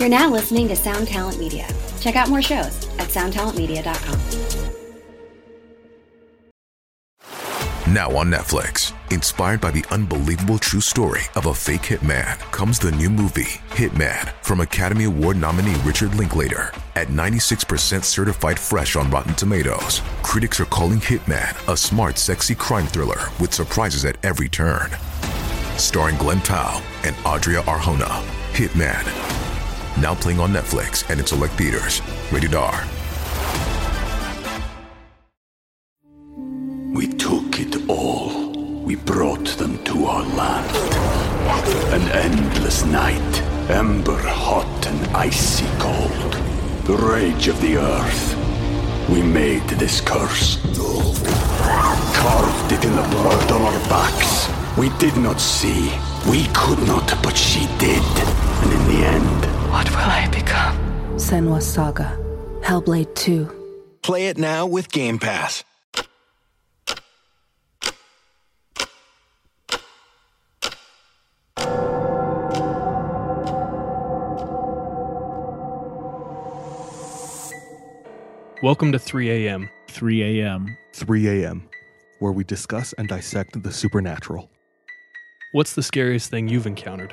You're now listening to Sound Talent Media. Check out more shows at soundtalentmedia.com. Now on Netflix, inspired by the unbelievable true story of a fake hitman, comes the new movie, Hitman, from Academy Award nominee Richard Linklater. At 96% certified fresh on Rotten Tomatoes, critics are calling Hitman a smart, sexy crime thriller with surprises at every turn. Starring Glenn Powell and Adria Arjona, Hitman. Now playing on Netflix and in select theaters. Rated R. We took it all. We brought them to our land. An endless night, ember hot and icy cold. The rage of the earth. We made this curse. Carved it in the blood on our backs. We did not see. We could not, but she did. And in the end... what will I become? Senwa Saga. Hellblade 2. Play it now with Game Pass. Welcome to 3 a.m., where we discuss and dissect the supernatural. What's the scariest thing you've encountered?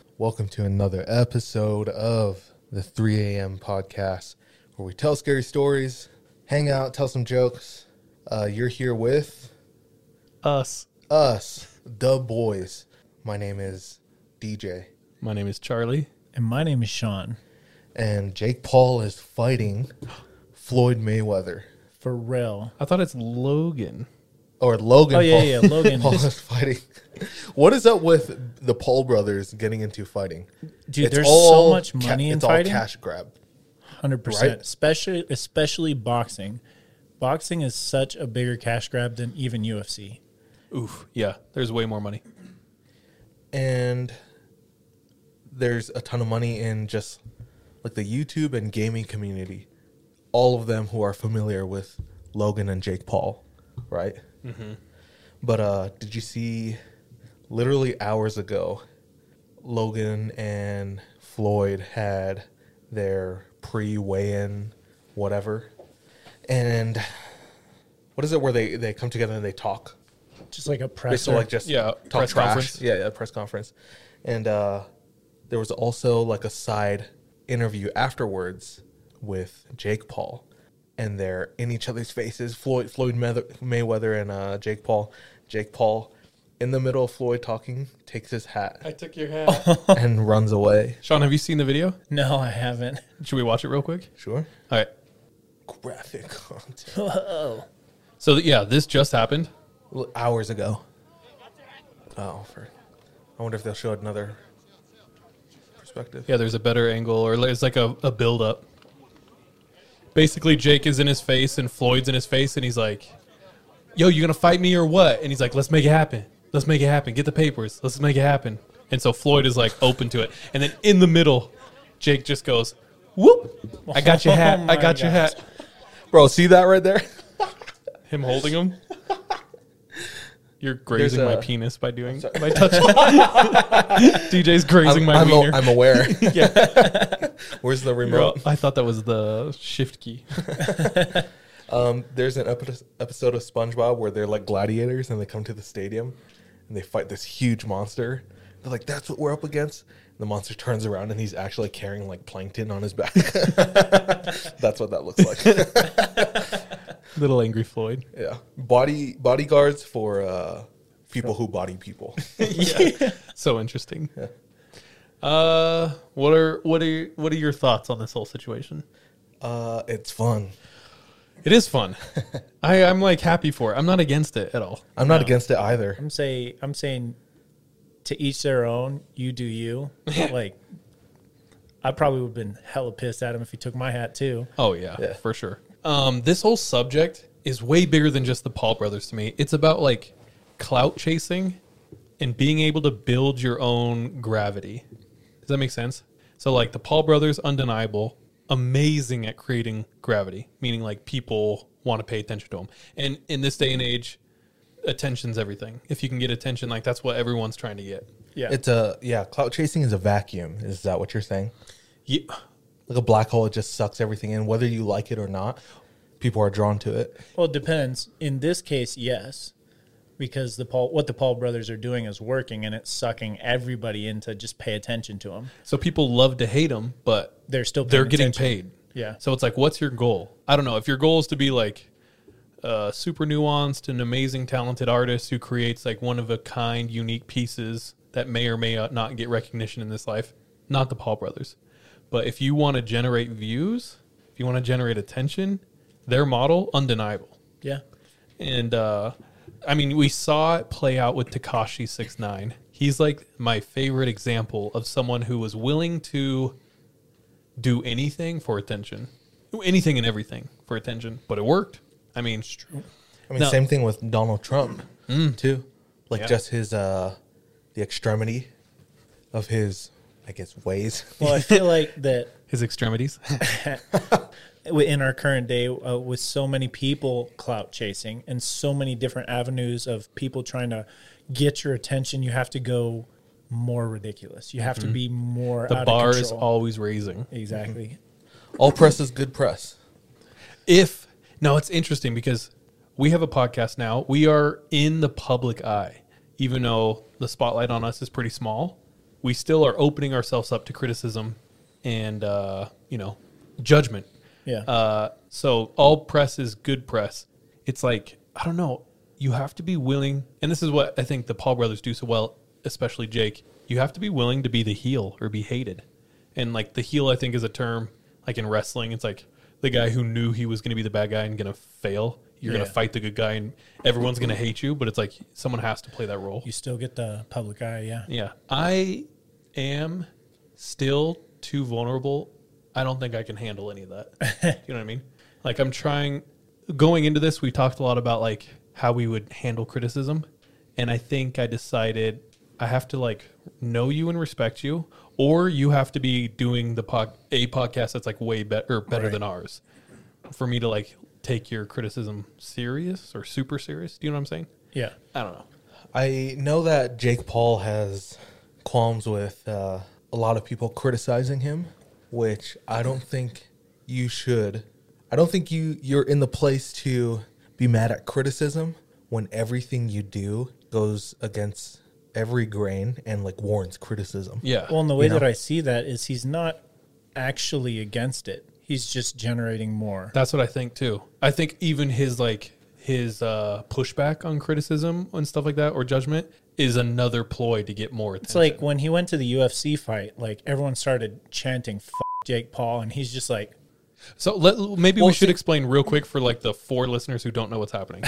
Welcome to another episode of the 3 a.m. podcast, where we tell scary stories, hang out, tell some jokes. You're here with... Us. The boys. My name is DJ. My name is Charlie. And my name is Sean. And Jake Paul is fighting Floyd Mayweather. For real. I thought it's Logan. Or Logan Paul. Oh, yeah, Logan. Paul is fighting. What is up with the Paul brothers getting into fighting? Dude, there's so much money in fighting. It's all cash grab. 100%. Right? Especially boxing. Boxing is such a bigger cash grab than even UFC. Oof, yeah. There's way more money. And there's a ton of money in just like the YouTube and gaming community. All of them who are familiar with Logan and Jake Paul, right? Mm-hmm. But did you see, literally hours ago, Logan and Floyd had their pre-weigh-in whatever, and what is it where they come together and they talk? Just like a press, press trash. Conference. Yeah, press conference. And there was also like a side interview afterwards with Jake Paul. And they're in each other's faces. Floyd Mayweather and Jake Paul. Jake Paul, in the middle of Floyd talking, takes his hat. I took your hat. And runs away. Sean, have you seen the video? No, I haven't. Should we watch it real quick? Sure. All right. Graphic content. Whoa. So, this just happened? Hours ago. Oh, I wonder if they'll show another perspective. Yeah, there's a better angle, or there's like a build-up. Basically, Jake is in his face and Floyd's in his face, and he's like, yo, you gonna fight me or what? And he's like, let's make it happen. Let's make it happen. Get the papers. Let's make it happen. And so Floyd is like open to it. And then in the middle, Jake just goes, whoop, I got your hat. I got your hat. Bro, see that right there? Him holding him? You're grazing my penis by doing my touch. DJ's grazing my wiener. I'm aware. Yeah. Where's the remote? I thought that was the shift key. There's an episode of SpongeBob where they're like gladiators and they come to the stadium and they fight this huge monster. They're like, that's what we're up against. And the monster turns around and he's actually carrying like plankton on his back. That's what that looks like. Little angry Floyd. Yeah. Bodyguards for people who body people. Yeah. So interesting. Yeah. What are your thoughts on this whole situation? It's fun. It is fun. I'm like happy for it. I'm not against it at all. I'm not against it either. I'm saying to each their own, you do you. Like I probably would have been hella pissed at him if he took my hat too. Oh, yeah. For sure. This whole subject is way bigger than just the Paul brothers to me. It's about like clout chasing and being able to build your own gravity. Does that make sense? So like the Paul brothers, undeniable, amazing at creating gravity, meaning like people want to pay attention to them. And in this day and age, attention's everything. If you can get attention, like that's what everyone's trying to get. Yeah. It's a, yeah, clout chasing is a vacuum. Is that what you're saying? Yeah. Like a black hole, it just sucks everything in, whether you like it or not. People are drawn to it. Well, it depends. In this case, yes, because what the Paul brothers are doing is working, and it's sucking everybody into just pay attention to them. So people love to hate them, but they're getting paid. Yeah. So it's like, what's your goal? I don't know. If your goal is to be like super nuanced and amazing, talented artist who creates like one of a kind, unique pieces that may or may not get recognition in this life, not the Paul brothers. But if you want to generate views, if you want to generate attention, their model, undeniable. Yeah. And, I mean, we saw it play out with Tekashi 6ix9ine. He's like my favorite example of someone who was willing to do anything for attention. Do anything and everything for attention. But it worked. I mean, it's true. I mean, same thing with Donald Trump, too. Like, just his, the extremity of his, I guess, ways. Well, I feel like that. His extremities. In our current day, with so many people clout chasing and so many different avenues of people trying to get your attention, you have to go more ridiculous. You have to be more out of control. The bar is always raising. Exactly. All press is good press. Now, it's interesting because we have a podcast now. We are in the public eye. Even though the spotlight on us is pretty small, we still are opening ourselves up to criticism and, judgment. Yeah. So all press is good press. It's like, I don't know, you have to be willing. And this is what I think the Paul brothers do so well, especially Jake. You have to be willing to be the heel or be hated. And like the heel, I think, is a term like in wrestling. It's like the guy who knew he was going to be the bad guy and going to fail. You're going to fight the good guy and everyone's going to hate you. But it's like someone has to play that role. You still get the public eye. Yeah. Yeah. I am still too vulnerable. I don't think I can handle any of that. You know what I mean? Like, I'm trying. Going into this, we talked a lot about, like, how we would handle criticism. And I think I decided I have to, like, know you and respect you, or you have to be doing a podcast that's, like, way better than ours for me to, like, take your criticism serious or super serious. Do you know what I'm saying? Yeah. I don't know. I know that Jake Paul has qualms with a lot of people criticizing him. Which I don't think you should. I don't think you're in the place to be mad at criticism when everything you do goes against every grain and, like, warrants criticism. Yeah. Well, and the way that I see that is he's not actually against it. He's just generating more. That's what I think, too. I think even his, like, pushback on criticism and stuff like that, or judgment, is another ploy to get more attention. It's like when he went to the UFC fight, like, everyone started chanting "F Jake Paul," and he's just like... So we should explain real quick for, like, the four listeners who don't know what's happening.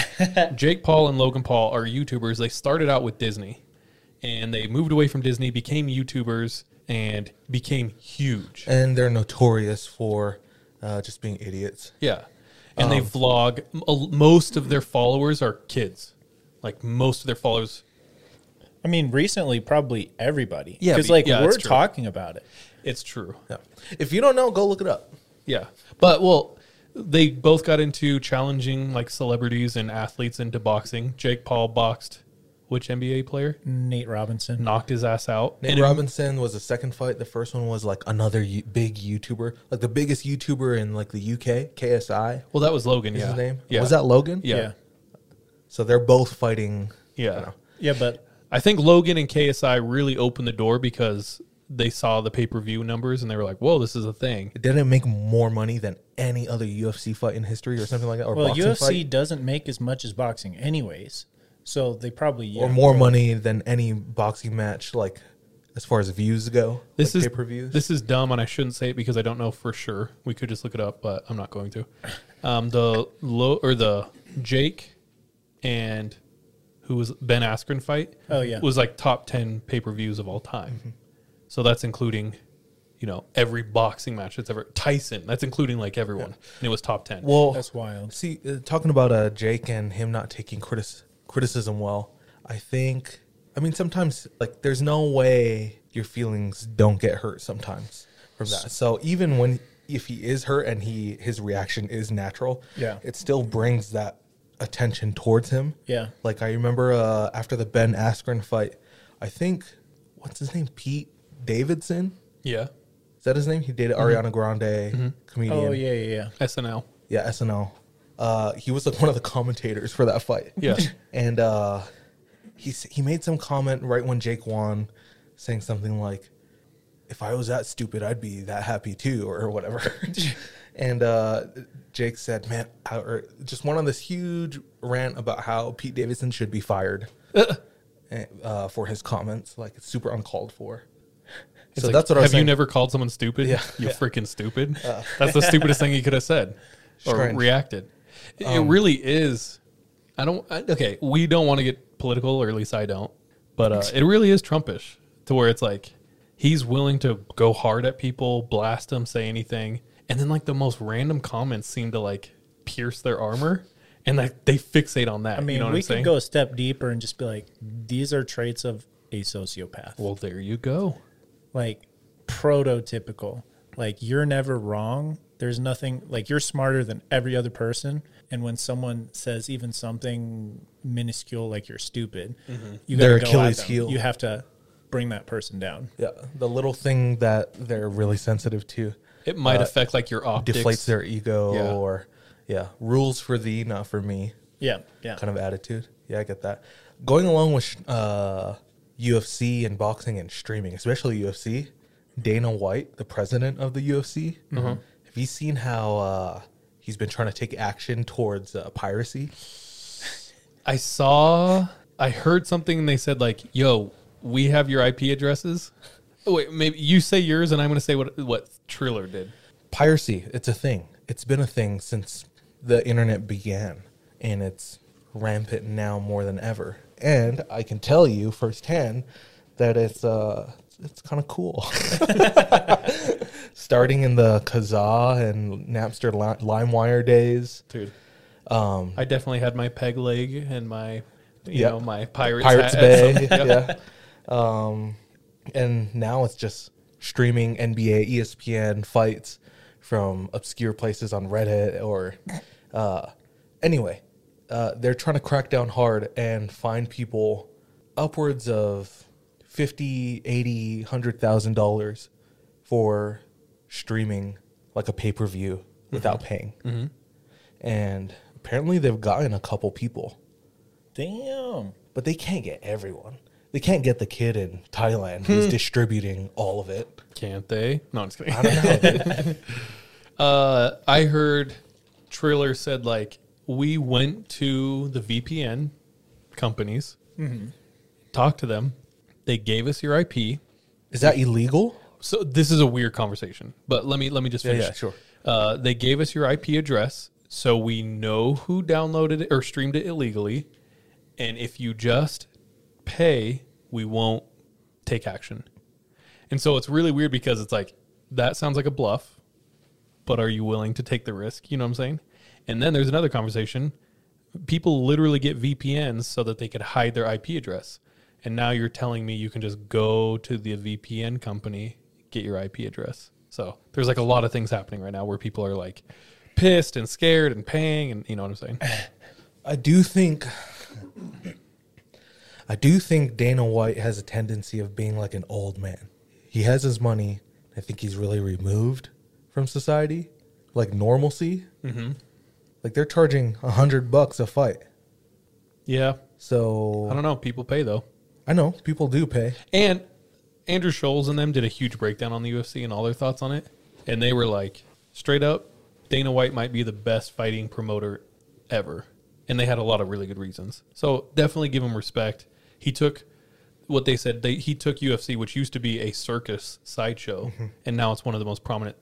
Jake Paul and Logan Paul are YouTubers. They started out with Disney, and they moved away from Disney, became YouTubers, and became huge. And they're notorious for just being idiots. Yeah. And they vlog. Most of their followers are kids. Like, most of their followers... I mean, recently, probably everybody. Yeah. Because, like, we're talking about it. It's true. Yeah. If you don't know, go look it up. Yeah. But, well, they both got into challenging, like, celebrities and athletes into boxing. Jake Paul boxed which NBA player? Nate Robinson. Knocked his ass out. Nate Robinson was the second fight. The first one was, like, another big YouTuber. Like, the biggest YouTuber in, like, the UK, KSI. Well, that was Logan, is his name? Yeah. Was that Logan? Yeah. So they're both fighting. Yeah. Yeah, but... I think Logan and KSI really opened the door because they saw the pay-per-view numbers and they were like, whoa, this is a thing. It didn't make more money than any other UFC fight in history or something like that. Or boxing UFC fight. Doesn't make as much as boxing anyways. So they probably... Yeah, or more money than any boxing match, like, as far as views go. This is pay-per-views. This is dumb, and I shouldn't say it because I don't know for sure. We could just look it up, but I'm not going to. The Jake and... who was Ben Askren fight, was like top 10 pay-per-views of all time. So that's including you know, every boxing match that's ever, Tyson, that's including like everyone. Yeah. And it was top 10. Well, that's wild. See, talking about Jake and him not taking criticism well, I think, I mean, sometimes like there's no way your feelings don't get hurt sometimes from that. So even when, if he is hurt and his reaction is natural, yeah, it still brings that attention towards him. Yeah. Like I remember after the Ben Askren fight, I think, what's his name? Pete Davidson? Yeah. Is that his name? He dated Ariana Grande, comedian. Oh, yeah. SNL. Yeah, SNL. He was like one of the commentators for that fight. Yeah. And he made some comment right when Jake won, saying something like, if I was that stupid, I'd be that happy too, or whatever. And Jake said, man, or just went on this huge rant about how Pete Davidson should be fired for his comments. Like, it's super uncalled for. It's so like, that's what I was saying. Have you never called someone stupid? Yeah. You're freaking stupid. That's the stupidest thing he could have said or reacted. It really is. Okay, we don't want to get political, or at least I don't. But it really is Trumpish to where it's like he's willing to go hard at people, blast them, say anything. And then, like, the most random comments seem to, like, pierce their armor. And, like, they fixate on that. I mean, you know what I'm saying? We could go a step deeper and just be like, these are traits of a sociopath. Well, there you go. Like, prototypical. Like, you're never wrong. There's nothing, like, you're smarter than every other person. And when someone says even something minuscule, like you're stupid, you gotta go Achilles' heel. You have to bring that person down. Yeah. The little thing that they're really sensitive to. It might affect like your optics. Deflates their ego or, rules for thee, not for me. Yeah. Kind of attitude. Yeah, I get that. Going along with UFC and boxing and streaming, especially UFC, Dana White, the president of the UFC, have you seen how he's been trying to take action towards piracy? I heard something and they said like, yo, we have your IP addresses. Oh, wait, maybe you say yours, and I'm going to say what Triller did. Piracy, it's a thing. It's been a thing since the internet began, and it's rampant now more than ever. And I can tell you firsthand that it's kind of cool. Starting in the Kazaa and Napster LimeWire days. Dude, I definitely had my peg leg and my, you know, my Pirates Bay. Yeah. And now it's just streaming NBA, ESPN fights from obscure places on Reddit or they're trying to crack down hard and find people upwards of $50,000, $80,000, $100,000 for streaming like a pay-per-view without paying. Mm-hmm. And apparently they've gotten a couple people. Damn. But they can't get everyone. They can't get the kid in Thailand who's distributing all of it. Can't they? No, I'm just kidding. I don't know, dude. I heard Triller said, like, we went to the VPN companies, talked to them. They gave us your IP. Is that illegal? So this is a weird conversation, but let me just finish. Yeah, sure. They gave us your IP address, so we know who downloaded it or streamed it illegally. And if you just pay, we won't take action. And so it's really weird because it's like, that sounds like a bluff, but are you willing to take the risk? You know what I'm saying? And then there's another conversation. People literally get VPNs so that they could hide their IP address. And now you're telling me you can just go to the VPN company, get your IP address. So there's like a lot of things happening right now where people are like pissed and scared and paying, and you know what I'm saying? I do think Dana White has a tendency of being like an old man. He has his money. I think he's really removed from society, like normalcy. Like they're charging $100 a fight. Yeah. So I don't know. People pay though. I know people do pay. And Andrew Scholes and them did a huge breakdown on the UFC and all their thoughts on it. And they were like, straight up, Dana White might be the best fighting promoter ever. And they had a lot of really good reasons. So definitely give him respect. He took what they said. He took UFC, which used to be a circus sideshow, and now it's one of the most prominent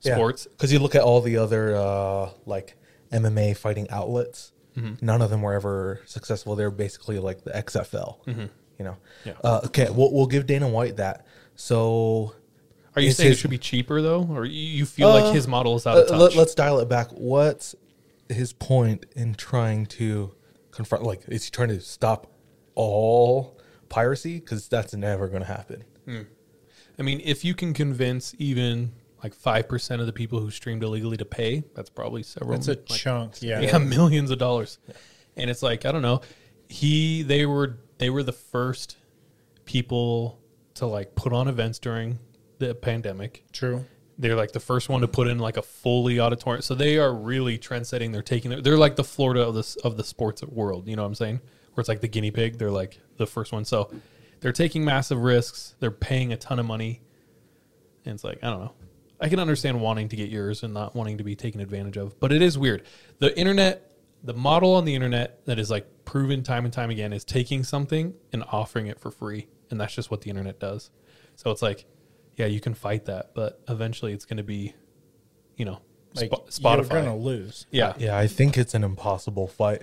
sports. Because you look at all the other like MMA fighting outlets, none of them were ever successful. They're basically like the XFL, you know. Yeah. Okay, we'll give Dana White that. So Are you saying it should be cheaper, though? Or you feel like his model is out of touch? Let's dial it back. What's his point in trying to confront? Like, is he trying to stop all piracy? Because that's never going to happen. Hmm. I mean, if you can convince even like 5% of the people who streamed illegally to pay, that's probably several. That's a chunk, yeah. Yeah, millions of dollars. Yeah. And it's like, I don't know. They were the first people to like put on events during the pandemic. True. They're like the first one to put in like a fully auditorium. So they are really trendsetting. They're taking they're like the Florida of the sports world, you know what I'm saying? Where it's like the guinea pig, they're like the first one. So they're taking massive risks. They're paying a ton of money. And it's like, I don't know. I can understand wanting to get yours and not wanting to be taken advantage of, but it is weird. The internet, the model on the internet that is like proven time and time again is taking something and offering it for free. And that's just what the internet does. So it's like, yeah, you can fight that, but eventually it's going to be, you know, like Spotify. You're going to lose. Yeah. Yeah. I think it's an impossible fight.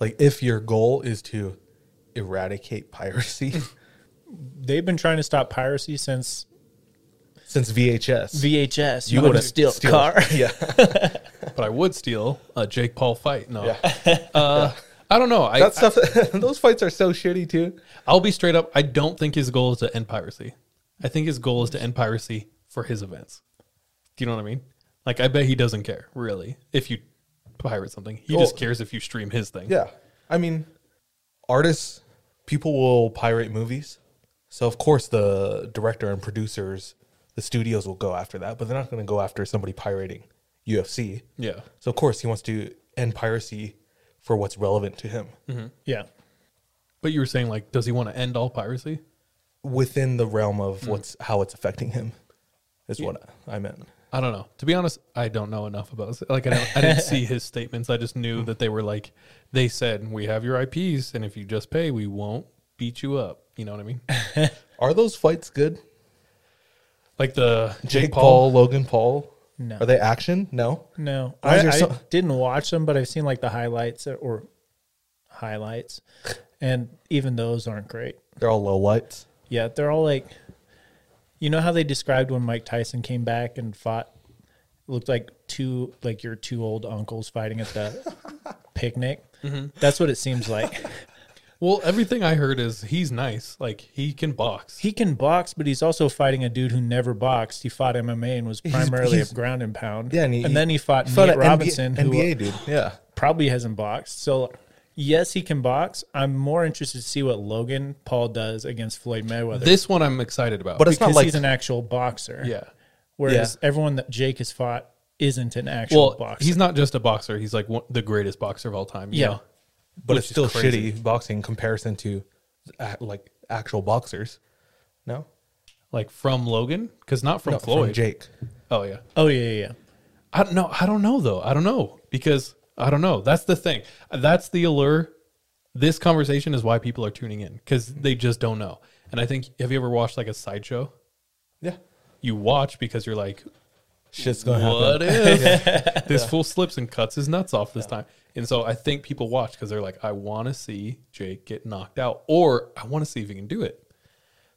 Like if your goal is to eradicate piracy, they've been trying to stop piracy since VHS. VHS. You wouldn't steal a car. Yeah. But I would steal a Jake Paul fight. No. Yeah. Yeah. I don't know. Those fights are so shitty, too. I'll be straight up. I don't think his goal is to end piracy. I think his goal is to end piracy for his events. Do you know what I mean? Like, I bet he doesn't care, really, if you pirate something. He just cares if you stream his thing. Yeah. I mean, artists, people will pirate movies. So, of course, the director and producers, the studios will go after that, but they're not going to go after somebody pirating UFC. Yeah. So, of course, he wants to end piracy for what's relevant to him. Mm-hmm. Yeah. But you were saying, like, does he want to end all piracy? Within the realm of how it's affecting him is what I meant. I don't know. To be honest, I don't know enough about it. Like, I didn't see his statements. I just knew that they were like, they said, we have your IPs, and if you just pay, we won't beat you up. You know what I mean? Are those fights good? Like the Jake Paul, Logan Paul? No. Are they action? No. No. I didn't watch them, but I've seen like the highlights. And even those aren't great. They're all low lights. Yeah. They're all like, you know how they described when Mike Tyson came back and fought? It looked like your two old uncles fighting at the picnic. Mm-hmm. That's what it seems like. Well, everything I heard is he's nice. Like, he can box. He can box, but he's also fighting a dude who never boxed. He fought MMA and was primarily a ground and pound. Yeah, and then he fought Nate Robinson, NBA dude. Yeah, probably hasn't boxed. So, yes, he can box. I'm more interested to see what Logan Paul does against Floyd Mayweather. This one I'm excited about. But it's not like he's an actual boxer. Yeah. Whereas everyone that Jake has fought isn't an actual boxer. He's not just a boxer. He's like the greatest boxer of all time. You know? But it's still shitty boxing in comparison to like actual boxers. No? Like from Logan? Because not from Floyd. From Jake. Oh, yeah. Oh, yeah. I don't know, though. I don't know. Because I don't know. That's the thing. That's the allure. This conversation is why people are tuning in. Because they just don't know. And I think, have you ever watched like a sideshow? Yeah. You watch because you're like, shit's going to happen. What if this fool slips and cuts his nuts off this time? And so I think people watch because they're like, I want to see Jake get knocked out, or I want to see if he can do it.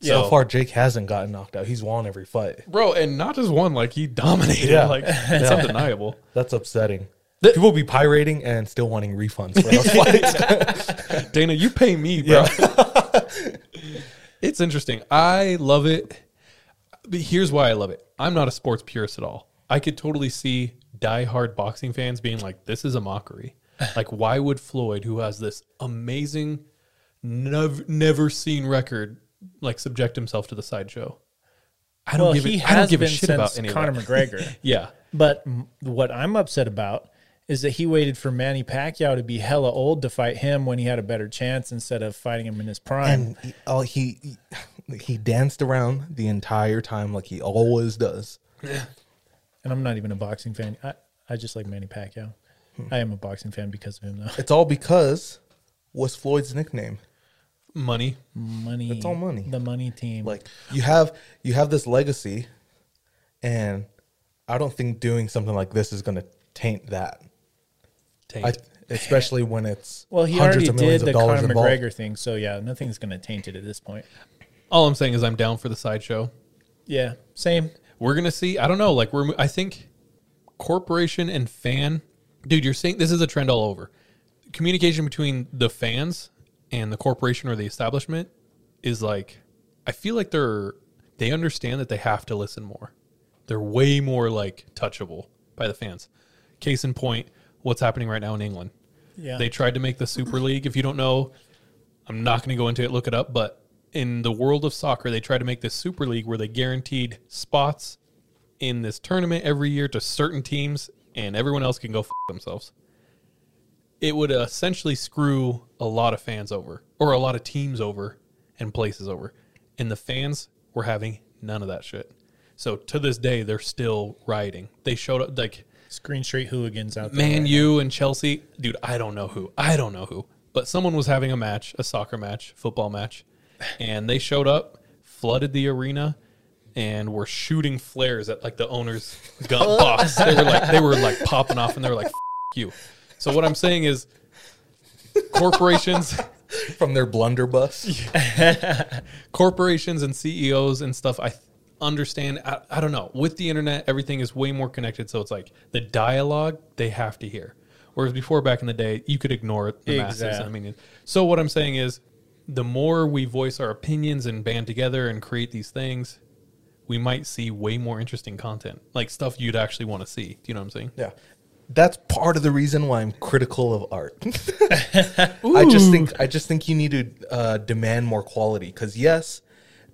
So far, Jake hasn't gotten knocked out. He's won every fight, bro, and not just one. Like, he dominated. Yeah. Like, it's undeniable. That's upsetting. People will be pirating and still wanting refunds for those fights. Dana, you pay me, bro. Yeah. It's interesting. I love it. But here's why I love it. I'm not a sports purist at all. I could totally see diehard boxing fans being like, this is a mockery. Like, why would Floyd, who has this amazing, never seen record, like, subject himself to the sideshow? I don't give a shit about any of that. Conor McGregor. Yeah. But what I'm upset about is that he waited for Manny Pacquiao to be hella old to fight him when he had a better chance instead of fighting him in his prime. And he danced around the entire time like he always does. Yeah. And I'm not even a boxing fan. I just like Manny Pacquiao. I am a boxing fan because of him, though. It's all because what's Floyd's nickname? Money. Money. It's all money. The money team. Like, you have this legacy, and I don't think doing something like this is going to taint that. Especially when it's hundreds of millions of dollars involved. Well, he already did the Conor McGregor thing, so yeah, nothing's going to taint it at this point. All I'm saying is I'm down for the sideshow. Yeah, same. We're going to see. I don't know. Like, I think corporation and fan. Dude, you're saying this is a trend all over. Communication between the fans and the corporation or the establishment is like, I feel like they understand that they have to listen more. They're way more like touchable by the fans. Case in point, what's happening right now in England. Yeah. They tried to make the Super League. If you don't know, I'm not going to go into it, look it up. But in the world of soccer, they tried to make this Super League where they guaranteed spots in this tournament every year to certain teams, and everyone else can go f*** themselves. It would essentially screw a lot of fans over, or a lot of teams over and places over. And the fans were having none of that shit. So to this day, they're still rioting. They showed up like Screen Street hooligans out there. Man U and Chelsea. Dude, I don't know who. But someone was having a match, a soccer match, football match. And they showed up, flooded the arena, and were shooting flares at like the owner's gun box. They were like popping off, and they were like, F you. So what I'm saying is, corporations from their blunderbuss, corporations and CEOs and stuff. I understand. I don't know. With the internet, everything is way more connected. So it's like the dialogue they have to hear. Whereas before, back in the day, you could ignore the masses. I mean, so what I'm saying is, the more we voice our opinions and band together and create these things, we might see way more interesting content, like stuff you'd actually want to see. Do you know what I'm saying? Yeah. That's part of the reason why I'm critical of art. I just think you need to demand more quality, because yes,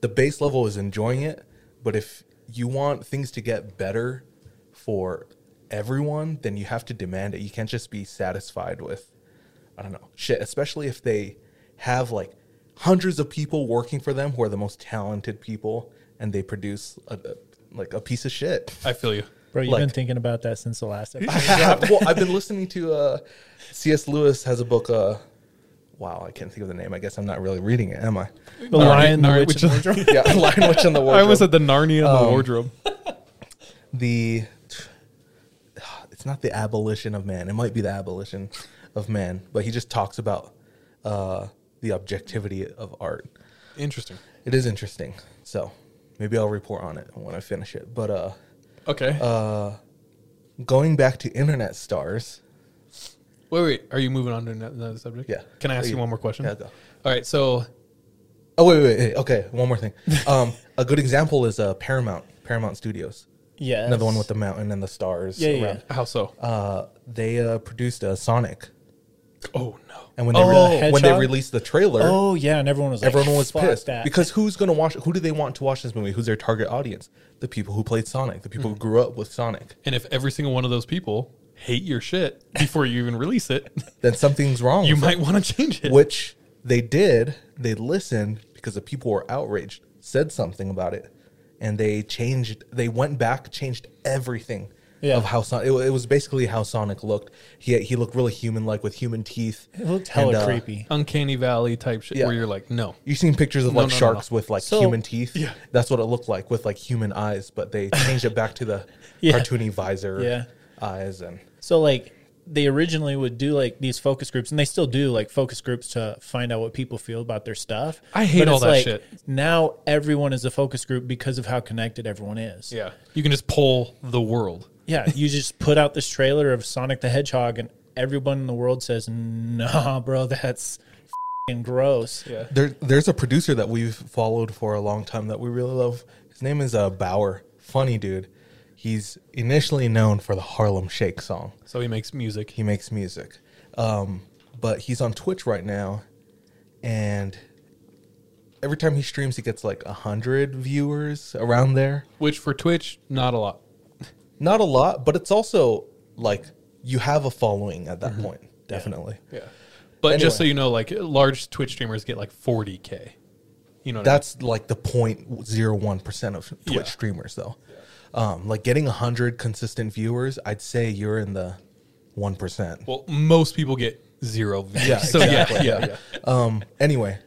the base level is enjoying it, but if you want things to get better for everyone, then you have to demand it. You can't just be satisfied with, I don't know, shit, especially if they have like hundreds of people working for them who are the most talented people, and they produce a piece of shit. I feel you. Bro, you've been thinking about that since the last episode. Well, I've been listening to C.S. Lewis has a book. Wow, I can't think of the name. I guess I'm not really reading it, am I? The Lion, the Witch, and the Wardrobe. Yeah, Lion, Witch, and the Wardrobe. I was at the Narnia and the Wardrobe. It's not The Abolition of Man. It might be The Abolition of Man, but he just talks about the objectivity of art. Interesting. It is interesting. So maybe I'll report on it when I finish it. But okay. Going back to internet stars. Wait. Are you moving on to another subject? Yeah. Can I ask you one more question? Yeah, go. All right. So. Oh, wait. Okay. One more thing. A good example is Paramount Studios. Yeah. Another one with the mountain and the stars. Yeah. Around. How so? They produced Sonic. Oh, no. And when they released the trailer. Oh, yeah. And everyone was pissed. That. Because who do they want to watch this movie? Who's their target audience? The people who played Sonic. The people who grew up with Sonic. And if every single one of those people hate your shit before you even release it, then something's wrong. You might want to change it. Which they did. They listened because the people were outraged, said something about it. And they went back, changed everything. Yeah. Of how Sonic, it was basically how Sonic looked. He looked really human-like with human teeth. It looked hella creepy, uncanny valley type shit. Yeah. Where you're like, no. You've seen pictures of sharks with human teeth. Yeah. That's what it looked like with human eyes, but they changed it back to the cartoony visor eyes. And so they originally would do these focus groups, and they still do focus groups to find out what people feel about their stuff. I hate all that shit. Now everyone is a focus group because of how connected everyone is. Yeah, you can just poll the world. Yeah, you just put out this trailer of Sonic the Hedgehog, and everyone in the world says, "Nah, bro, that's f***ing gross." Yeah. There's a producer that we've followed for a long time that we really love. His name is Bauer. Funny dude. He's initially known for the Harlem Shake song. So he makes music. But he's on Twitch right now, and every time he streams, he gets 100 viewers around there. Which for Twitch, not a lot. Not a lot, but it's also you have a following at that point, definitely. Yeah. But anyway, just so you know, large Twitch streamers get 40K. You know, that's I mean? The 0.01% of Twitch streamers, though. Yeah. Getting 100 consistent viewers, I'd say you're in the 1%. Well, most people get 0 views. Yeah, so exactly. Yeah. Anyway,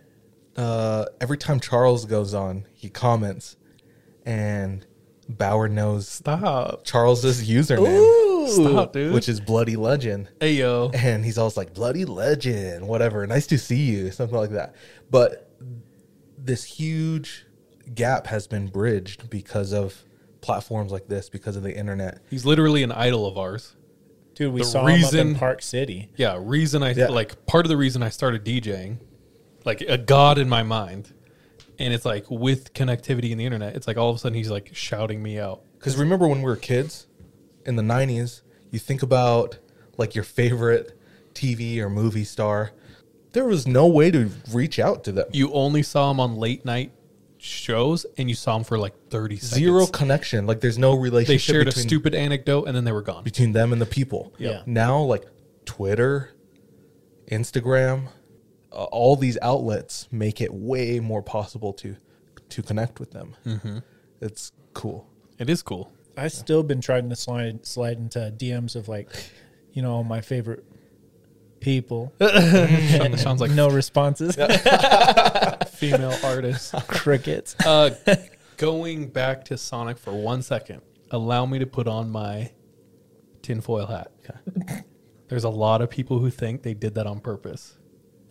every time Charles goes on, he comments, and Bauer knows Charles's username. Ooh, stop, dude. Which is Bloody Legend. Hey, yo. And he's always Bloody Legend, whatever. Nice to see you. Something like that. But this huge gap has been bridged because of platforms like this because of the internet. He's literally an idol of ours. Dude, we saw him up in Park City. Yeah, part of the reason I started DJing, like a god in my mind, and it's like with connectivity and the internet, it's like all of a sudden he's like shouting me out. Because remember when we were kids in the 90s, you think about like your favorite TV or movie star. There was no way to reach out to them. You only saw him on late night shows, and you saw him for like 30 seconds. Zero connection. Like there's no relationship. They shared a stupid anecdote, and then they were gone. Between them and the people. Yeah. Now like Twitter, Instagram, all these outlets make it way more possible to connect with them. Mm-hmm. It's cool. It is cool. I've still been trying to slide into DMs of like, you know, my favorite people. Sounds like no responses. Female artists. Crickets. Going back to Sonic for 1 second, allow me to put on my tinfoil hat. Okay. There's a lot of people who think they did that on purpose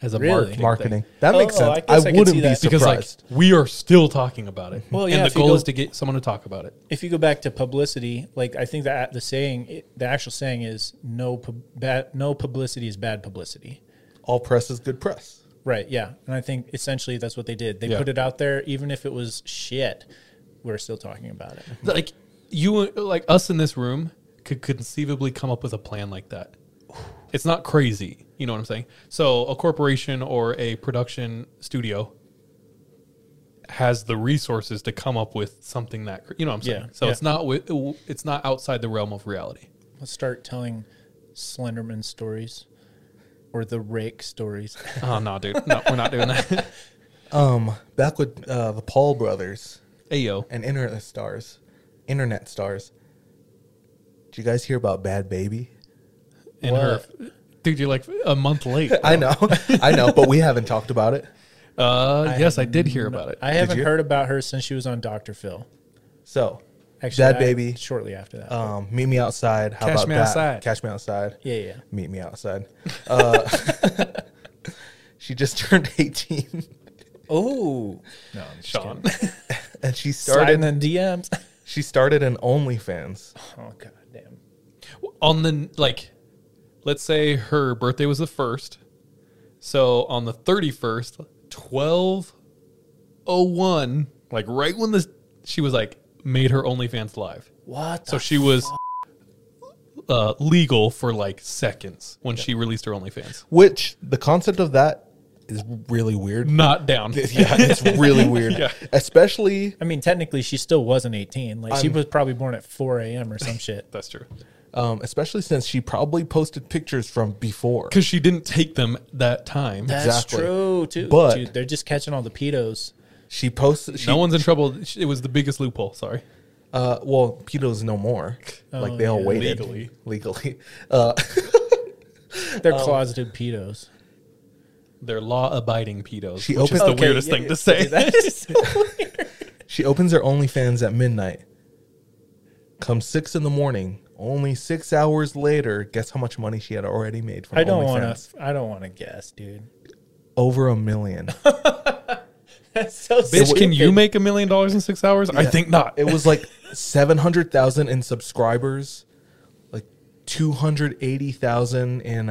as a marketing thing. That makes sense. I wouldn't be surprised. Because like, we are still talking about it. Well, yeah, and the goal is to get someone to talk about it. If you go back to publicity, like I think that the actual saying is no publicity is bad publicity. All press is good press. Right, yeah. And I think essentially that's what they did. They put it out there, even if it was shit, we're still talking about it. Like us in this room could conceivably come up with a plan like that. It's not crazy. You know what I'm saying? So a corporation or a production studio has the resources to come up with something that, you know what I'm saying? Yeah, so it's not outside the realm of reality. Let's start telling Slenderman stories. Or the rake stories. Oh, no, dude. No, we're not doing that. Back with the Paul brothers. Ayo. And internet stars. Did you guys hear about Bad Baby? And her. Dude, you're like a month late. I know, but we haven't talked about it. I did hear about it. I haven't heard about her since she was on Dr. Phil. So, actually, Bad Baby. Shortly after that. Meet me outside. How about that? Cash me outside. Cash me outside. Yeah, yeah. Meet me outside. She just turned 18. Oh. No, I'm Sean. And she started in DMs. She started an OnlyFans. Oh, God damn. On the, like, let's say her birthday was the 1st. So on the 31st, 12:01, like right when she was like, made her OnlyFans live. What? So she was legal for like seconds when she released her OnlyFans. Which the concept of that is really weird. Not down. Yeah, it's really weird. Yeah. Especially. I mean, technically, she still wasn't 18. Like she was probably born at 4 a.m. or some shit. That's true. Especially since she probably posted pictures from before. Because she didn't take them that time. That's true, too. But dude, they're just catching all the pedos. She posted. No one's in trouble. It was the biggest loophole. Sorry. Well, pedos no more. Like they all waited legally. They're closeted pedos. They're law-abiding pedos. Which is the weirdest thing to say. That is so weird. She opens her OnlyFans at midnight. Come 6 a.m. Only 6 hours later, guess how much money she had already made from OnlyFans? I don't want to guess, dude. Over $1 million. That's so bitch, stupid. Can you make $1 million in 6 hours? Yeah. I think not. It was like 700,000 in subscribers, like 280,000 in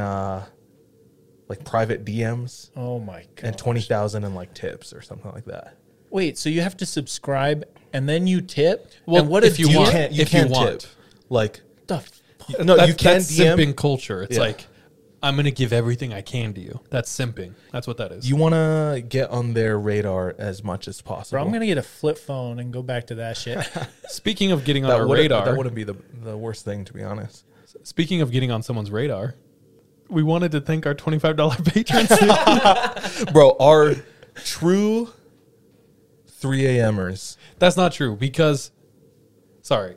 like private DMs. Oh my god! And 20,000 in like tips or something like that. Wait, so you have to subscribe and then you tip? Well, and what if you want? You can't tip. Like no, you can DM. Simping culture. It's like, I'm going to give everything I can to you. That's simping. That's what that is. You want to get on their radar as much as possible. Bro, I'm going to get a flip phone and go back to that shit. Speaking of getting on our radar. That wouldn't be the worst thing, to be honest. Speaking of getting on someone's radar, we wanted to thank our $25 patrons. Bro, our true 3 a.m.ers. That's not true because, sorry,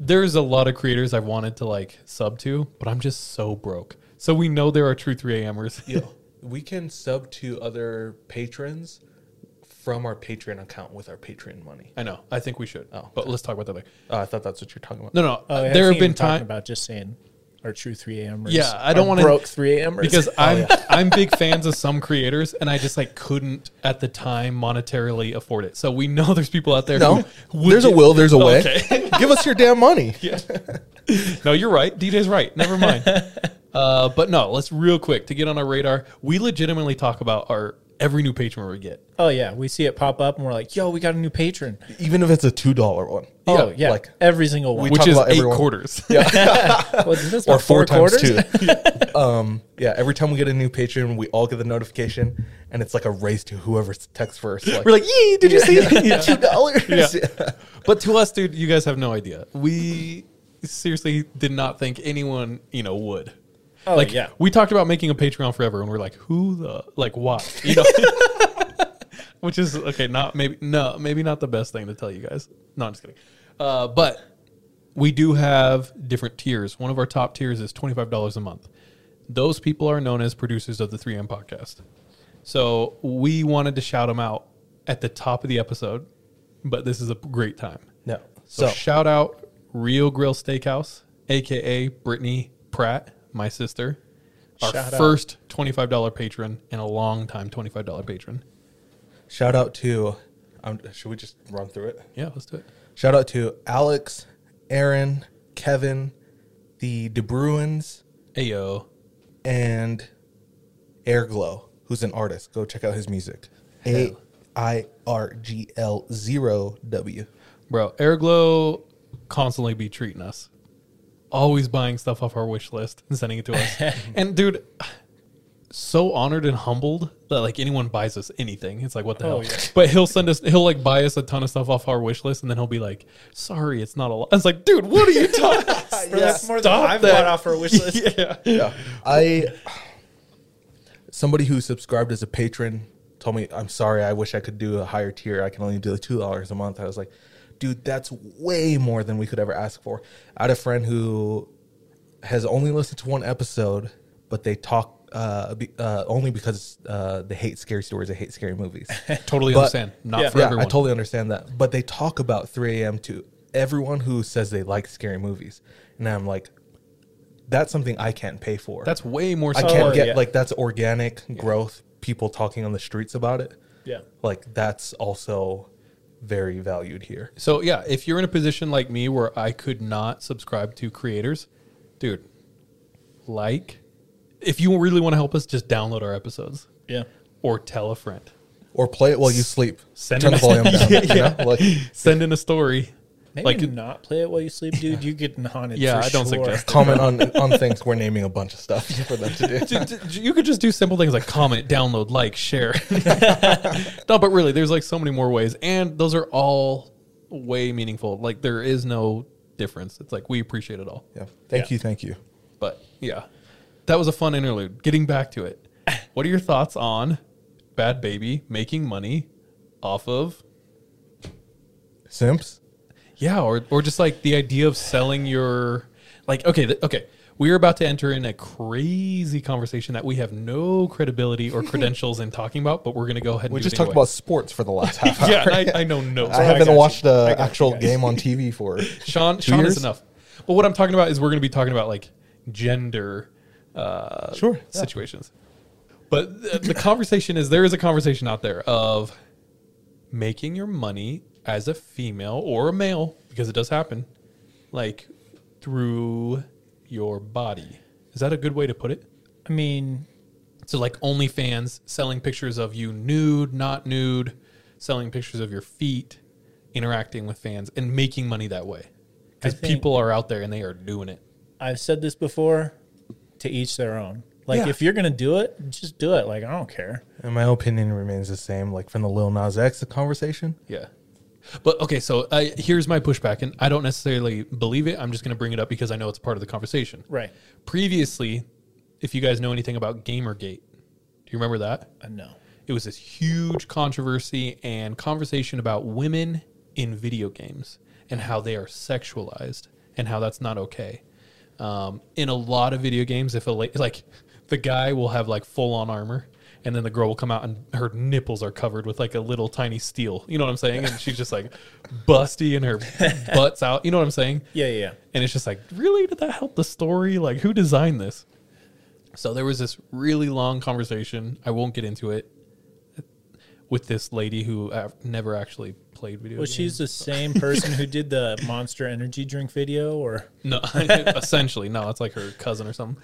there's a lot of creators I've wanted to like sub to, but I'm just so broke. So we know there are true 3 a.m.ers. Yeah. We can sub to other patrons from our Patreon account with our Patreon money. I know. I think we should. Oh, but let's talk about that later. I thought that's what you're talking about. No, no. There have been times about just saying our true 3 a.m.ers. Yeah, I don't want to broke 3 a.m.ers because I'm I'm big fans of some creators, and I just like couldn't at the time monetarily afford it. So we know there's people out there. No, who there's a will, there's a way. Okay. Give us your damn money. Yeah. No, you're right. DJ's right. Never mind. But no, let's real quick to get on our radar. We legitimately talk about our. Every new patron we get. Oh, yeah. We see it pop up, and we're like, yo, we got a new patron. Even if it's a $2 one. Oh, yeah. Like, every single one. Which is 8 quarters. Yeah. Or 4 times 2. Yeah, every time we get a new patron, we all get the notification, and it's like a race to whoever texts first. Like, we're like, yee, did you see it? Yeah. $2? Yeah. Yeah. But to us, dude, you guys have no idea. We seriously did not think anyone, you know, would. Oh, like, yeah. We talked about making a Patreon forever, and we're like, who the, like, why? You know? Which is, okay, not maybe, no, maybe not the best thing to tell you guys. No, I'm just kidding. But we do have different tiers. One of our top tiers is $25 a month. Those people are known as producers of the 3M podcast. So we wanted to shout them out at the top of the episode, but this is a great time. No. So shout out Real Grill Steakhouse, a.k.a. Brittany Pratt. My sister, our first $25 patron and a long time $25 patron. Shout out to, should we just run through it? Yeah, let's do it. Shout out to Alex, Aaron, Kevin, the DeBruins, Ayo, and Airglow, who's an artist. Go check out his music. AIRGL0W. Bro, Airglow constantly be treating us. Always buying stuff off our wish list and sending it to us. And dude, so honored and humbled that like anyone buys us anything. It's like, what the hell? Yeah. But he'll send us, he'll like buy us a ton of stuff off our wish list, and then he'll be like, sorry, it's not a lot. It's like, dude, what are you talking about? That's more than I've bought off our wish list. Yeah. Somebody who subscribed as a patron told me, I'm sorry, I wish I could do a higher tier. I can only do $2 a month. I was like, dude, that's way more than we could ever ask for. I had a friend who has only listened to one episode, but they talk only because they hate scary stories. They hate scary movies. Understand. Not for everyone. I totally understand that. But they talk about 3 a.m. to everyone who says they like scary movies. And I'm like, that's something I can't pay for. That's way more. I can't get like that's organic growth. People talking on the streets about it. Yeah. Like that's also... very valued here. So yeah, if you're in a position like me where I could not subscribe to creators, dude, like if you really want to help us, just download our episodes. Yeah. Or tell a friend. Or play it while you sleep. Turn the volume down. You know? Like, send in a story. Maybe like, not play it while you sleep, dude. You get haunted. Yeah, I don't suggest it. Comment on things. We're naming a bunch of stuff for them to do. You could just do simple things like comment, download, like, share. No, but really, there's like so many more ways, and those are all way meaningful. Like there is no difference. It's like we appreciate it all. Yeah, thank you. But yeah, that was a fun interlude. Getting back to it, what are your thoughts on Bad Baby making money off of simps? Yeah, or just like the idea of selling your, like, okay. We are about to enter in a crazy conversation that we have no credibility or credentials in talking about, but we're going to go ahead and just talked about sports for the last half hour. I know no. I haven't watched an actual game on TV for Sean years? Is enough. But what I'm talking about is we're going to be talking about like gender situations. But the conversation is, there is a conversation out there of making your money as a female or a male, because it does happen, like through your body. Is that a good way to put it? I mean, so like OnlyFans selling pictures of you nude, not nude, selling pictures of your feet, interacting with fans, and making money that way. Because people are out there and they are doing it. I've said this before, to each their own. Like, if you're going to do it, just do it. Like, I don't care. And my opinion remains the same, like from the Lil Nas X conversation. Yeah. But, okay, so here's my pushback, and I don't necessarily believe it. I'm just going to bring it up because I know it's part of the conversation. Right. Previously, if you guys know anything about Gamergate, do you remember that? No. It was this huge controversy and conversation about women in video games and how they are sexualized and how that's not okay. In a lot of video games, if a like the guy will have like full-on armor, and then the girl will come out and her nipples are covered with like a little tiny steel. You know what I'm saying? And she's just like busty and her butt's out. You know what I'm saying? Yeah, yeah. And it's just like, really? Did that help the story? Like, who designed this? So there was this really long conversation. I won't get into it. With this lady who never actually played video games. Well, she's the same person who did the Monster Energy drink video, or? No, essentially. No, it's like her cousin or something.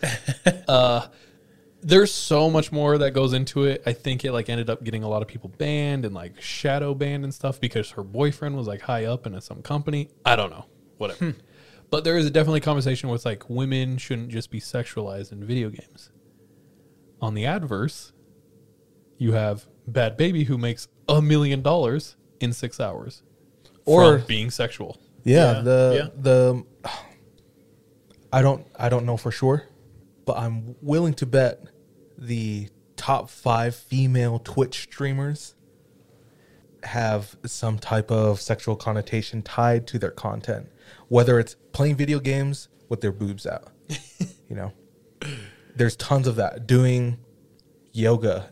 There's so much more that goes into it. I think it like ended up getting a lot of people banned and like shadow banned and stuff because her boyfriend was like high up in some company. I don't know. Whatever. But there is definitely a conversation with like women shouldn't just be sexualized in video games. On the adverse, you have Bad Baby who makes $1 million in 6 hours or from being sexual. Yeah, yeah. I don't know for sure, but I'm willing to bet the top 5 female Twitch streamers have some type of sexual connotation tied to their content, whether it's playing video games with their boobs out. You know, there's tons of that. Doing yoga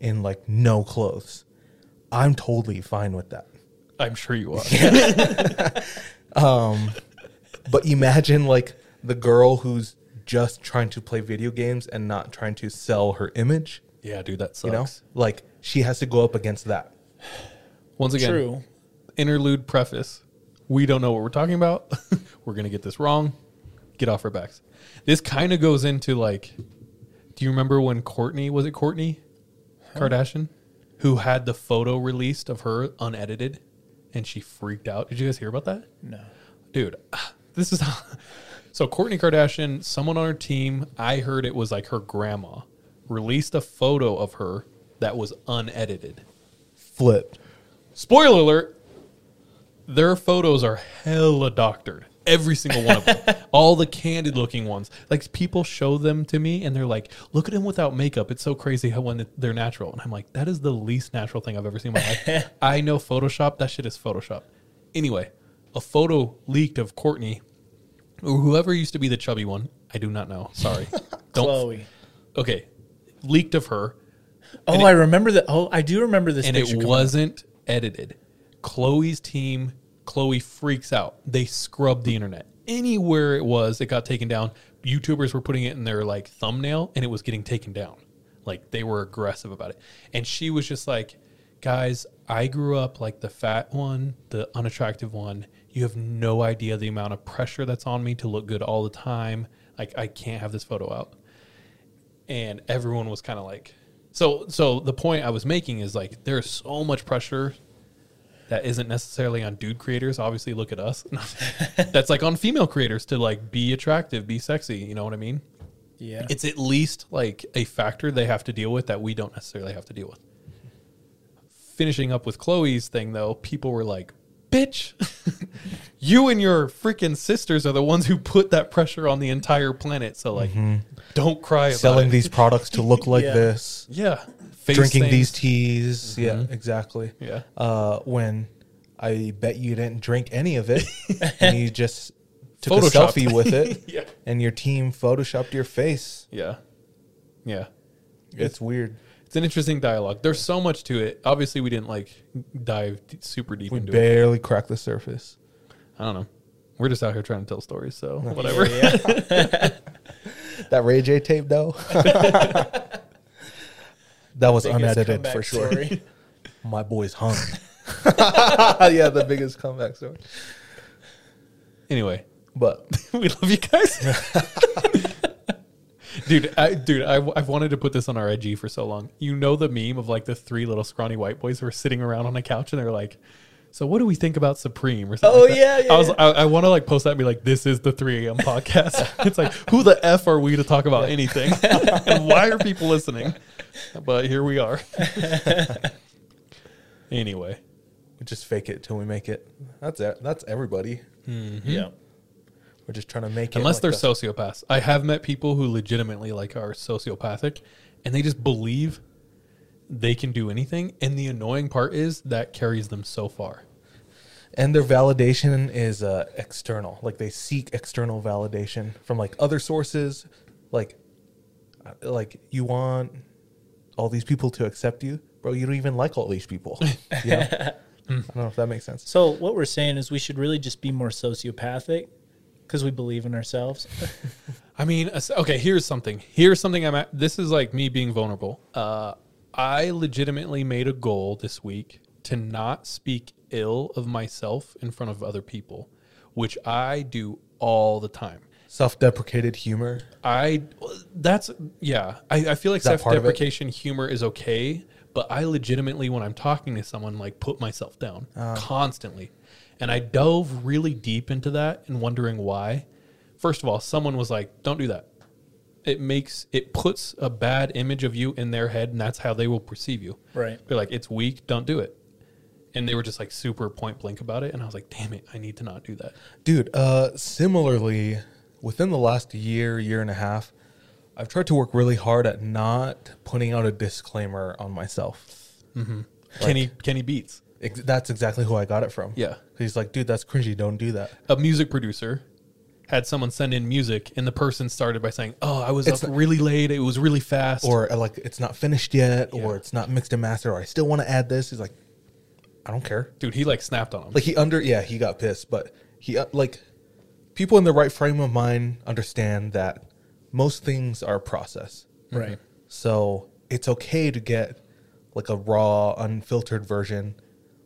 in like no clothes. I'm totally fine with that. I'm sure you are. Yeah. But imagine like the girl who's just trying to play video games and not trying to sell her image. Yeah, dude, that sucks. You know? Like she has to go up against that. Once again, true. Interlude preface. We don't know what we're talking about. We're going to get this wrong. Get off our backs. This kind of goes into like, do you remember when Kourtney Kardashian, who had the photo released of her unedited, and she freaked out? Did you guys hear about that? No. Dude, this is how... So Kourtney Kardashian, someone on her team, I heard it was like her grandma, released a photo of her that was unedited. Flipped. Spoiler alert, their photos are hella doctored. Every single one of them. All the candid looking ones. Like people show them to me and they're like, look at him without makeup. It's so crazy how when they're natural. And I'm like, that is the least natural thing I've ever seen in my life. I know Photoshop. That shit is Photoshop. Anyway, a photo leaked of Kourtney or whoever used to be the chubby one. I do not know. Sorry. Khloé. Okay. Leaked of her. Oh, I remember that. Oh, I do remember this. And it wasn't edited. Khloé's team. Khloé freaks out. They scrubbed the internet. Anywhere it was, it got taken down. YouTubers were putting it in their like thumbnail and it was getting taken down. Like they were aggressive about it. And she was just like, guys, I grew up like the fat one, the unattractive one. You have no idea the amount of pressure that's on me to look good all the time. Like I can't have this photo out. And everyone was kind of like, so the point I was making is like, there's so much pressure that isn't necessarily on dude creators. Obviously, look at us. That's like on female creators to like be attractive, be sexy. You know what I mean? Yeah. It's at least like a factor they have to deal with that we don't necessarily have to deal with. Finishing up with Khloé's thing, though, people were like, bitch, you and your freaking sisters are the ones who put that pressure on the entire planet. So, like, don't cry about selling it. These products to look like this. Yeah. Drinking things. These teas. Mm-hmm. Yeah, exactly. Yeah. When I bet you didn't drink any of it and you just took a selfie with it and your team photoshopped your face. Yeah. Yeah. It's weird. It's an interesting dialogue. There's so much to it. Obviously, we didn't like dive super deep into it. We barely cracked the surface. I don't know. We're just out here trying to tell stories, so whatever. Yeah. That Ray J tape, though. That was unedited for sure. My boy's hung. Yeah, the biggest comeback story. Anyway, but we love you guys. Dude, I've wanted to put this on our IG for so long. You know the meme of like the 3 little scrawny white boys who are sitting around on a couch and they're like, so what do we think about Supreme or something? Oh, like yeah, yeah. I want to like post that and be like, this is the 3 a.m. podcast. It's like, who the F are we to talk about anything? And why are people listening? But here we are. Anyway. We just fake it till we make it. That's it. That's everybody. Mm-hmm. Yeah. We're just trying to make it. Unless they're sociopaths. I have met people who legitimately like are sociopathic and they just believe they can do anything. And the annoying part is that carries them so far. And their validation is external. Like they seek external validation from like other sources. Like you want all these people to accept you, bro, you don't even like all these people. Yeah. I don't know if that makes sense. So what we're saying is we should really just be more sociopathic because we believe in ourselves. I mean, okay, here's something. This is like me being vulnerable. I legitimately made a goal this week to not speak ill of myself in front of other people, which I do all the time. Self-deprecated humor. I feel like self-deprecation humor is okay, but I legitimately, when I'm talking to someone, like put myself down constantly. And I dove really deep into that and wondering why. First of all, someone was like, don't do that. It puts a bad image of you in their head, and that's how they will perceive you. Right. They're like, it's weak, don't do it. And they were just like super point blank about it. And I was like, damn it, I need to not do that. Dude, similarly, within the last year and a half, I've tried to work really hard at not putting out a disclaimer on myself. Mm-hmm. Like, Kenny Beats. That's exactly who I got it from. Yeah. He's like, dude, that's cringy. Don't do that. A music producer had someone send in music, and the person started by saying, oh, I was up really late. It was really fast. Or like, it's not finished yet, or it's not mixed and mastered, or I still want to add this. He's like, I don't care. Dude, he like snapped on him. Like he got pissed, but he like people in the right frame of mind understand that most things are a process. Right. Mm-hmm. So it's okay to get like a raw, unfiltered version,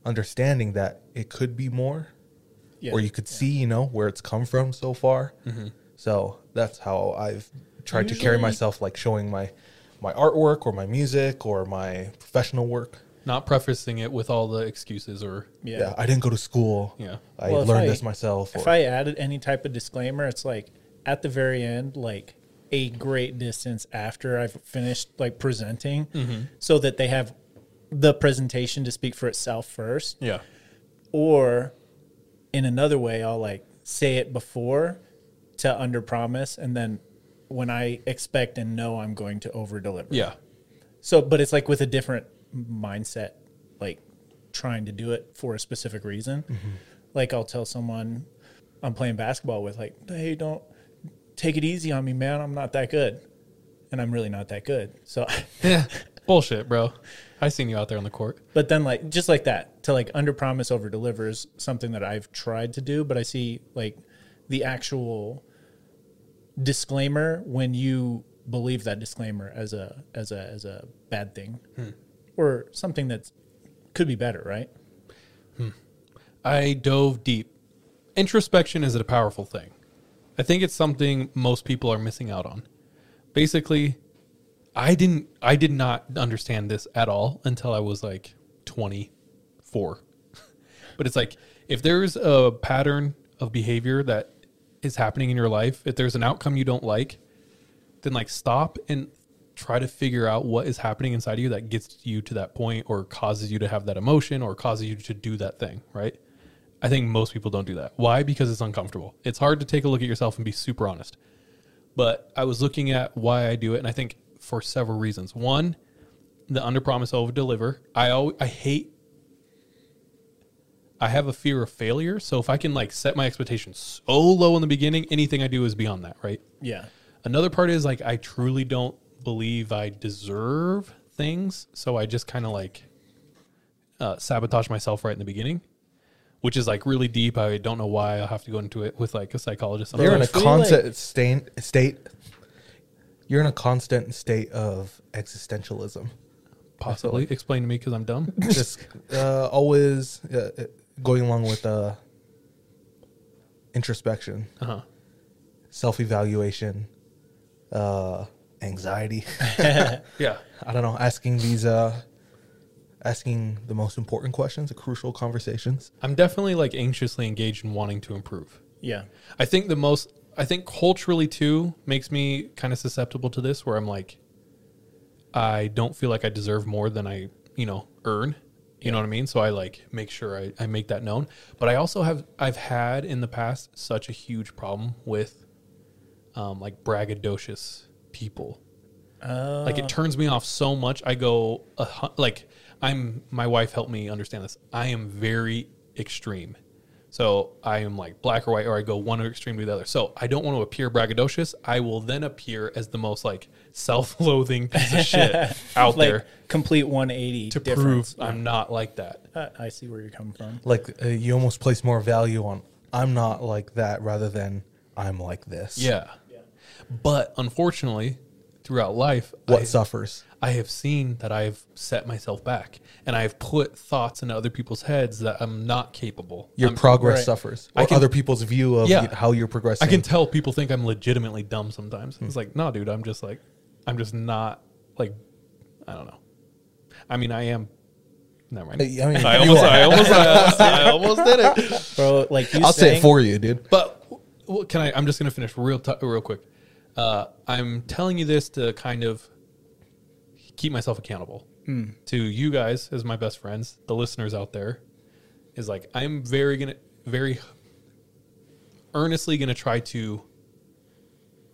understanding that it could be more or you could see, you know, where it's come from so far. Mm-hmm. So that's how I've tried to carry myself, like showing my artwork or my music or my professional work. Not prefacing it with all the excuses or... Yeah, I didn't go to school. Yeah. I learned this myself. If I added any type of disclaimer, it's like at the very end, like a great distance after I've finished like presenting so that they have the presentation to speak for itself first. Yeah. Or in another way, I'll like say it before to underpromise, and then when I expect and know I'm going to overdeliver. Yeah. So, but it's like with a different... mindset, like trying to do it for a specific reason. Mm-hmm. Like I'll tell someone I'm playing basketball with, like, hey, don't take it easy on me, man. I'm not that good. And I'm really not that good. So yeah, bullshit, bro. I seen you out there on the court. But then like, just like that, to like under promise over deliver is something that I've tried to do, but I see like the actual disclaimer when you believe that disclaimer as a bad thing. Hmm. Or something that could be better, right? Hmm. I dove deep. Introspection is a powerful thing. I think it's something most people are missing out on. Basically, I did not understand this at all until I was like 24. But it's like, if there's a pattern of behavior that is happening in your life, if there's an outcome you don't like, then like stop and try to figure out what is happening inside of you that gets you to that point or causes you to have that emotion or causes you to do that thing, right? I think most people don't do that. Why? Because it's uncomfortable. It's hard to take a look at yourself and be super honest. But I was looking at why I do it, and I think for several reasons. One, the under-promise, over-deliver. I have a fear of failure, so if I can like set my expectations so low in the beginning, anything I do is beyond that, right? Yeah. Another part is like I truly don't believe I deserve things, so I just kind of like sabotage myself right in the beginning, which is like really deep. I don't know why. I'll have to go into it with like a psychologist. You're in a constant state. You're in a constant state of existentialism. Possibly. Explain to me, because I'm dumb. Just always going along with introspection, self-evaluation, anxiety. Yeah. I don't know. Asking the most important questions, the crucial conversations. I'm definitely like anxiously engaged in wanting to improve. Yeah. I think culturally too makes me kind of susceptible to this, where I'm like, I don't feel like I deserve more than I, you know, earn. You know what I mean? So I like make sure I make that known. But I also I've had in the past such a huge problem with like braggadocious people. Like it turns me off so much. I go like my wife helped me understand this. I am very extreme. So I am like black or white, or I go one extreme to the other. So I don't want to appear braggadocious. I will then appear as the most like self-loathing piece of shit out like there. Complete 180 to difference. Prove I'm not like that. I see where you're coming from. Like you almost place more value on I'm not like that rather than I'm like this. Yeah. Yeah. But unfortunately, throughout life, I have seen that I've set myself back, and I've put thoughts into other people's heads that I'm not capable. Your progress suffers. Other people's view of how you're progressing. I can tell people think I'm legitimately dumb sometimes. It's like, no, dude, I'm just not like, I don't know. I mean, I am. Never mind. I almost did it, bro. Like I'll say it for you, dude. But I'm just gonna finish real quick. I'm telling you this to kind of keep myself accountable to you guys as my best friends, the listeners out there, is like, I'm very earnestly going to try to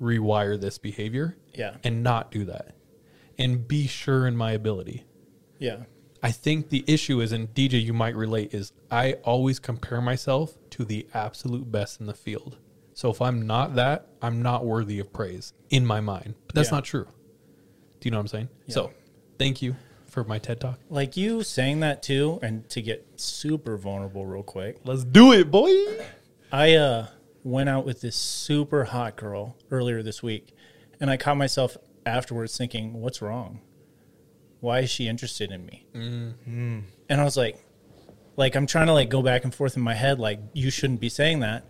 rewire this behavior and not do that and be sure in my ability. Yeah. I think the issue is, and DJ, you might relate, is I always compare myself to the absolute best in the field. So if I'm not that, I'm not worthy of praise in my mind. But that's not true. Do you know what I'm saying? Yeah. So thank you for my TED Talk. Like you saying that too, and to get super vulnerable real quick. Let's do it, boy. I went out with this super hot girl earlier this week, and I caught myself afterwards thinking, what's wrong? Why is she interested in me? Mm-hmm. And I was like I'm trying to like go back and forth in my head, like you shouldn't be saying that.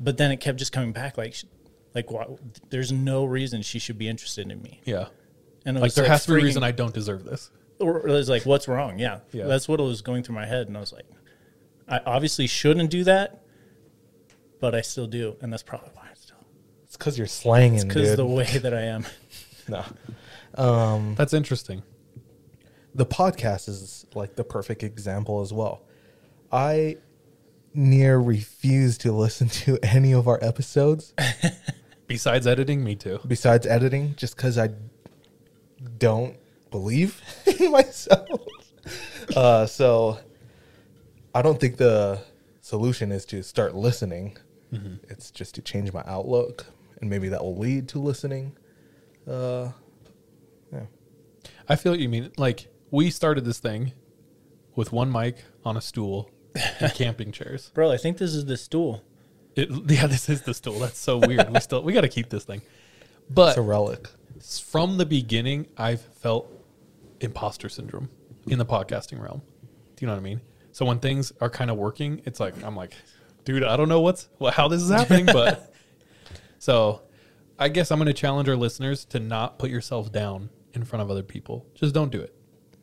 But then it kept just coming back, there's no reason she should be interested in me. Yeah, and it was there has to be a reason I don't deserve this. Or it was like, what's wrong? Yeah, that's what was going through my head, and I was like, I obviously shouldn't do that, but I still do, and that's probably why I still. It's because you're slanging, dude. It's because the way that I am. No, that's interesting. The podcast is like the perfect example as well. I near refuse to listen to any of our episodes besides editing. Me too. Besides editing, just because I don't believe in myself. So I don't think the solution is to start listening. Mm-hmm. It's just to change my outlook, and maybe that will lead to listening. Yeah, I feel what you mean. Like we started this thing with one mic on a stool. And camping chairs, bro. I think this is the stool. This is the stool. That's so weird. We got to keep this thing. But it's a relic. From the beginning, I've felt imposter syndrome in the podcasting realm. Do you know what I mean? So when things are kind of working, it's like I'm like, dude, I don't know how this is happening, but so I guess I'm going to challenge our listeners to not put yourself down in front of other people. Just don't do it,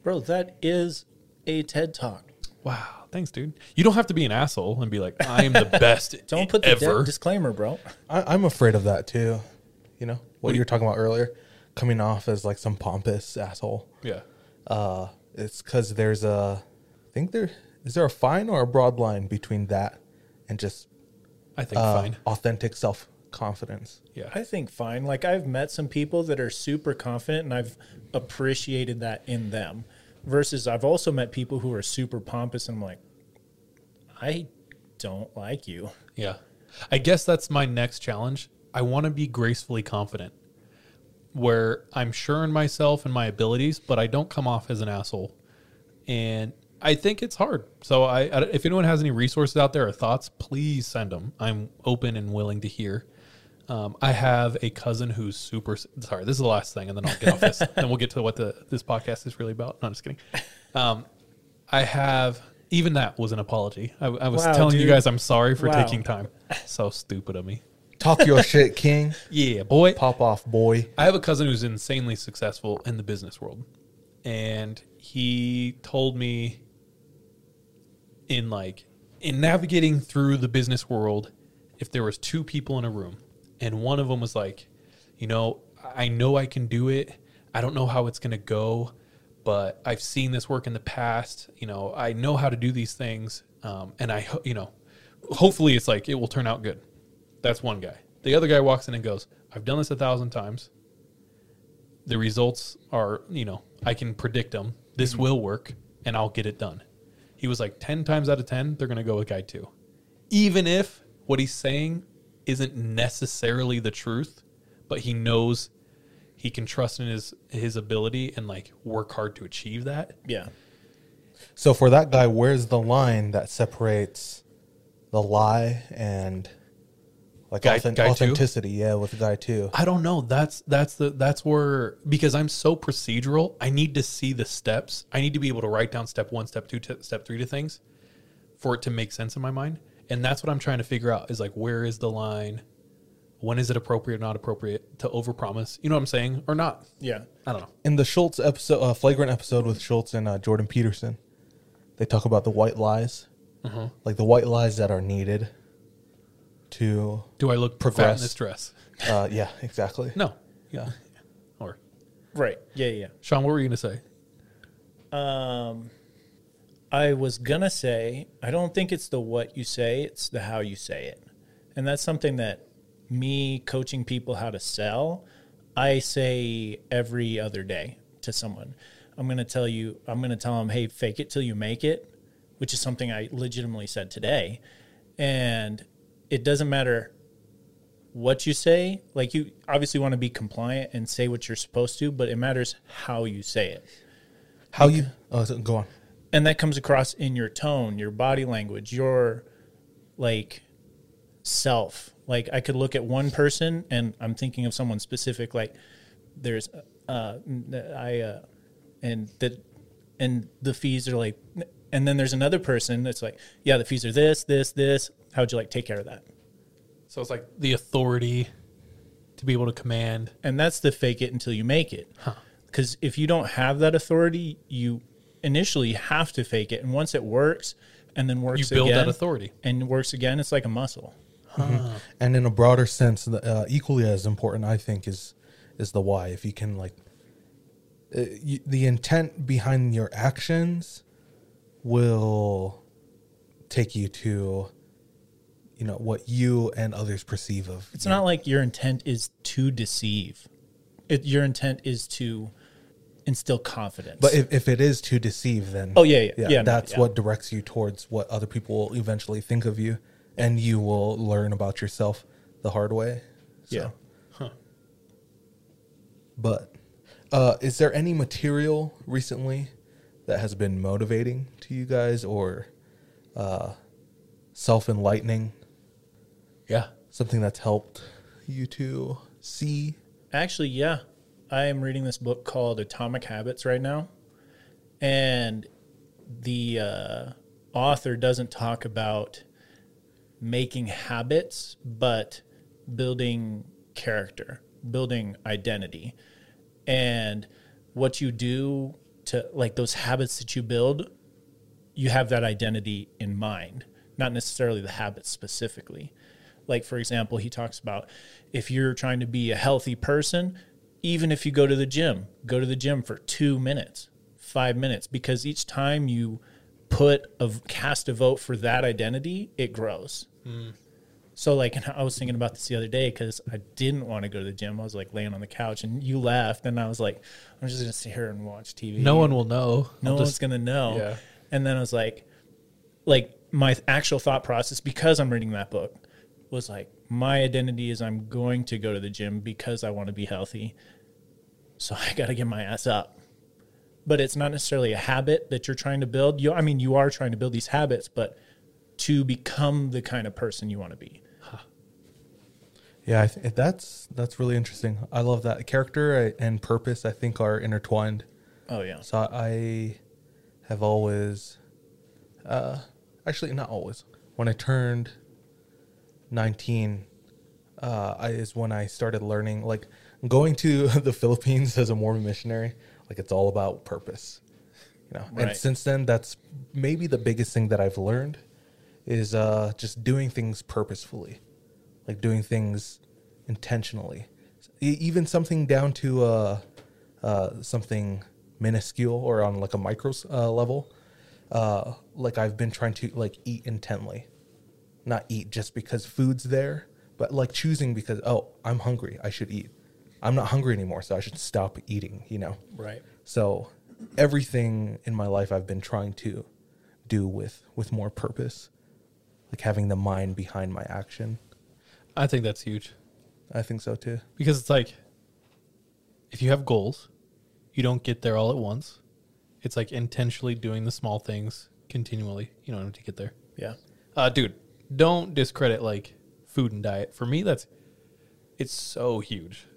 bro. That is a TED Talk. Wow. Thanks, dude. You don't have to be an asshole and be like, I am the best Don't put the disclaimer, bro. I'm afraid of that, too. You know, what you were talking about earlier, coming off as like some pompous asshole. Yeah. It's because there's is there a fine or a broad line between that and just, I think, fine. Authentic self-confidence? Yeah. I think fine. Like, I've met some people that are super confident, and I've appreciated that in them. Versus I've also met people who are super pompous, and I'm like, I don't like you. Yeah. I guess that's my next challenge. I want to be gracefully confident, where I'm sure in myself and my abilities, but I don't come off as an asshole. And I think it's hard. So if anyone has any resources out there or thoughts, please send them. I'm open and willing to hear. I have a cousin who's super... Sorry, this is the last thing, and then I'll get off this. Then we'll get to what this podcast is really about. No, I'm just kidding. I have... Even that was an apology. I was telling you guys I'm sorry for taking time. So stupid of me. Talk your shit, King. Yeah, boy. Pop off, boy. I have a cousin who's insanely successful in the business world. And he told me in navigating through the business world, if there was two people in a room... And one of them was like, you know I can do it. I don't know how it's going to go, but I've seen this work in the past. You know, I know how to do these things. And hopefully it's like, it will turn out good. That's one guy. The other guy walks in and goes, I've done this 1,000 times. The results are, I can predict them. This will work, and I'll get it done. He was like 10 times out of 10, they're going to go with guy two. even if what he's saying isn't necessarily the truth, but he knows he can trust in his ability and like work hard to achieve that. Yeah. So for that guy, where's the line that separates the lie and like authenticity? Yeah, with guy two. I don't know. That's where, because I'm so procedural, I need to see the steps. I need to be able to write down step one, step two, step three to things for it to make sense in my mind. And that's what I'm trying to figure out is like, where is the line? When is it appropriate or not appropriate to overpromise? You know what I'm saying? Or not. Yeah. I don't know. In the Schultz episode, Flagrant episode with Schultz and Jordan Peterson, they talk about the white lies. Uh-huh. Like the white lies that are needed to do I look fat in this dress? Yeah, exactly. No. Yeah. Or. Right. Yeah, yeah. Sean, what were you going to say? I was going to say, I don't think it's the what you say, it's the how you say it. And that's something that me coaching people how to sell, I say every other day to someone. I'm going to tell them, hey, fake it till you make it, which is something I legitimately said today. And it doesn't matter what you say. Like, you obviously want to be compliant and say what you're supposed to, but it matters how you say it. How you, go on. And that comes across in your tone, your body language, your like self. Like, I could look at one person, and I'm thinking of someone specific, like, there's, and the fees are like, and then there's another person that's like, yeah, the fees are this, this, this. How would you like take care of that? So it's like the authority to be able to command. And that's the fake it until you make it. Because if you don't have that authority, you initially have to fake it. And once it works, and then works again. You build that authority. And works again, it's like a muscle. Mm-hmm. And in a broader sense, equally as important, I think, is the why. If you can, like, the intent behind your actions will take you to, you know, what you and others perceive of. It's not like your intent is to deceive. Your intent is to instill confidence. But if it is to deceive, then that's what directs you towards what other people will eventually think of you. And you will learn about yourself the hard way. So. Yeah. Huh. But is there any material recently that has been motivating to you guys or self-enlightening? Yeah. Something that's helped you to see? Actually, yeah. I am reading this book called Atomic Habits right now. And the author doesn't talk about making habits, but building character, building identity. And what you do to, like, those habits that you build, you have that identity in mind, not necessarily the habits specifically. Like, for example, he talks about if you're trying to be a healthy person, even if you go to the gym for 2 minutes, 5 minutes, because each time you cast a vote for that identity, it grows. So, like, and I was thinking about this the other day because I didn't want to go to the gym. I was like laying on the couch and you left, and I was like, I'm just gonna sit here and watch TV. No one will know. No one's gonna know. Yeah. And then I was like my actual thought process, because I'm reading that book, was like, my identity is I'm going to go to the gym because I want to be healthy, so I gotta get my ass up. But it's not necessarily a habit that you're trying to build. You are trying to build these habits, but to become the kind of person you want to be. Huh. Yeah, I think that's really interesting. I love that. Character and purpose, I think, are intertwined. Oh, yeah. So I have always, actually not always, when I turned 19 is when I started learning, like, going to the Philippines as a Mormon missionary. Like, it's all about purpose, you know. Right. And since then, that's maybe the biggest thing that I've learned is just doing things purposefully, like doing things intentionally, even something down to something minuscule or on like a micro level. Like, I've been trying to like eat intently, not eat just because food's there, but like choosing because, oh, I'm hungry, I should eat. I'm not hungry anymore, so I should stop eating, you know? Right. So everything in my life I've been trying to do with more purpose. like having the mind behind my action. I think that's huge. I think so too. Because it's like, if you have goals, you don't get there all at once. It's like intentionally doing the small things continually, you know, to get there. Yeah. Dude, don't discredit like food and diet. For me, it's so huge.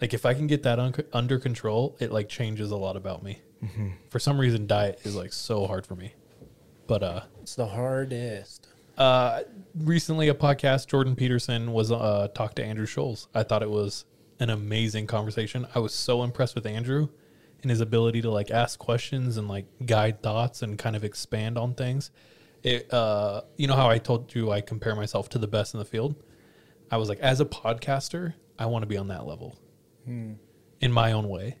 Like if I can get that under control, it like changes a lot about me. Mm-hmm. For some reason, diet is like so hard for me. But it's the hardest. Recently, a podcast, Jordan Peterson was talked to Andrew Scholes. I thought it was an amazing conversation. I was so impressed with Andrew and his ability to like ask questions and like guide thoughts and kind of expand on things. It, you know how I told you I compare myself to the best in the field? I was like, as a podcaster, I want to be on that level in my own way.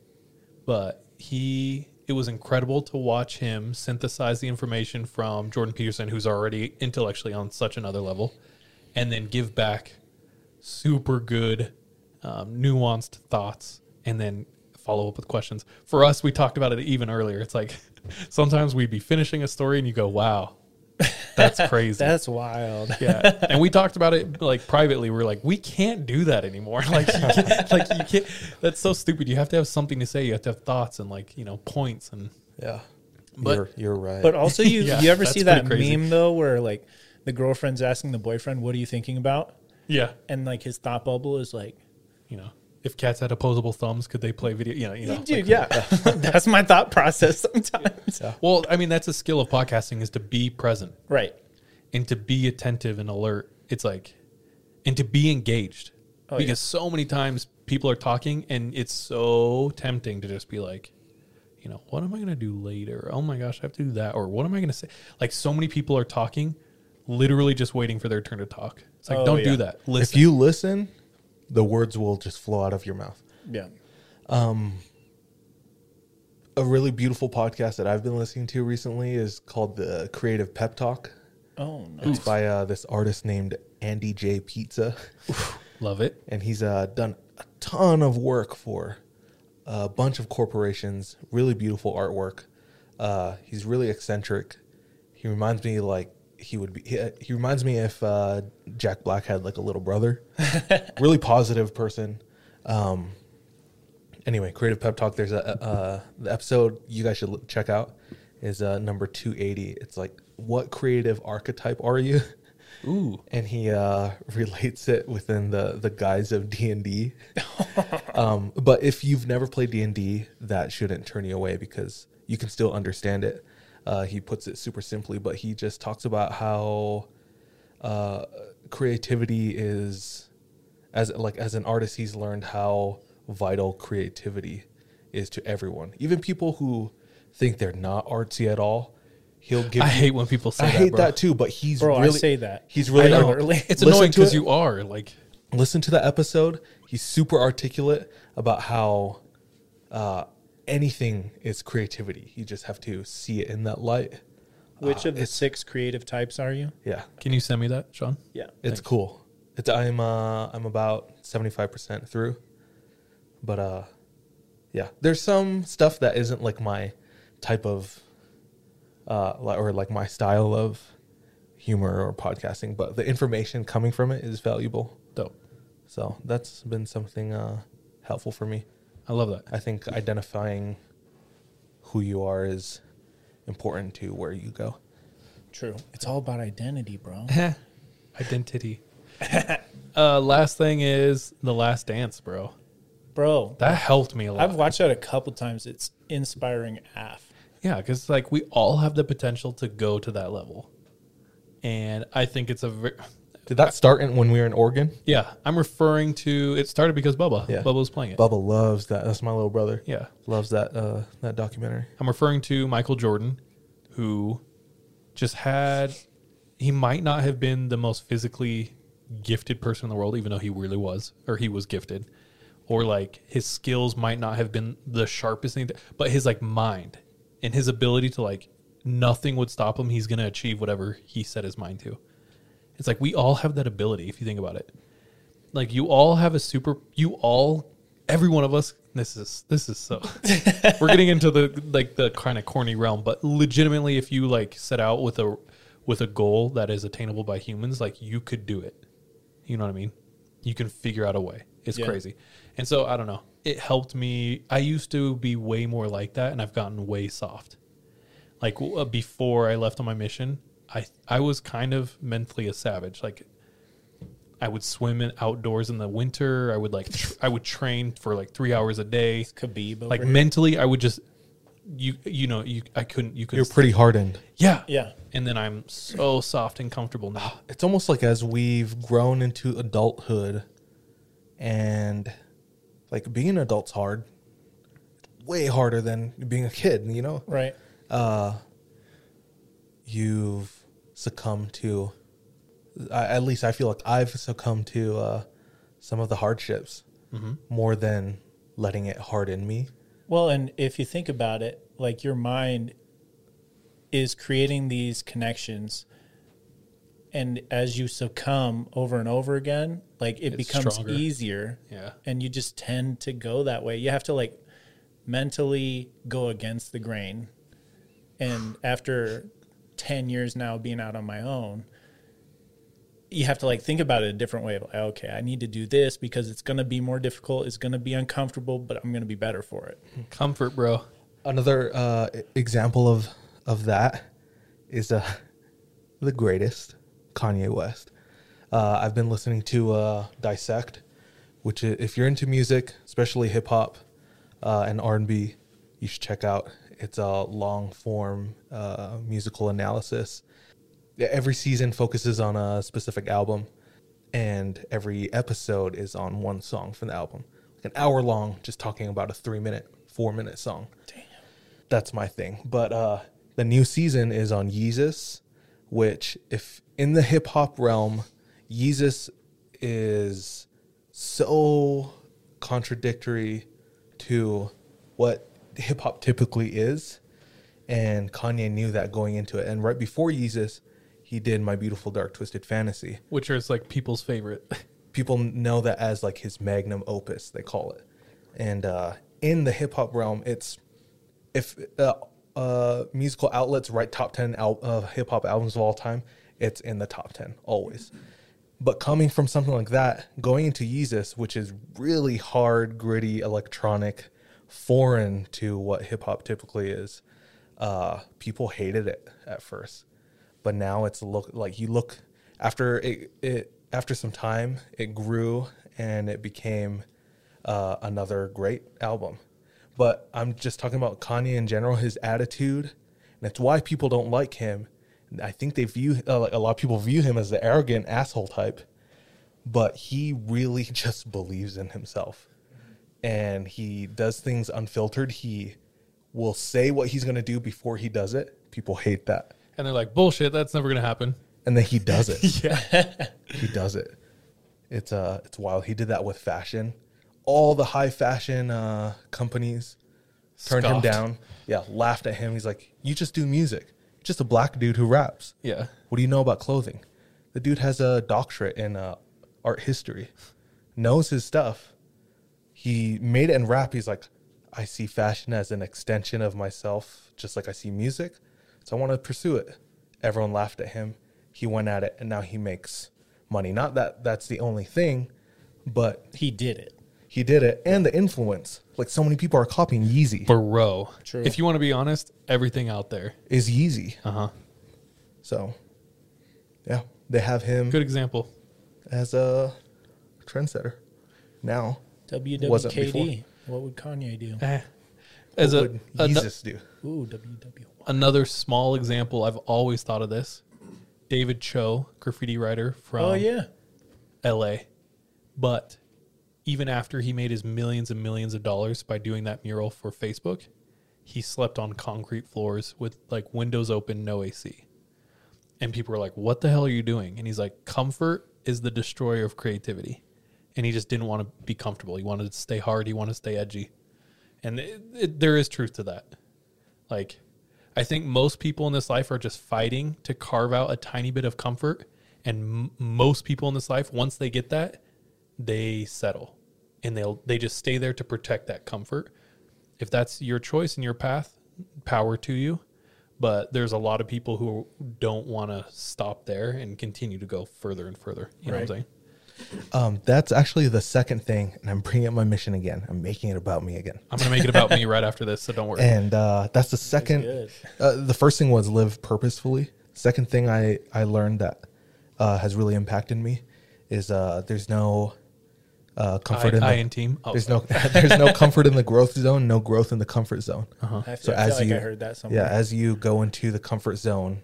But it was incredible to watch him synthesize the information from Jordan Peterson, who's already intellectually on such another level, and then give back super good, nuanced thoughts, and then follow up with questions. For us, we talked about it even earlier. It's like sometimes we'd be finishing a story and you go, wow, that's crazy. That's wild. Yeah. And we talked about it like privately. We're like, we can't do that anymore. Like, you can't, that's so stupid. You have to have something to say. You have to have thoughts and like, you know, points and yeah, but you're right. But also you ever see that meme though, where like the girlfriend's asking the boyfriend, what are you thinking about? Yeah. And like his thought bubble is like, you know, if cats had opposable thumbs, could they play video? You know dude, like, yeah. That's my thought process sometimes. Yeah. Well, I mean, that's a skill of podcasting is to be present. Right. And to be attentive and alert. It's like, and to be engaged. Oh, because so many times people are talking and it's so tempting to just be like, you know, what am I going to do later? Oh my gosh, I have to do that. Or what am I going to say? Like so many people are talking, literally just waiting for their turn to talk. It's like, don't do that. Listen. If you listen, the words will just flow out of your mouth. Yeah. A really beautiful podcast that I've been listening to recently is called The Creative Pep Talk. Oh, nice. It's by this artist named Andy J. Pizza. Love it. And he's done a ton of work for a bunch of corporations. Really beautiful artwork. He's really eccentric. He reminds me like, he reminds me if Jack Black had like a little brother. Really positive person. Anyway, Creative Pep Talk, there's the episode you guys should check out is number 280. It's like, what creative archetype are you? Ooh. And he relates it within the guise of D&D. But if you've never played D&D, that shouldn't turn you away because you can still understand it. He puts it super simply, but he just talks about how creativity is, as an artist, he's learned how vital creativity is to everyone. Even people who think they're not artsy at all, he'll give. I hate when people say that. I hate that too, but he's really. I say that. He's really. I know. It's annoying because you are like. Listen to the episode. He's super articulate about how. Anything is creativity. You just have to see it in that light. Which of the 6 creative types are you? Yeah. Can you send me that, Sean? Yeah. It's cool. I'm about 75% through. But yeah, there's some stuff that isn't like my type of or like my style of humor or podcasting, but the information coming from it is valuable. Dope. So that's been something helpful for me. I love that. I think identifying who you are is important to where you go. True. It's all about identity, bro. Identity. Last thing is The Last Dance, bro. Bro. That helped me a lot. I've watched that a couple times. It's inspiring AF. Yeah, because like we all have the potential to go to that level. And I think it's a very... Did that start when we were in Oregon? Yeah. I'm referring to... It started because Bubba. Yeah. Bubba was playing it. Bubba loves that. That's my little brother. Yeah. Loves that documentary. I'm referring to Michael Jordan, who just had... He might not have been the most physically gifted person in the world, even though he really was, or he was gifted. Or, like, his skills might not have been the sharpest thing, but his, like, mind and his ability to, like, nothing would stop him. He's going to achieve whatever he set his mind to. It's like we all have that ability if you think about it. Like you all have a every one of us, this is so we're getting into the kind of corny realm, but legitimately if you like set out with a with a goal that is attainable by humans, like, you could do it. You know what I mean? You can figure out a way. It's crazy. And so, I don't know. It helped me. I used to be way more like that, and I've gotten way soft. Like, before I left on my mission, I was kind of mentally a savage. Like, I would swim in outdoors in the winter. I would I would train for like 3 hours a day. It's Khabib over like here. Mentally, I would just you're pretty hardened. Yeah. Yeah. And then I'm so soft and comfortable now. It's almost like as we've grown into adulthood, and like being an adult's hard, way harder than being a kid, you know? Right. You've succumbed to, at least I feel like I've succumbed to some of the hardships more than letting it harden me. Well, and if you think about it, like your mind is creating these connections, and as you succumb over and over again, like it becomes stronger. Easier. Yeah. And you just tend to go that way. You have to like mentally go against the grain. And after 10 years now being out on my own, you have to like think about it a different way. Like, okay, I need to do this because it's going to be more difficult. It's going to be uncomfortable, but I'm going to be better for it. Comfort, bro. Another example of that is the greatest, Kanye West. I've been listening to Dissect, which is, if you're into music, especially hip hop and R&B, you should check out. It's a long form musical analysis. Every season focuses on a specific album, and every episode is on one song from the album. Like an hour long, just talking about a 4-minute song. Damn. That's my thing. But the new season is on Yeezus, which if in the hip hop realm, Yeezus is so contradictory to what hip hop typically is, and Kanye knew that going into it. And right before Yeezus, he did My Beautiful Dark Twisted Fantasy, which is like people's favorite. People know that as like his magnum opus, they call it. And in the hip hop realm, it's if musical outlets write top 10 hip hop albums of all time, it's in the top 10 always. But coming from something like that, going into Yeezus, which is really hard, gritty, electronic, foreign to what hip-hop typically is, people hated it at first, but now it's after some time it grew and it became another great album. But I'm just talking about Kanye in general, his attitude, and that's why people don't like him. I think they view a lot of people view him as the arrogant asshole type, but he really just believes in himself. And he does things unfiltered. He will say what he's going to do before he does it. People hate that. And they're like, bullshit, that's never going to happen. And then he does it. Yeah. He does it. It's wild. He did that with fashion. All the high fashion companies turned him down. Yeah, laughed at him. He's like, you just do music. Just a black dude who raps. Yeah. What do you know about clothing? The dude has a doctorate in art history. Knows his stuff. He made it in rap. He's like, I see fashion as an extension of myself, just like I see music. So I want to pursue it. Everyone laughed at him. He went at it, and now he makes money. Not that that's the only thing, but... he did it. He did it. And the influence. Like, so many people are copying Yeezy. Bro. True. If you want to be honest, everything out there is Yeezy. Uh-huh. So, yeah. They have him... good example. As a trendsetter. Now... WWKD. What would Kanye do? As what would Jesus do? Ooh, WW. Another small example. I've always thought of this. David Cho, graffiti writer from L.A. But even after he made his millions and millions of dollars by doing that mural for Facebook, he slept on concrete floors with like windows open, no AC. And people were like, what the hell are you doing? And he's like, comfort is the destroyer of creativity. And he just didn't want to be comfortable. He wanted to stay hard. He wanted to stay edgy. And there is truth to that. Like, I think most people in this life are just fighting to carve out a tiny bit of comfort. And most people in this life, once they get that, they settle. And they just stay there to protect that comfort. If that's your choice and your path, power to you. But there's a lot of people who don't want to stop there and continue to go further and further. You know what I'm saying? That's actually the second thing, and I'm bringing up my mission again. I'm making it about me again. I'm going to make it about me right after this, so don't worry. And that's the second. The first thing was live purposefully. Second thing I learned that has really impacted me is there's no comfort there's no comfort in the growth zone, no growth in the comfort zone. So as you, I heard that somewhere. Yeah, as you go into the comfort zone,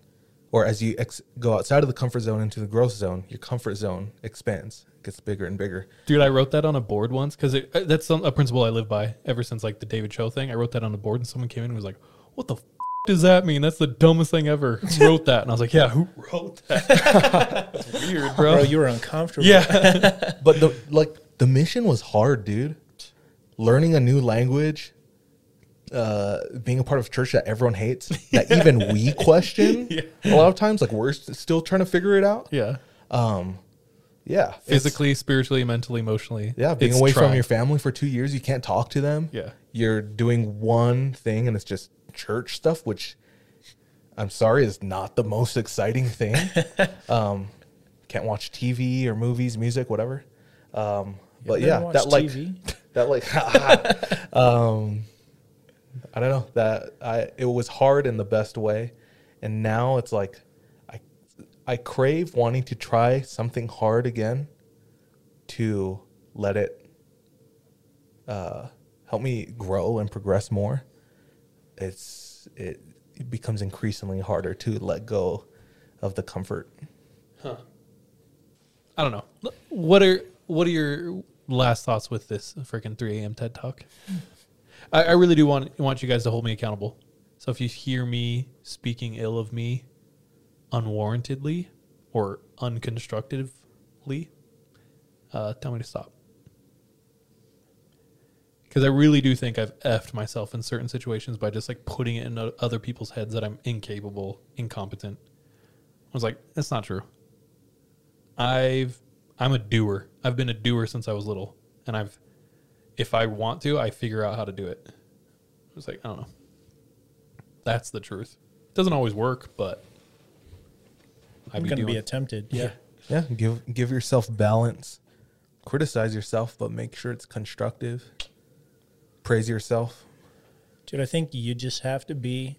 or as you go outside of the comfort zone into the growth zone, your comfort zone expands, gets bigger and bigger. Dude, I wrote that on a board once because that's a principle I live by ever since like the David Cho thing. I wrote that on a board and someone came in and was like, what the f does that mean? That's the dumbest thing ever. Who wrote that? And I was like, yeah, who wrote that? That's weird, bro. Bro, you were uncomfortable. Yeah. But the mission was hard, dude. Learning a new language. Being a part of a church that everyone hates, that even we question a lot of times, like we're still trying to figure it out. Yeah. Physically, spiritually, mentally, emotionally. Yeah. Being away from your family for 2 years, you can't talk to them. Yeah. You're doing one thing and it's just church stuff, which I'm sorry is not the most exciting thing. Can't watch TV or movies, music, whatever. But yeah, that like, TV? That like, I don't know that it was hard in the best way. And now it's like, I crave wanting to try something hard again to let it, help me grow and progress more. It becomes increasingly harder to let go of the comfort. Huh. I don't know. What are your last thoughts with this freaking 3 a.m. TED Talk? I really do want you guys to hold me accountable. So if you hear me speaking ill of me unwarrantedly or unconstructively, tell me to stop. Because I really do think I've effed myself in certain situations by just like putting it in other people's heads that I'm incapable, incompetent. I was like, that's not true. I'm a doer. I've been a doer since I was little, and if I want to, I figure out how to do it. It's like, I don't know. That's the truth. It doesn't always work, but I'm going to be attempted. Yeah. Yeah. Give yourself balance. Criticize yourself, but make sure it's constructive. Praise yourself. Dude, I think you just have to be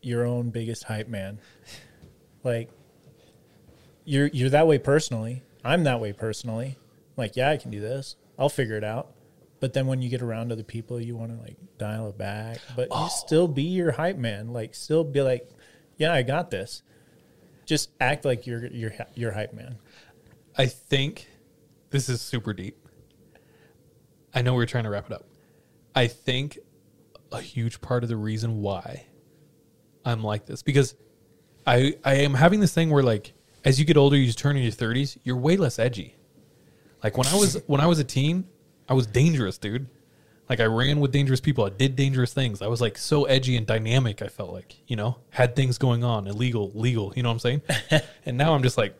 your own biggest hype man. Like, you're that way personally. I'm that way personally. Like, yeah, I can do this. I'll figure it out. But then when you get around other people, you want to like dial it back, but you still be your hype man. Like still be like, yeah, I got this. Just act like you're hype man. I think this is super deep. I know we're trying to wrap it up. I think a huge part of the reason why I'm like this, because I am having this thing where like, as you get older, you turn in your 30s, you're way less edgy. Like when I was a teen, I was dangerous, dude. Like, I ran with dangerous people. I did dangerous things. I was, like, so edgy and dynamic, I felt like, you know? Had things going on, illegal, legal, you know what I'm saying? And now I'm just, like,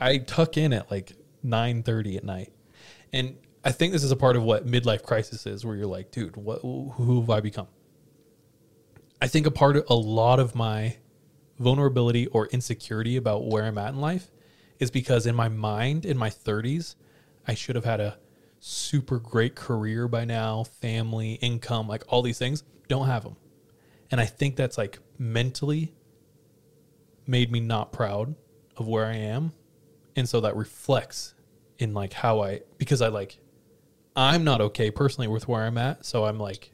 I tuck in at, like, 9:30 at night. And I think this is a part of what midlife crisis is, where you're like, dude, who have I become? I think a lot of my vulnerability or insecurity about where I'm at in life is because in my mind, in my 30s, I should have had a super great career by now, family, income, like all these things, don't have them. And I think that's like mentally made me not proud of where I am. And so that reflects in like how I'm not okay personally with where I'm at. So I'm like,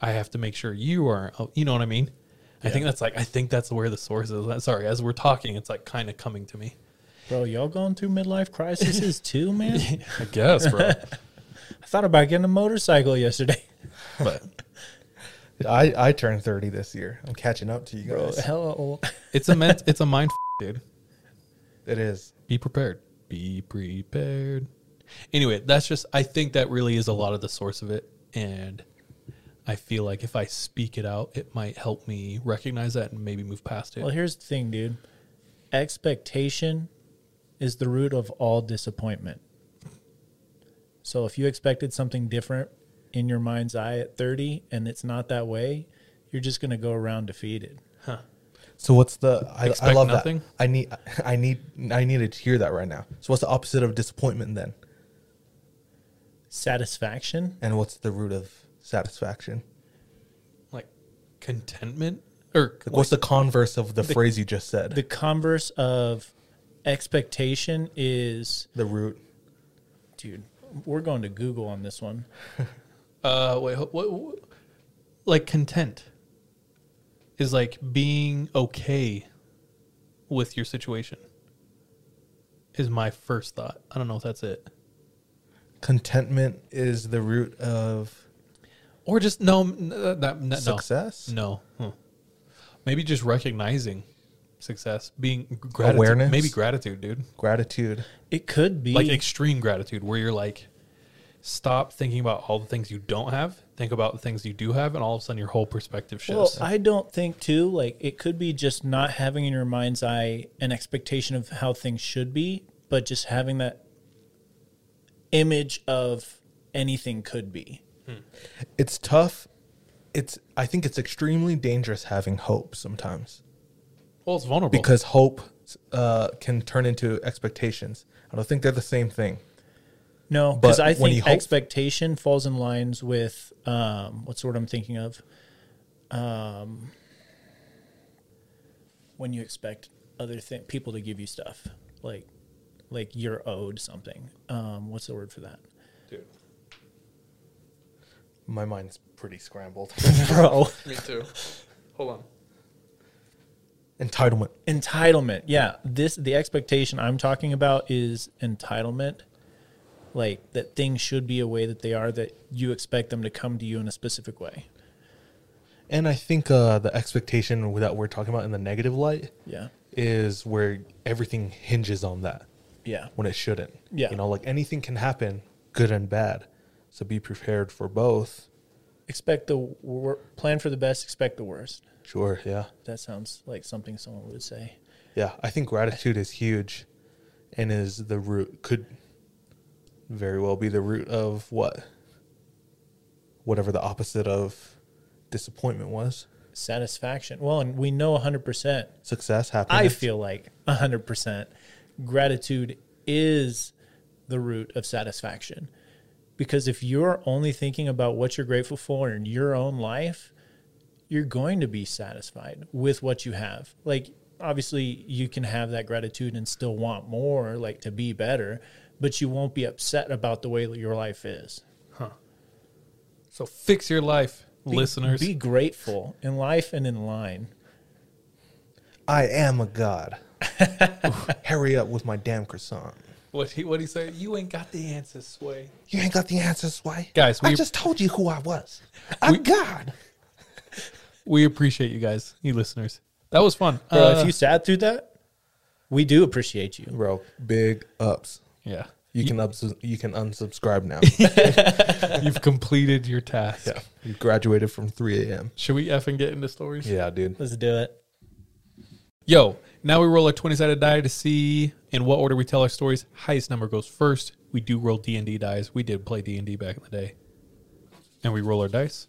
I have to make sure you are, you know what I mean? Yeah. I think that's where the source is. Sorry, as we're talking, it's like kind of coming to me. Bro, y'all going through midlife crises too, man? I guess, bro. I thought about getting a motorcycle yesterday. But I turned 30 this year. I'm catching up to you guys. Bro, hello. It's a mind, dude. It is. Be prepared. Be prepared. Anyway, that's just, I think that really is a lot of the source of it. And I feel like if I speak it out, it might help me recognize that and maybe move past it. Well, here's the thing, dude. Expectation is the root of all disappointment. So if you expected something different in your mind's eye at 30 and it's not that way, you're just going to go around defeated. Huh. So what's the? I love nothing? That. I needed to hear that right now. So what's the opposite of disappointment then? Satisfaction. And what's the root of satisfaction? Like contentment, or like, what's the converse of the phrase you just said? The converse of expectation is the root. Dude, we're going to Google on this one. Wait, what? Like content. Is like being okay with your situation is my first thought. I don't know if that's it. Contentment is the root of... Or just, no. Success? No. Hmm. Maybe just recognizing success. Being gratitude. Awareness? Maybe gratitude, dude. Gratitude. It could be. Like extreme gratitude where you're like, stop thinking about all the things you don't have. Think about the things you do have, and all of a sudden your whole perspective shifts. Well, I don't think, too, like it could be just not having in your mind's eye an expectation of how things should be, but just having that image of anything could be. Hmm. It's tough. I think it's extremely dangerous having hope sometimes. Well, it's vulnerable. Because hope can turn into expectations. I don't think they're the same thing. No, because I think expectation falls in lines with what's the word I'm thinking of? When you expect other people to give you stuff, like you're owed something. What's the word for that? Dude, my mind's pretty scrambled, bro. Me too. Hold on. Entitlement. Entitlement. Yeah, the expectation I'm talking about is entitlement. Like, that things should be a way that they are, that you expect them to come to you in a specific way. And I think the expectation that we're talking about in the negative light is where everything hinges on that. Yeah. When it shouldn't. Yeah. You know, like anything can happen, good and bad. So be prepared for both. Plan for the best, expect the worst. Sure, yeah. That sounds like something someone would say. Yeah, I think gratitude is huge and is the root, could very well be the root of what? Whatever the opposite of disappointment was. Satisfaction. Well, and we know 100%. Success, happiness. I feel like 100%. Gratitude is the root of satisfaction. Because if you're only thinking about what you're grateful for in your own life, you're going to be satisfied with what you have. Like, obviously, you can have that gratitude and still want more, like to be better, but you won't be upset about the way that your life is. Huh. So fix your life, listeners. Be grateful in life and in line. I am a god. Hurry up with my damn croissant. What'd he say? You ain't got the answers, Sway. You ain't got the answers, Sway. Guys, I just told you who I was. I'm God. We appreciate you guys, you listeners. That was fun. Bro, if you sat through that, we do appreciate you. Bro, big ups. Yeah. You can unsubscribe now. You've completed your task. Yeah. You've graduated from 3 a.m. Should we effing get into stories? Yeah, dude. Let's do it. Yo, now we roll our 20-sided die to see in what order we tell our stories. Highest number goes first. We do roll D&D dice. We did play D&D back in the day. And we roll our dice.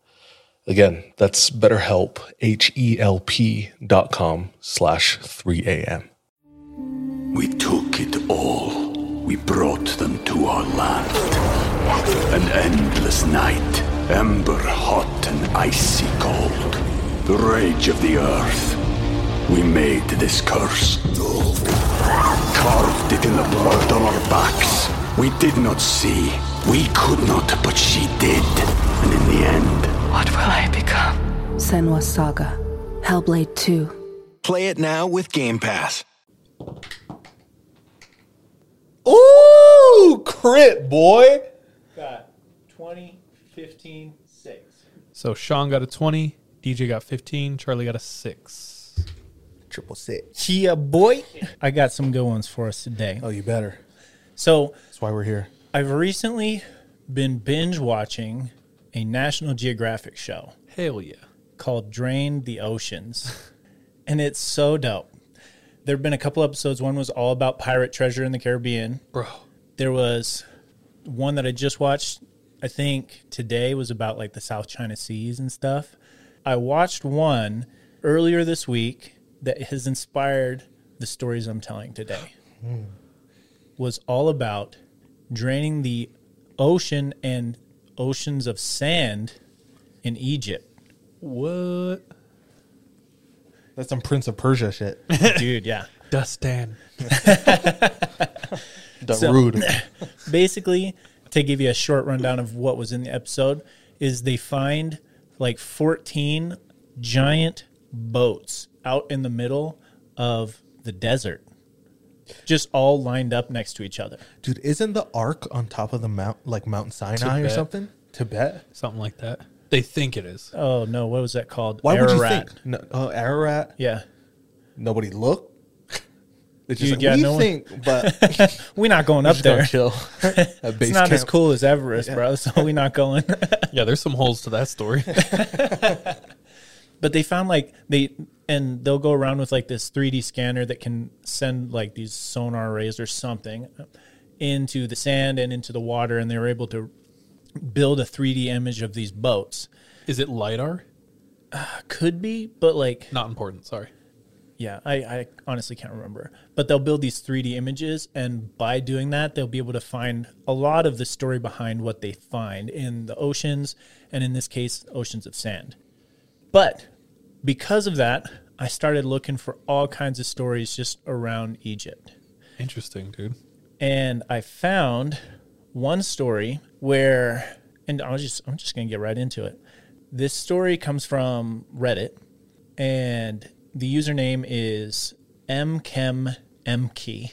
Again, that's BetterHelp, HELP.com/3am. We took it all. We brought them to our land. An endless night, ember hot and icy cold. The rage of the earth. We made this curse. Carved it in the blood on our backs. We did not see. We could not, but she did. And in the end... what will I become? Senwa Saga. Hellblade 2. Play it now with Game Pass. Ooh, crit, boy. Got 20, 15, 6. So Sean got a 20, DJ got 15, Charlie got a 6. 666. Yeah, boy. I got some good ones for us today. Oh, you better. So that's why we're here. I've recently been binge watching a National Geographic show. Hell yeah. Called Drain the Oceans. And it's so dope. There have been a couple episodes. One was all about pirate treasure in the Caribbean. Bro. There was one that I just watched, I think today, was about like the South China Seas and stuff. I watched one earlier this week that has inspired the stories I'm telling today. Was all about draining the ocean and oceans of sand in Egypt. What? That's some Prince of Persia shit. Dude, yeah. Dustan. Rude. Basically, to give you a short rundown of what was in the episode, is they find like 14 giant boats out in the middle of the desert. Just all lined up next to each other. Dude, isn't the Ark on top of the Mount Sinai Tibet. Or something? Tibet? Something like that. They think it is. Oh, no. What was that called? Why Ararat. Would you think? No, Ararat? Yeah. Nobody look? It's just think, but... we're not going up there. Chill. It's not camp. As cool as Everest, yeah. Bro, so we're not going. Yeah, there's some holes to that story. But they found, like, and they'll go around with, like, this 3D scanner that can send, like, these sonar rays or something into the sand and into the water, and they were able to build a 3D image of these boats. Is it LiDAR? Could be, but like... not important, sorry. Yeah, I honestly can't remember. But they'll build these 3D images, and by doing that, they'll be able to find a lot of the story behind what they find in the oceans, and in this case, oceans of sand. But because of that, I started looking for all kinds of stories just around Egypt. Interesting, dude. And I found one story where, and I'm just going to get right into it. This story comes from Reddit, and the username is mchemmkey.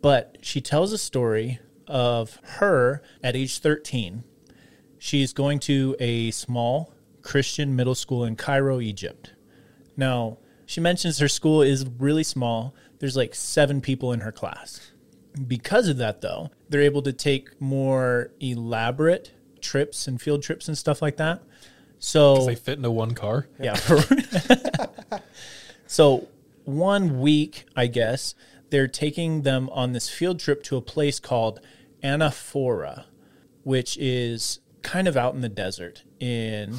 But she tells a story of her at age 13. She's going to a small Christian middle school in Cairo, Egypt. Now, she mentions her school is really small. There's like 7 people in her class. Because of that, though, they're able to take more elaborate trips and field trips and stuff like that. So they fit into one car. Yeah. So 1 week, I guess, they're taking them on this field trip to a place called Anaphora, which is kind of out in the desert in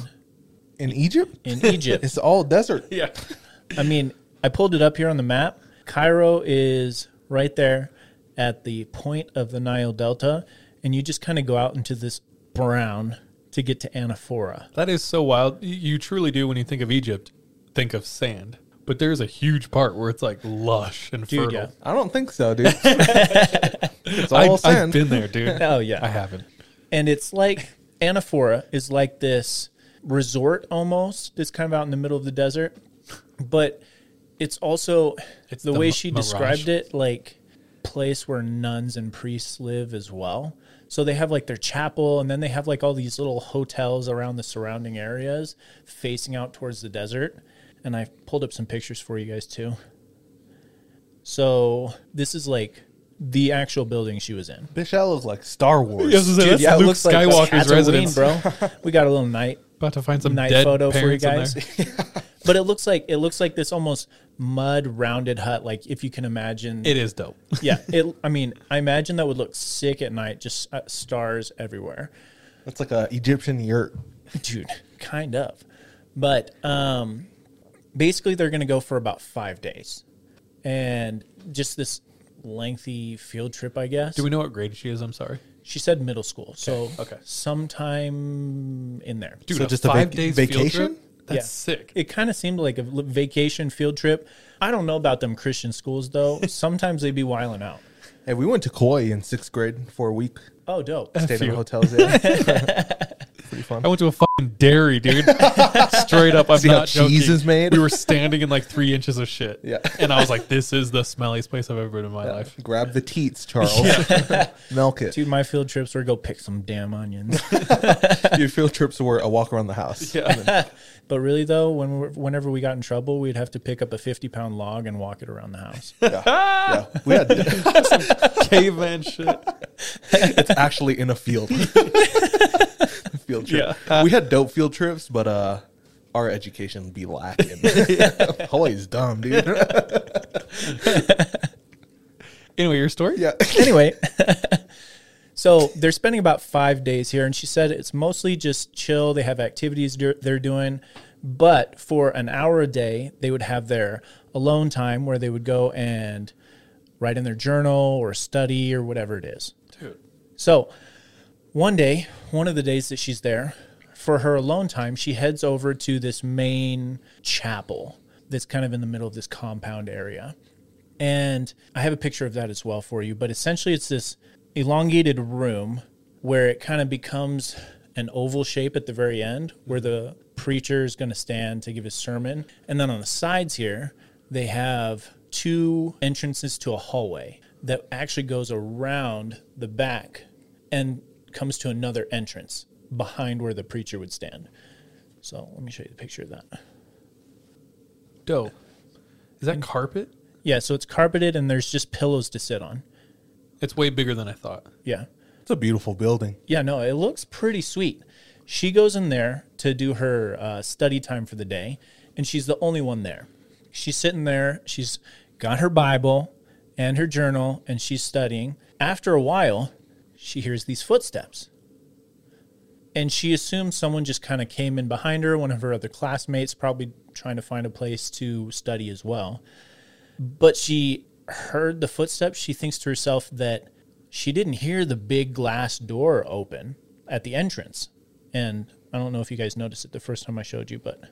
Egypt. In Egypt, it's all desert. Yeah. I mean, I pulled it up here on the map. Cairo is right there at the point of the Nile Delta, and you just kind of go out into this brown to get to Anaphora. That is so wild. You truly do, when you think of Egypt, think of sand. But there's a huge part where it's like lush and fertile. Yeah. I don't think so, dude. It's all sand. I've been there, dude. Oh, yeah. I haven't. And it's like, Anaphora is like this resort almost. It's kind of out in the middle of the desert. But it's also, it's the way she described it, like... place where nuns and priests live as well. So they have like their chapel, and then they have like all these little hotels around the surrounding areas facing out towards the desert. And I pulled up some pictures for you guys too. So this is like the actual building she was in. Bishal is like Star Wars. Dude, yeah, it looks Skywalker's like residence, bro. We got a little night. About to find some night dead photo for you guys. But it looks like this almost mud rounded hut, like if you can imagine. It is dope. Yeah, I imagine that would look sick at night. Just stars everywhere. That's like a Egyptian yurt, dude. Kind of, but basically they're going to go for about 5 days, and just this lengthy field trip, I guess. Do we know what grade she is? I'm sorry. She said middle school, so okay. Sometime in there. Dude, so just a 5 days vacation. Field trip? That's sick. It kind of seemed like a vacation field trip. I don't know about them Christian schools, though. Sometimes they be wilding out. Hey, we went to Khloé in 6th grade for a week. Oh, dope. Stayed in hotels there. Pretty fun. I went to a fucking dairy, dude. Straight up, I'm not joking. Cheese is made? We were standing in like 3 inches of shit. Yeah. And I was like, this is the smelliest place I've ever been in my life. Grab the teats, Charles. Milk it. Dude, my field trips were go pick some damn onions. Your field trips were a walk around the house. Yeah. But really, though, whenever we got in trouble, we'd have to pick up a 50-pound log and walk it around the house. Yeah. We had some caveman shit. It's actually in a field. Field trip. Yeah. We had dope field trips, but our education be lacking. Always dumb, dude. Anyway, your story? Yeah. Anyway. So they're spending about 5 days here, and she said it's mostly just chill. They have activities they're doing, but for an hour a day, they would have their alone time where they would go and write in their journal or study or whatever it is. Dude. So one day, one of the days that she's there, for her alone time, she heads over to this main chapel that's kind of in the middle of this compound area. And I have a picture of that as well for you, but essentially it's this elongated room where it kind of becomes an oval shape at the very end where the preacher is going to stand to give his sermon. And then on the sides here, they have two entrances to a hallway that actually goes around the back and comes to another entrance behind where the preacher would stand. So let me show you the picture of that. Dope. Is that carpet? Yeah, so it's carpeted and there's just pillows to sit on. It's way bigger than I thought. Yeah. It's a beautiful building. Yeah, no, it looks pretty sweet. She goes in there to do her study time for the day, and she's the only one there. She's sitting there. She's got her Bible and her journal, and she's studying. After a while, she hears these footsteps, and she assumes someone just kind of came in behind her, one of her other classmates, probably trying to find a place to study as well. But she heard the footsteps, she thinks to herself that she didn't hear the big glass door open at the entrance. And I don't know if you guys noticed it the first time I showed you, but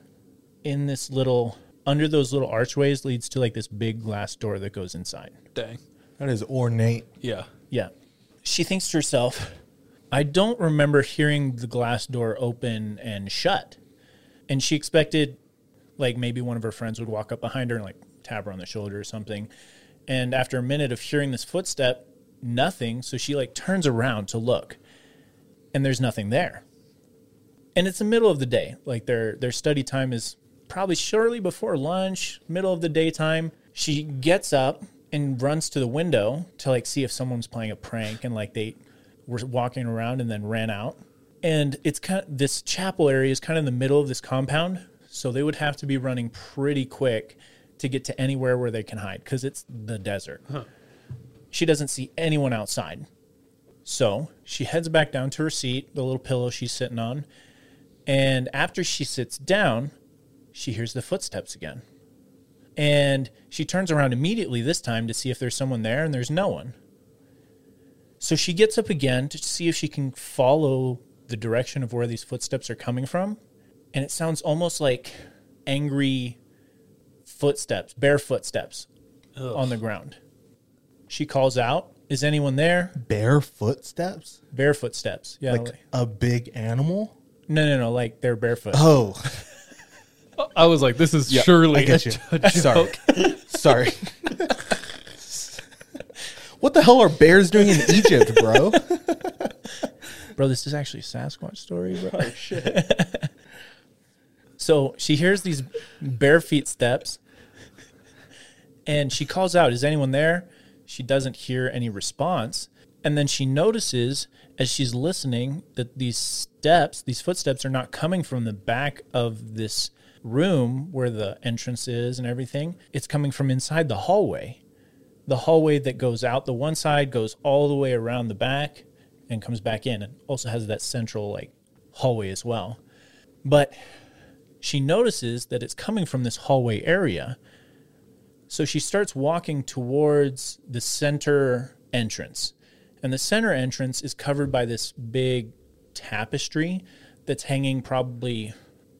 in this little, under those little archways leads to like this big glass door that goes inside. Dang. That is ornate. Yeah. Yeah. She thinks to herself, I don't remember hearing the glass door open and shut. And she expected like maybe one of her friends would walk up behind her and like tap her on the shoulder or something. And after a minute of hearing this footstep, nothing. So she like turns around to look and there's nothing there. And it's the middle of the day. Like their study time is probably shortly before lunch, middle of the daytime. She gets up and runs to the window to like see if someone's playing a prank and like they were walking around and then ran out. And it's kind of, this chapel area is kind of in the middle of this compound. So they would have to be running pretty quick to get to anywhere where they can hide because it's the desert. Huh. She doesn't see anyone outside. So she heads back down to her seat, the little pillow she's sitting on. And after she sits down, she hears the footsteps again. And she turns around immediately this time to see if there's someone there, and there's no one. So she gets up again to see if she can follow the direction of where these footsteps are coming from. And it sounds almost like angry footsteps, bare footsteps. Ugh. On the ground. She calls out, is anyone there? Bare footsteps? Bare footsteps. Yeah. Like a big animal? No. Like they're barefoot. Oh. I was like, this is surely a joke. Sorry. What the hell are bears doing in Egypt, bro? Bro, this is actually a Sasquatch story, bro. Oh, shit. So she hears these bare feet steps. And she calls out, is anyone there? She doesn't hear any response. And then she notices as she's listening that these steps, these footsteps are not coming from the back of this room where the entrance is and everything. It's coming from inside the hallway. The hallway that goes out the one side, goes all the way around the back and comes back in, and also has that central like hallway as well. But she notices that it's coming from this hallway area. So she starts walking towards the center entrance. And the center entrance is covered by this big tapestry that's hanging probably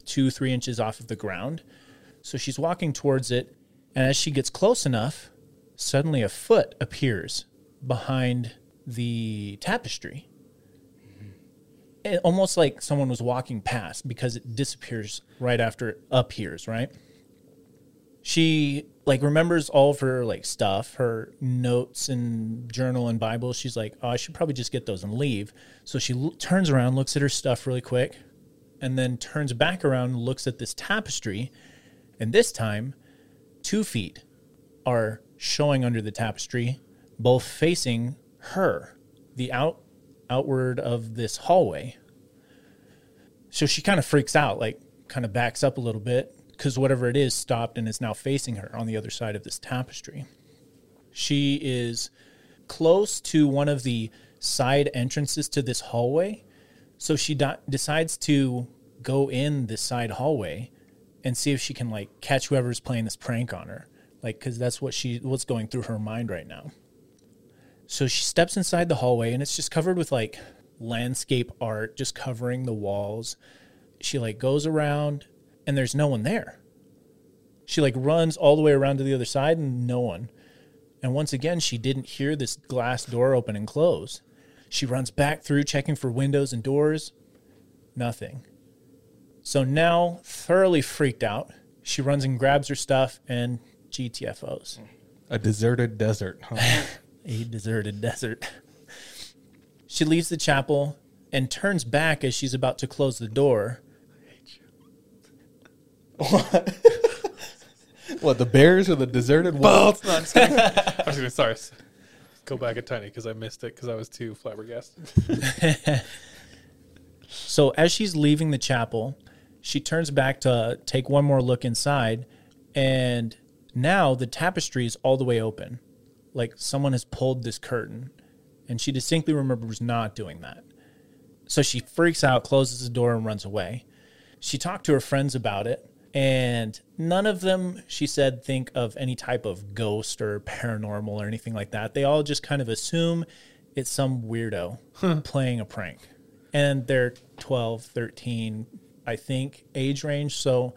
2-3 inches off of the ground. So she's walking towards it, and as she gets close enough, suddenly a foot appears behind the tapestry. It, almost like someone was walking past, because it disappears right after it appears, right? She like remembers all of her like stuff, her notes and journal and Bible. She's like, oh, I should probably just get those and leave. So she turns around, looks at her stuff really quick, and then turns back around, looks at this tapestry. And this time, 2 feet are showing under the tapestry, both facing her, the outward of this hallway. So she kind of freaks out, like kind of backs up a little bit, because whatever it is stopped and is now facing her on the other side of this tapestry. She is close to one of the side entrances to this hallway, so she decides to go in this side hallway and see if she can like catch whoever's playing this prank on her, like, because that's what's going through her mind right now. So she steps inside the hallway, and it's just covered with like landscape art, just covering the walls. She like goes around, and there's no one there. She like runs all the way around to the other side, and no one. And once again, she didn't hear this glass door open and close. She runs back through, checking for windows and doors. Nothing. So now, thoroughly freaked out, she runs and grabs her stuff and GTFOs. A deserted desert, huh? A deserted desert. She leaves the chapel and turns back as she's about to close the door. What? What, the bears or the deserted walls? No, I'm just kidding. Sorry. Go back a tiny, because I missed it because I was too flabbergasted. So as she's leaving the chapel, she turns back to take one more look inside, and now the tapestry is all the way open. Like someone has pulled this curtain, and she distinctly remembers not doing that. So she freaks out, closes the door, and runs away. She talked to her friends about it, and none of them, she said, think of any type of ghost or paranormal or anything like that. They all just kind of assume it's some weirdo playing a prank. And they're 12, 13, I think, age range, so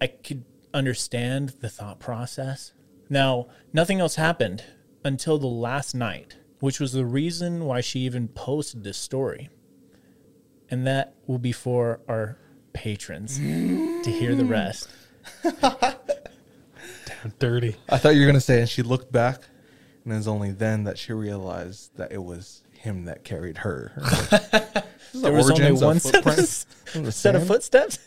I could understand the thought process. Now, nothing else happened until the last night, which was the reason why she even posted this story. And that will be for our patrons to hear the rest. Damn dirty. I thought you were going to say, and she looked back, and it was only then that she realized that it was him that carried her. There was only one set of footsteps.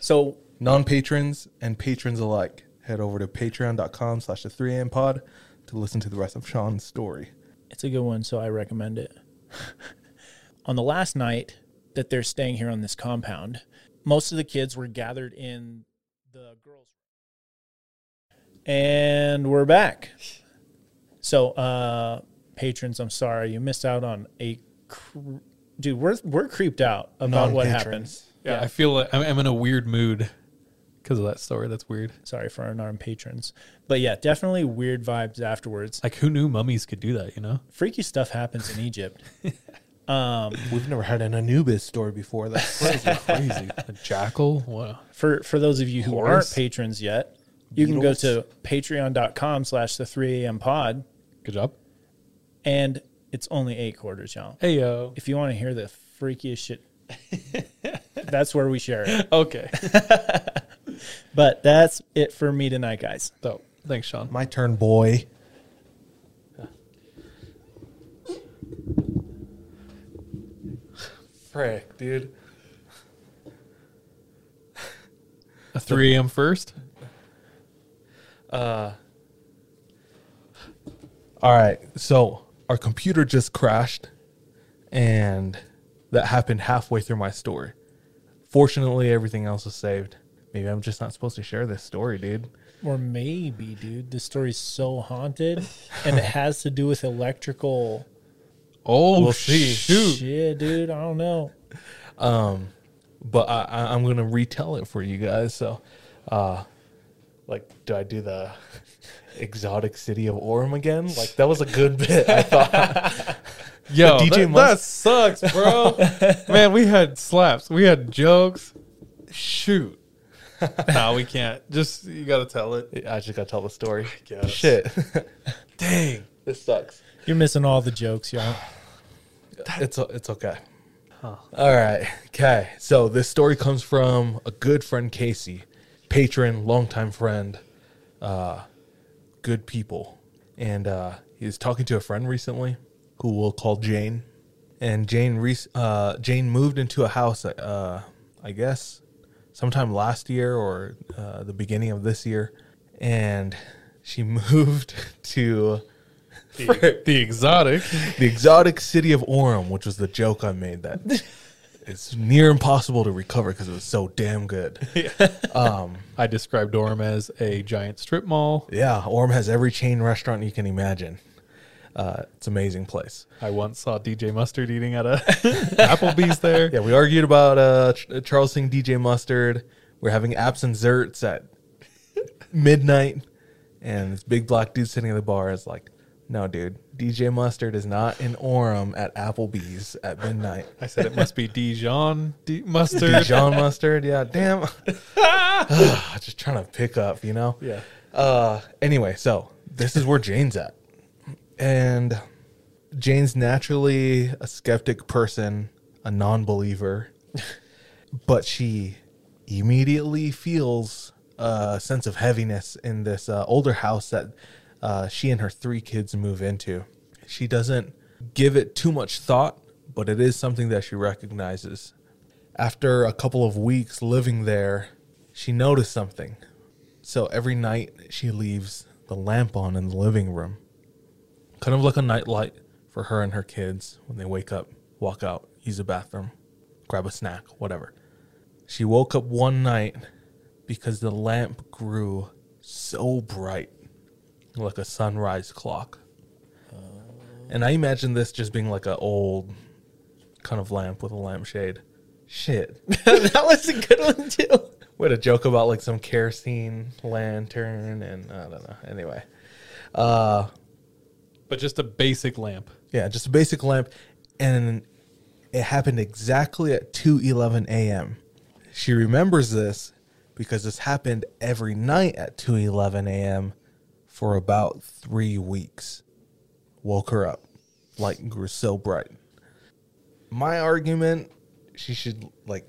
So non-patrons and patrons alike, head over to patreon.com/the3ampod to listen to the rest of Sean's story. It's a good one, so I recommend it. On the last night that they're staying here on this compound, most of the kids were gathered in the girls' room. And we're back. So, patrons, I'm sorry. You missed out on dude, we're creeped out about what happens. Yeah, I feel like I'm in a weird mood because of that story. That's weird. Sorry for our non-patrons. But yeah, definitely weird vibes afterwards. Like, who knew mummies could do that, you know? Freaky stuff happens in Egypt. We've never had an Anubis story before. That's crazy. A jackal? Wow. For those of you who aren't patrons yet, you can go to patreon.com/the3ampod. Good job. And it's only 8 quarters, y'all. Hey, yo. If you want to hear the freakiest shit, that's where we share it. Okay. But that's it for me tonight, guys. So, thanks, Sean. My turn, boy. Frick, dude. A 3 a.m. first? All right, so our computer just crashed, and that happened halfway through my story. Fortunately, everything else was saved. Maybe I'm just not supposed to share this story, dude. Or maybe, dude, this story's so haunted, and it has to do with electrical... Oh, we'll see. Shit, dude. I don't know. But I'm going to retell it for you guys. So, do I do the exotic city of Orem again? Like, that was a good bit, I thought. Yo, that sucks, bro. Man, we had slaps. We had jokes. Shoot. No, we can't. Just, you got to tell it. I just got to tell the story. Shit. Dang. This sucks. You're missing all the jokes, y'all. It's okay. Huh. All right. Okay. So this story comes from a good friend, Casey, patron, longtime friend, good people. And he was talking to a friend recently who we'll call Jane. And Jane moved into a house, I guess, sometime last year or the beginning of this year. And she moved to... The exotic city of Orem, which was the joke I made that it's near impossible to recover because it was so damn good. Yeah. I described Orem as a giant strip mall. Yeah, Orem has every chain restaurant you can imagine. It's an amazing place. I once saw DJ Mustard eating at a Applebee's there. Yeah, we argued about Charles Singh DJ Mustard. We're having apps and zerts at midnight, and this big black dude sitting at the bar is like, "No, dude, DJ Mustard is not in Orem at Applebee's at midnight." I said it must be Dijon Mustard. Dijon Mustard, yeah. Damn. Just trying to pick up, you know? Yeah. Anyway, so this is where Jane's at. And Jane's naturally a skeptic person, a non-believer. But she immediately feels a sense of heaviness in this older house that... she and her 3 kids move into. She doesn't give it too much thought, but it is something that she recognizes. After a couple of weeks living there, she noticed something. So every night she leaves the lamp on in the living room, kind of like a nightlight for her and her kids when they wake up, walk out, use the bathroom, grab a snack, whatever. She woke up one night because the lamp grew so bright, like a sunrise clock. And I imagine this just being like an old kind of lamp with a lampshade. Shit. That was a good one too. We had a joke about like some kerosene lantern and I don't know. Anyway. But just a basic lamp. Yeah, just a basic lamp. And it happened exactly at 2:11 a.m. She remembers this because this happened every night at 2:11 a.m. for about 3 weeks. Woke her up. Light grew so bright. My argument, she should like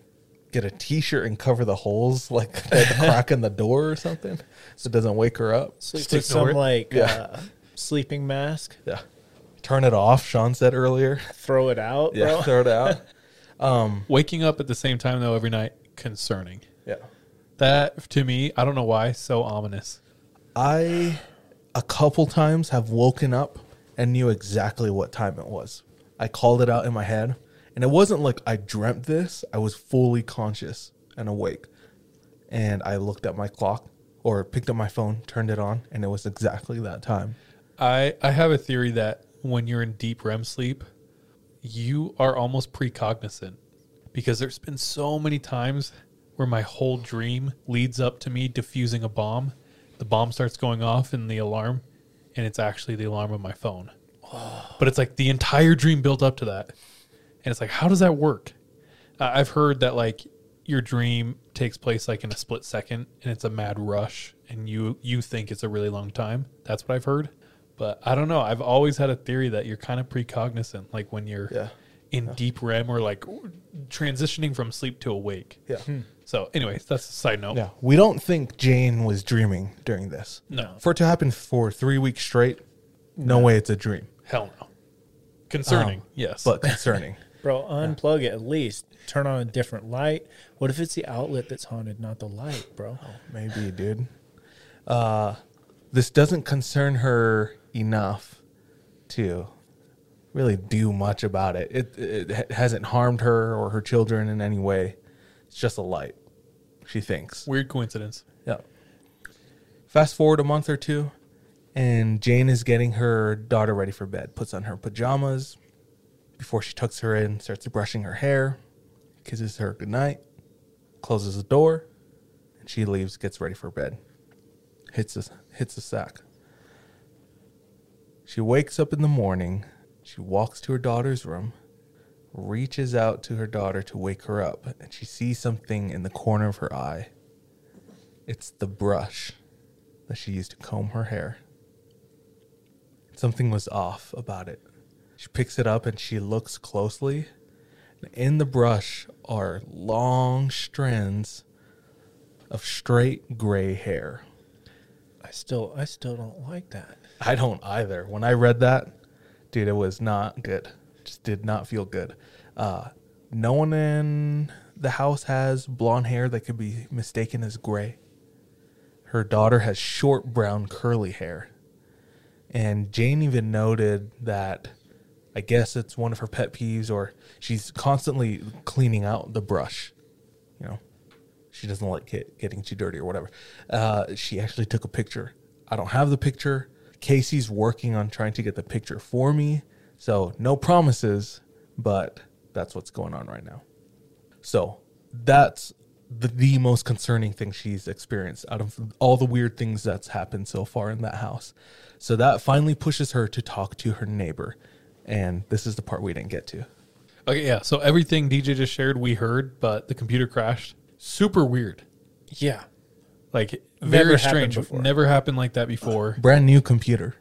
get a t-shirt and cover the holes, like the crack in the door or something, so it doesn't wake her up. So just some like sleeping mask. Yeah. Turn it off, Sean said earlier. Throw it out. Yeah, bro. Throw it out. Waking up at the same time though every night, concerning. Yeah. That to me, I don't know why, so ominous. I, a couple times, have woken up and knew exactly what time it was. I called it out in my head. And it wasn't like I dreamt this. I was fully conscious and awake. And I looked at my clock or picked up my phone, turned it on, and it was exactly that time. I have a theory that when you're in deep REM sleep, you are almost precognizant. Because there's been so many times where my whole dream leads up to me defusing a bomb. The bomb starts going off in the alarm, and it's actually the alarm of my phone. Oh. But it's like the entire dream built up to that. And it's like, how does that work? I've heard that like your dream takes place like in a split second, and it's a mad rush, and you think it's a really long time. That's what I've heard. But I don't know. I've always had a theory that you're kind of precognizant, like when you're in deep REM or like transitioning from sleep to awake. Yeah. So, anyways, that's a side note. No, we don't think Jane was dreaming during this. No. For it to happen for 3 weeks straight, no way it's a dream. Hell no. Concerning, yes. But concerning. Bro, unplug it at least. Turn on a different light. What if it's the outlet that's haunted, not the light, bro? Oh, maybe, dude. This doesn't concern her enough to really do much about it. It hasn't harmed her or her children in any way. It's just a light, she thinks. Weird coincidence. Yeah. Fast forward a month or two, and Jane is getting her daughter ready for bed. Puts on her pajamas before she tucks her in, starts brushing her hair, kisses her goodnight, closes the door, and she leaves, gets ready for bed. Hits the sack. She wakes up in the morning She walks to her daughter's room, reaches out to her daughter to wake her up, and she sees something in the corner of her eye. It's the brush that she used to comb her hair. Something was off about it. She picks it up and she looks closely. In the brush are long strands of straight gray hair. I still don't like that. I don't either. When I read that, dude, it was not good. Just did not feel good. No one in the house has blonde hair that could be mistaken as gray. Her daughter has short brown curly hair. And Jane even noted that, I guess it's one of her pet peeves, or she's constantly cleaning out the brush. You know, she doesn't like it getting too dirty or whatever. She actually took a picture. I don't have the picture. Casey's working on trying to get the picture for me. So no promises, but that's what's going on right now. So that's the most concerning thing she's experienced out of all the weird things that's happened so far in that house. So that finally pushes her to talk to her neighbor. And this is the part we didn't get to. Okay, yeah. So everything DJ just shared, we heard, but the computer crashed. Super weird. Yeah. Like, very strange. Never happened like that before. Brand new computer.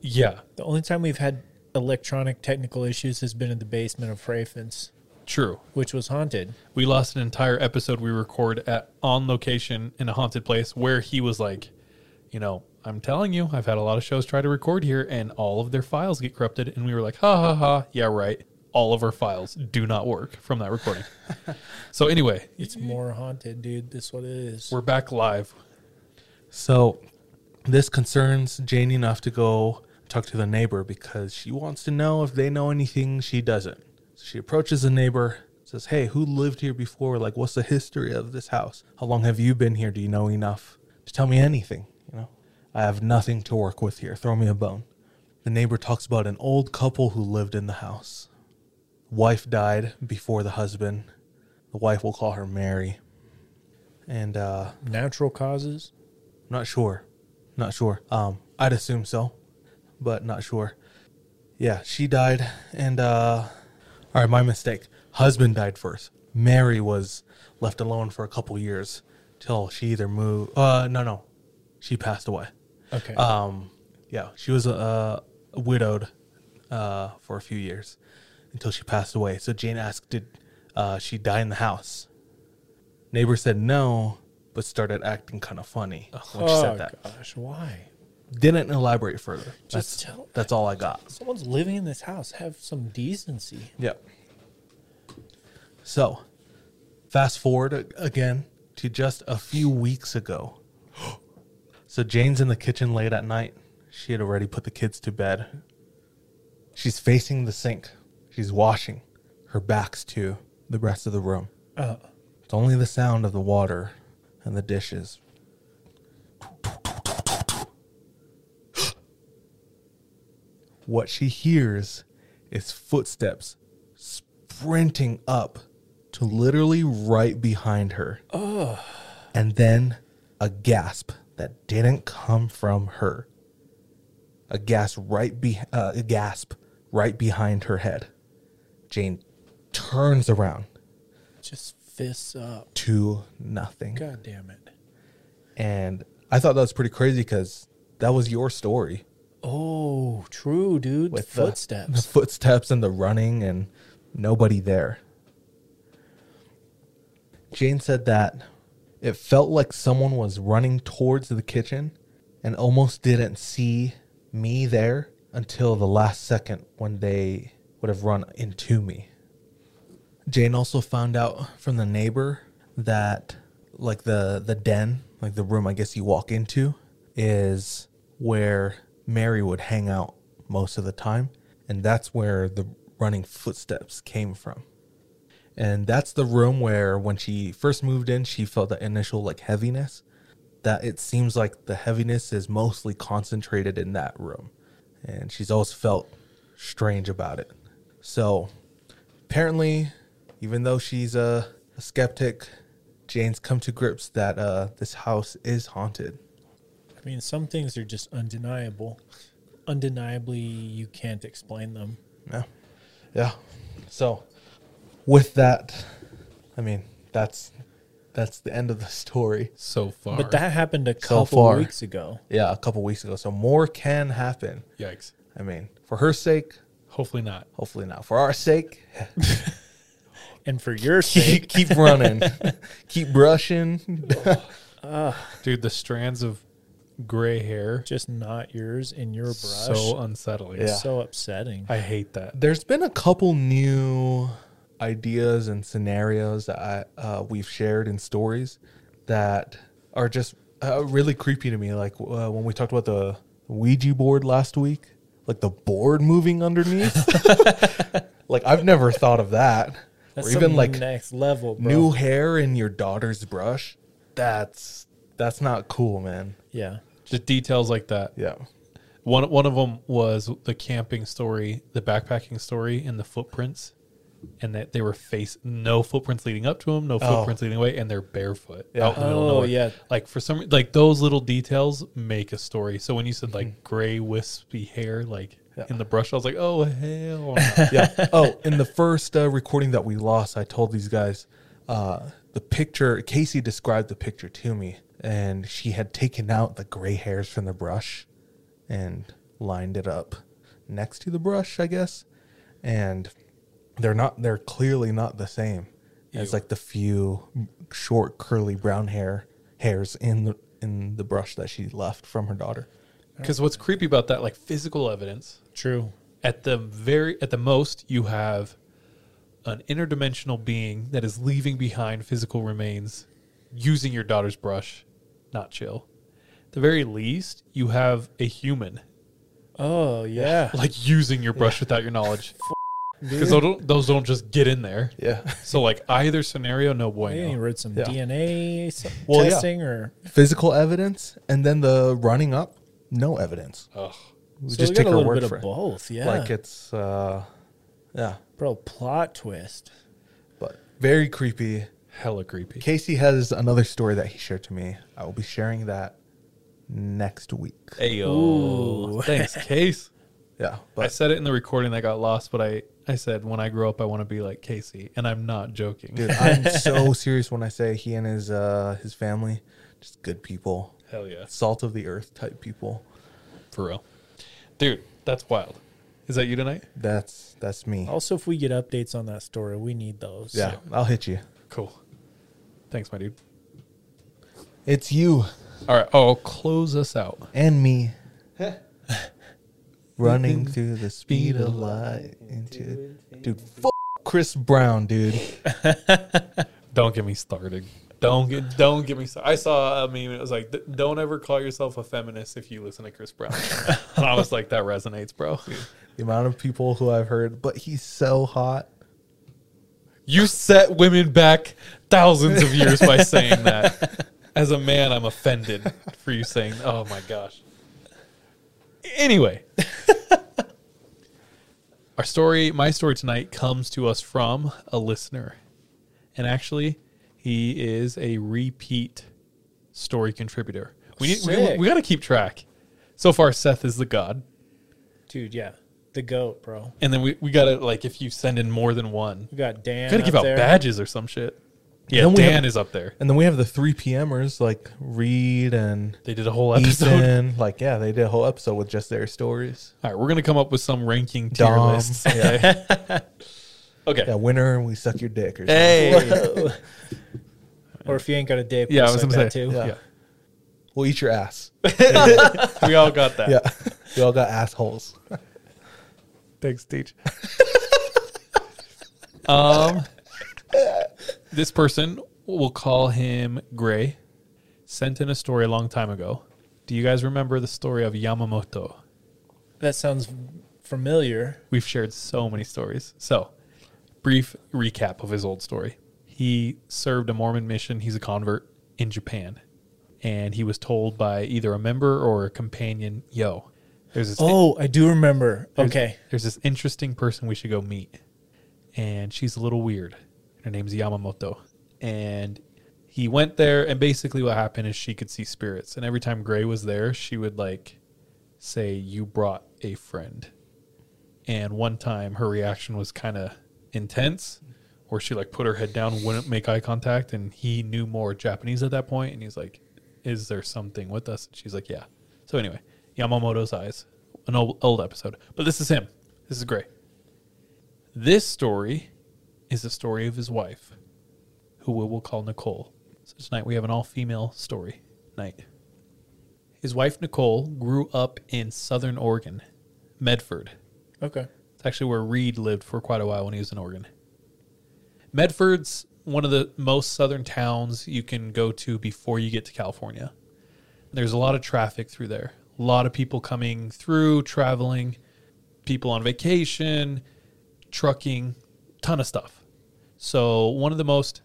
Yeah. The only time we've had electronic technical issues has been in the basement of Frafin's. True. Which was haunted. We lost an entire episode we record at on location in a haunted place where he was like, you know, I'm telling you, I've had a lot of shows try to record here and all of their files get corrupted. And we were like, ha, ha, ha. Yeah, right. All of our files do not work from that recording. So anyway. It's more haunted, dude. This is what it is. We're back live. So this concerns Jane enough to go talk to the neighbor because she wants to know if they know anything she doesn't. So she approaches the neighbor, says, hey, who lived here before? Like, what's the history of this house? How long have you been here? Do you know enough to tell me anything? You know, I have nothing to work with here. Throw me a bone. The neighbor talks about an old couple who lived in the house. Wife died before the husband. The wife, will call her Mary. And natural causes? Not sure. I'd assume so, but not sure. Yeah, she died. And all right, my mistake. Husband died first. Mary was left alone for a couple years till she either moved. No, she passed away. Okay. Yeah, she was widowed for a few years until she passed away. So Jane asked, did she die in the house? Neighbor said no, but started acting kind of funny when she said that. Gosh, why? Didn't elaborate further. That's all I got. Someone's living in this house. Have some decency. Yeah. So, fast forward again to just a few weeks ago. So Jane's in the kitchen late at night. She had already put the kids to bed. She's facing the sink. She's washing. Her back's to the rest of the room. It's only the sound of the water and the dishes. What she hears is footsteps sprinting up to literally right behind her. Oh. And then a gasp that didn't come from her. A gasp right behind her head. Jane turns around. Just fists up. To nothing. God damn it. And I thought that was pretty crazy because that was your story. Oh, true, dude. With footsteps. The footsteps and the running and nobody there. Jane said that it felt like someone was running towards the kitchen and almost didn't see me there until the last second when they would have run into me. Jane also found out from the neighbor that like the den, like the room I guess you walk into, is where Mary would hang out most of the time, and that's where the running footsteps came from. And that's the room where when she first moved in, she felt the initial like heaviness, that it seems like the heaviness is mostly concentrated in that room. And she's always felt strange about it. So apparently, even though she's a skeptic, Jane's come to grips that this house is haunted. I mean, some things are just undeniable. Undeniably, you can't explain them. Yeah. Yeah. So with that, I mean, that's the end of the story so far. But that happened a couple weeks ago. Yeah, a couple weeks ago. So more can happen. Yikes. I mean, for her sake. Hopefully not. Hopefully not. For our sake. And for your sake. Keep running. Keep brushing. Dude, the strands of gray hair. Just not yours in your brush. So unsettling. Yeah. So upsetting. I hate that. There's been a couple new ideas and scenarios that we've shared in stories that are just really creepy to me. Like when we talked about the Ouija board last week. Like the board moving underneath. Like I've never thought of that. That's or even like next level, bro. New hair in your daughter's brush. That's not cool, man. Yeah, just details like that. Yeah, one of them was the camping story, the backpacking story, and the footprints, and that they were no footprints leading up to them, no footprints leading away, and they're barefoot. Yeah. Out in the middle of nowhere. Yeah, like for some, like those little details make a story. So when you said like gray wispy hair, like in the brush, I was like, oh hell, no. Yeah. Oh, in the first recording that we lost, I told these guys the picture. Casey described the picture to me, and she had taken out the gray hairs from the brush and lined it up next to the brush, I guess, and. They're clearly not the same. Ew. As like the few short curly brown hairs in the brush that she left from her daughter. Because what's creepy about that, like physical evidence. True. At the most, you have an interdimensional being that is leaving behind physical remains using your daughter's brush. Not chill. At the very least, you have a human. Oh yeah. Like using your brush without your knowledge. Because those don't just get in there. Yeah. So like either scenario, no bueno. You read some DNA testing or physical evidence, and then the running up, no evidence. Ugh. We so just we take a little bit of both. Yeah. Like it's bro, plot twist. But very creepy, hella creepy. Casey has another story that he shared to me. I will be sharing that next week. Ayo. Ooh. Thanks, Case. Yeah, but I said it in the recording that got lost, but I said, when I grow up, I want to be like Casey, and I'm not joking. Dude, I'm so serious when I say he and his family, just good people. Hell yeah. Salt of the earth type people. For real. Dude, that's wild. Is that you tonight? That's me. Also, if we get updates on that story, we need those. Yeah, so. I'll hit you. Cool. Thanks, my dude. It's you. All right, I'll close us out. And me. Running through the speed of light into it. Dude, fuck Chris Brown, dude. Don't get me started. Don't get me started. I saw a meme. It was like, don't ever call yourself a feminist if you listen to Chris Brown. And I was like, that resonates, bro. Dude, the amount of people who I've heard, but he's so hot. You set women back thousands of years by saying that. As a man, I'm offended for you saying, oh my gosh. Anyway, my story tonight comes to us from a listener. And actually, he is a repeat story contributor. We got to keep track. So far, Seth is the god. Dude, yeah. The goat, bro. And then we got to, like, if you send in more than one. We got Dan. Got to give out badges or some shit. Yeah, Dan is up there. And then we have the 3 PMers like Reed and they did a whole episode. Ethan, they did a whole episode with just their stories. All right, we're going to come up with some ranking tier lists. Yeah. Okay. Yeah, winner, we suck your dick or something. Hey. Or if you ain't got a dick, yeah, I was going to say. Too. Yeah. Yeah. We'll eat your ass. We all got that. Yeah. We all got assholes. Thanks, Teach. This person, we'll call him Gray, sent in a story a long time ago. Do you guys remember the story of Yamamoto? That sounds familiar. We've shared so many stories. So, brief recap of his old story. He served a Mormon mission. He's a convert in Japan. And he was told by either a member or a companion, yo, there's this... Oh, I do remember. Okay. There's this interesting person we should go meet. And she's a little weird. Her name's Yamamoto. And he went there, and basically what happened is she could see spirits. And every time Gray was there, she would, like, say, you brought a friend. And one time her reaction was kind of intense, where she like put her head down, wouldn't make eye contact. And he knew more Japanese at that point, and he's like, is there something with us? And she's like, yeah. So anyway, Yamamoto's eyes, an old episode, but this is him. This is great. This story is the story of his wife, who we'll call Nicole. So tonight we have an all-female story night. His wife, Nicole, grew up in southern Oregon, Medford. Okay. It's actually where Reed lived for quite a while when he was in Oregon. Medford's one of the most southern towns you can go to before you get to California. There's a lot of traffic through there. A lot of people coming through, traveling, people on vacation, trucking, ton of stuff. So one of the most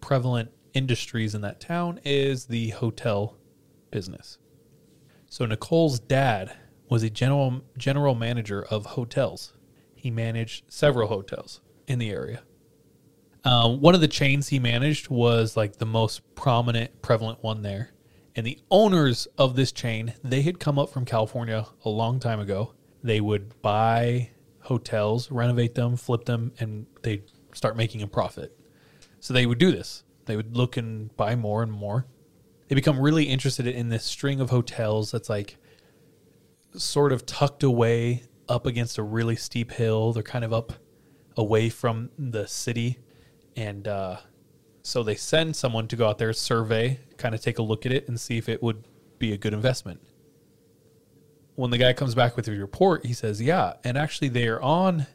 prevalent industries in that town is the hotel business. So Nicole's dad was a general manager of hotels. He managed several hotels in the area. One of the chains he managed was like the most prominent, prevalent one there. And the owners of this chain, they had come up from California a long time ago. They would buy hotels, renovate them, flip them, and they'd start making a profit. So they would do this. They would look and buy more and more. They become really interested in this string of hotels that's like sort of tucked away up against a really steep hill. They're kind of up away from the city. And so they send someone to go out there, survey, kind of take a look at it and see if it would be a good investment. When the guy comes back with his report, he says, yeah, and actually they are on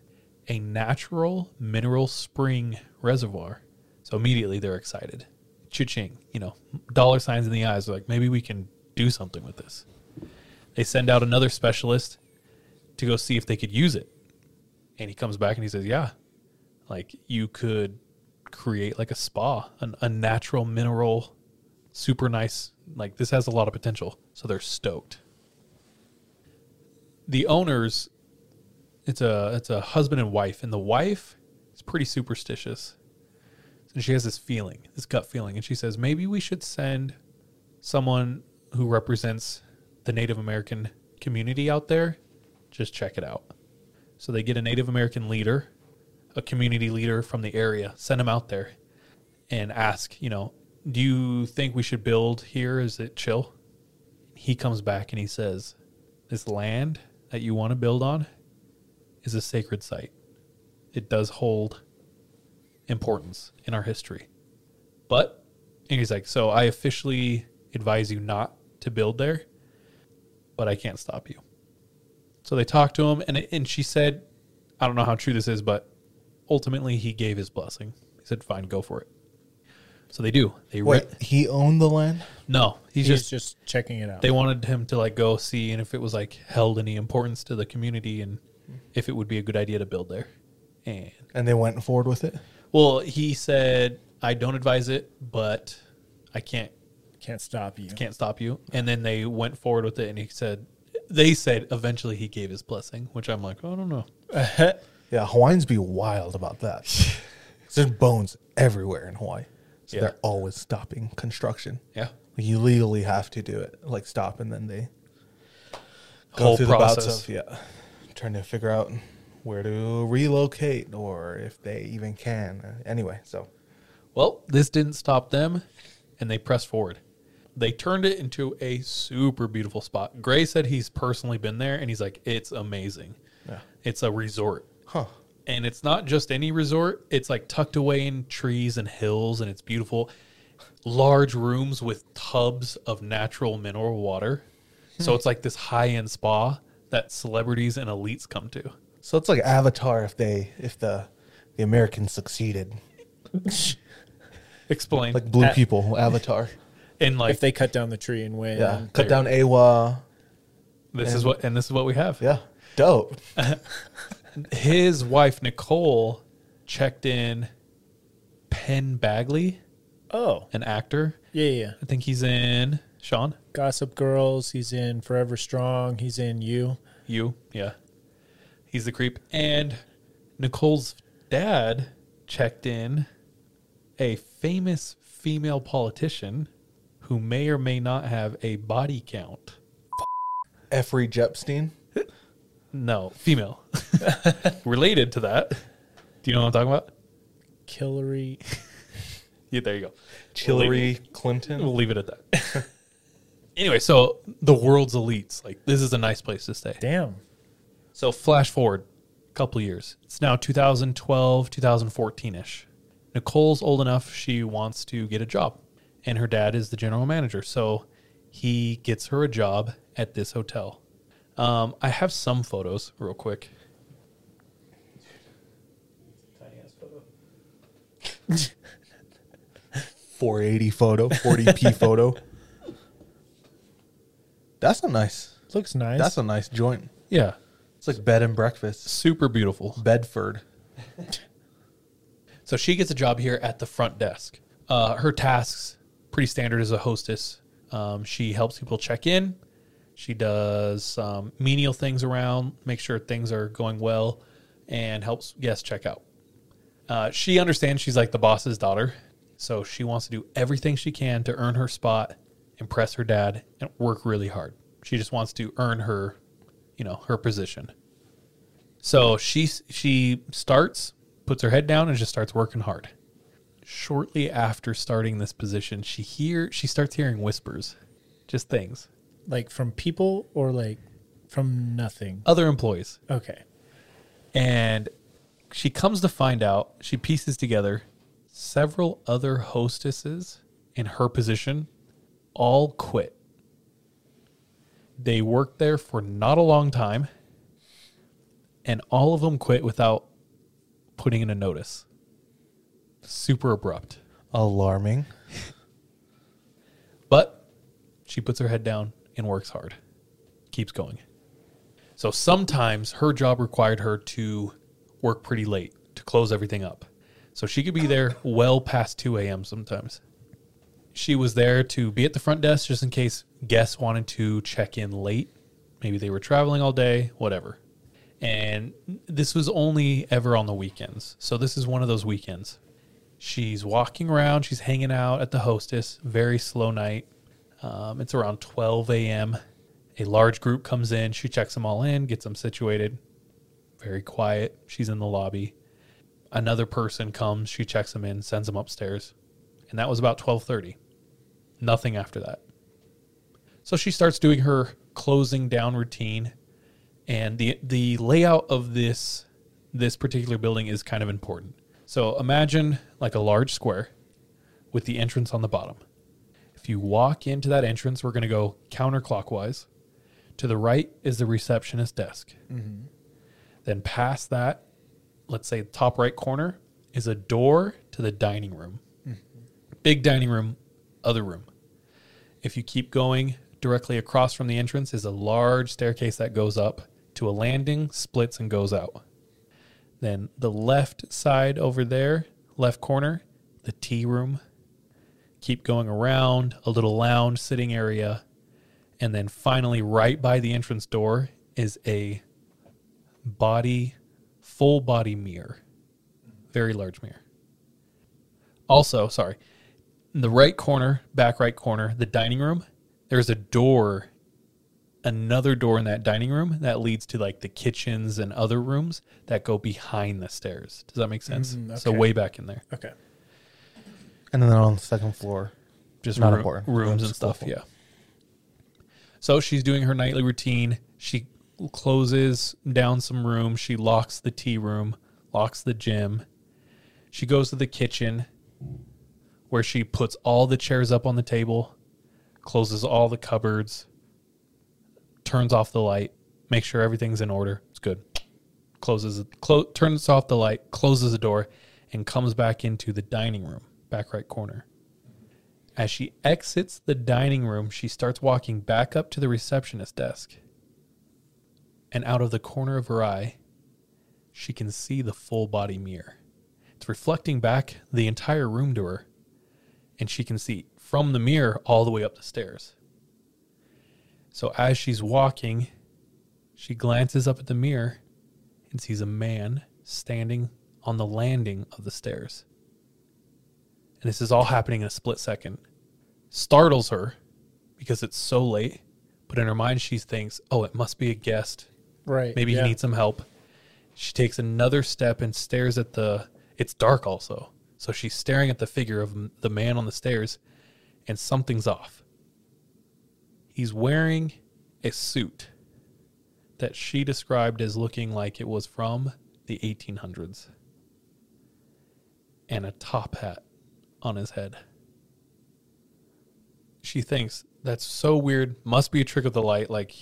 a natural mineral spring reservoir. So immediately they're excited. Cha-ching, you know, dollar signs in the eyes. They're like, maybe we can do something with this. They send out another specialist to go see if they could use it. And he comes back and he says, yeah, like you could create like a spa, a natural mineral, super nice. Like this has a lot of potential. So they're stoked. The owners, it's a husband and wife, and the wife is pretty superstitious. And she has this feeling, this gut feeling. And she says, maybe we should send someone who represents the Native American community out there. Just check it out. So they get a Native American leader, a community leader from the area, send him out there and ask, you know, do you think we should build here? Is it chill? He comes back and he says, this land that you want to build on is a sacred site. It does hold importance in our history. But, and he's like, so I officially advise you not to build there, but I can't stop you. So they talked to him, and she said, I don't know how true this is, but ultimately he gave his blessing. He said, fine, go for it. So they do. Wait, he owned the land? No. He's just checking it out. They wanted him to like go see and if it was like held any importance to the community and if it would be a good idea to build there. And they went forward with it? Well, he said, I don't advise it, but I can't stop you. Can't stop you. And then they went forward with it, and they said eventually he gave his blessing, which I'm like, oh, I don't know. Yeah, Hawaiians be wild about that. There's bones everywhere in Hawaii. So they're always stopping construction. Yeah. You legally have to do it, like stop, and then they go whole through process. The bouts of, trying to figure out where to relocate or if they even can. Anyway, so. Well, this didn't stop them, and they pressed forward. They turned it into a super beautiful spot. Gray said he's personally been there, and he's like, it's amazing. Yeah. It's a resort. Huh. And it's not just any resort. It's like tucked away in trees and hills, and it's beautiful. Large rooms with tubs of natural mineral water. So it's like this high-end spa that celebrities and elites come to. So it's like Avatar if the Americans succeeded. Explain. Like blue people, Avatar. And like if they cut down the tree and win. Yeah. Cut down AWA. This is what we have. Yeah. Dope. His wife Nicole checked in Penn Bagley. Oh. An actor. Yeah. I think he's in Sean. Gossip Girls, he's in Forever Strong, he's in You. You, yeah. He's the creep. And Nicole's dad checked in a famous female politician who may or may not have a body count. Jeffrey Epstein? No, female. Related to that. Do you know what I'm talking about? Hillary. Yeah, there you go. Hillary Clinton. We'll leave it at that. Anyway, so the world's elites. Like, this is a nice place to stay. Damn. So flash forward a couple of years. It's now 2012, 2014-ish. Nicole's old enough. She wants to get a job. And her dad is the general manager. So he gets her a job at this hotel. I have some photos real quick. Tiny-ass photo. 480 photo, 40p photo. That's a nice. Looks nice. That's a nice joint. Yeah. It's like bed and breakfast. Super beautiful. Bedford. So she gets a job here at the front desk. Her tasks, pretty standard as a hostess. She helps people check in. She does menial things around, make sure things are going well, and helps guests check out. She understands she's like the boss's daughter. So she wants to do everything she can to earn her spot, impress her dad, and work really hard. She just wants to earn her, you know, her position. So she starts, puts her head down, and just starts working hard. Shortly after starting this position, she starts hearing whispers, just things. Like from people or like from nothing? Other employees. Okay. And she comes to find out, she pieces together several other hostesses in her position all quit. They worked there for not a long time, and all of them quit without putting in a notice. Super abrupt. Alarming. But she puts her head down and works hard. Keeps going. So sometimes her job required her to work pretty late to close everything up. So she could be there well past 2 a.m. sometimes. She was there to be at the front desk just in case guests wanted to check in late. Maybe they were traveling all day, whatever. And this was only ever on the weekends. So this is one of those weekends. She's walking around. She's hanging out at the hostess. Very slow night. It's around 12 a.m. A large group comes in. She checks them all in, gets them situated. Very quiet. She's in the lobby. Another person comes. She checks them in, sends them upstairs. And that was about 12:30. Nothing after that. So she starts doing her closing down routine. And the layout of this particular building is kind of important. So imagine like a large square with the entrance on the bottom. If you walk into that entrance, we're going to go counterclockwise. To the right is the receptionist desk. Mm-hmm. Then past that, let's say the top right corner, is a door to the dining room. Mm-hmm. Big dining room, other room. If you keep going, directly across from the entrance is a large staircase that goes up to a landing, splits, and goes out. Then the left side over there, left corner, the tea room. Keep going around, a little lounge sitting area. And then finally, right by the entrance door is a full body mirror. Very large mirror. Also, in the right corner, back right corner, the dining room, there's a door, another door in that dining room that leads to like the kitchens and other rooms that go behind the stairs. Does that make sense? Okay. So way back in there. Okay. And then on the second floor, just not important rooms and stuff. Yeah. So she's doing her nightly routine. She closes down some rooms. She locks the tea room, locks the gym. She goes to the kitchen where she puts all the chairs up on the table, closes all the cupboards, turns off the light, makes sure everything's in order. It's good. Turns off the light, closes the door, and comes back into the dining room, back right corner. As she exits the dining room, she starts walking back up to the receptionist desk. And out of the corner of her eye, she can see the full body mirror. It's reflecting back the entire room to her, and she can see from the mirror all the way up the stairs. So as she's walking, she glances up at the mirror and sees a man standing on the landing of the stairs. And this is all happening in a split second. Startles her because it's so late, but in her mind she thinks, oh, it must be a guest Right. Maybe he needs some help. She takes another step and stares at the... It's dark also. So she's staring at the figure of the man on the stairs, and something's off. He's wearing a suit that she described as looking like it was from the 1800s. And a top hat on his head. She thinks, that's so weird. Must be a trick of the light. Like,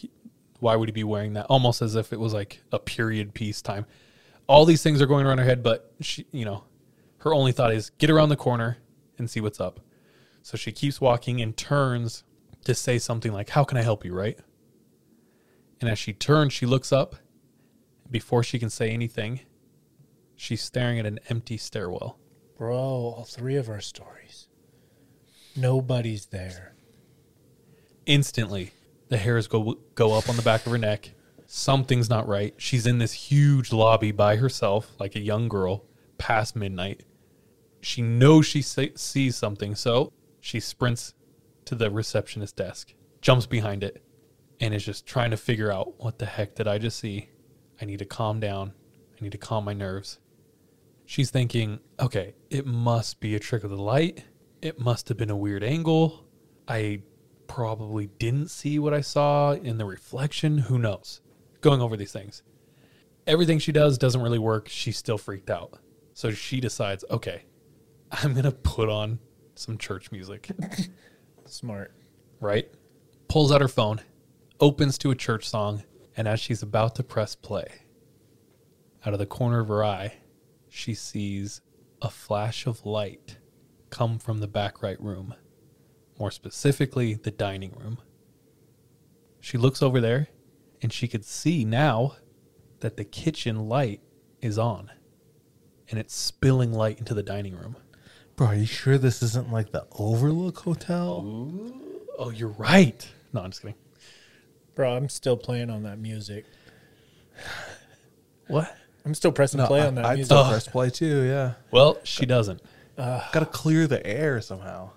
why would he be wearing that? Almost as if it was like a period piece time. All these things are going around her head, but she, you know, her only thought is get around the corner and see what's up. So she keeps walking and turns to say something like, how can I help you, right? And as she turns, she looks up. Before she can say anything, she's staring at an empty stairwell. Bro, all three of our stories. Nobody's there. Instantly, the hairs go up on the back of her neck. Something's not right. She's in this huge lobby by herself, like a young girl, past midnight. She knows she sees something, so she sprints to the receptionist's desk, jumps behind it, and is just trying to figure out, what the heck did I just see? I need to calm down. I need to calm my nerves. She's thinking, okay, it must be a trick of the light. It must have been a weird angle. I probably didn't see what I saw in the reflection. Who knows? Going over these things. Everything she does doesn't really work. She's still freaked out. So she decides, okay, I'm going to put on some church music. Smart. Right? Pulls out her phone, opens to a church song, and as she's about to press play, out of the corner of her eye, she sees a flash of light come from the back right room. More specifically, the dining room. She looks over there, and she could see now that the kitchen light is on, and it's spilling light into the dining room. Bro, are you sure this isn't like the Overlook Hotel? Ooh. Oh, you're right. No, I'm just kidding. Bro, I'm still playing on that music. What? I'm still pressing play on that music. I still press play too, yeah. Well, she doesn't. Gotta clear the air somehow.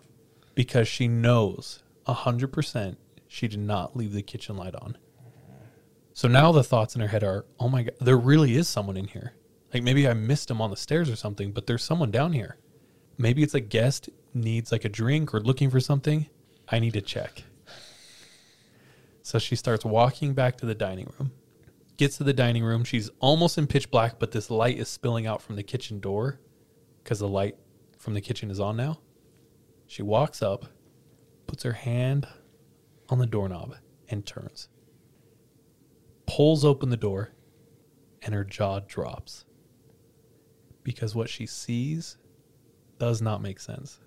Because she knows 100% she did not leave the kitchen light on. So now the thoughts in her head are, oh my God, there really is someone in here. Like maybe I missed him on the stairs or something, but there's someone down here. Maybe it's a guest needs like a drink or looking for something. I need to check. So she starts walking back to the dining room. Gets to the dining room. She's almost in pitch black, but this light is spilling out from the kitchen door because the light from the kitchen is on now. She walks up, puts her hand on the doorknob, and turns. Pulls open the door, and her jaw drops. Because what she sees does not make sense.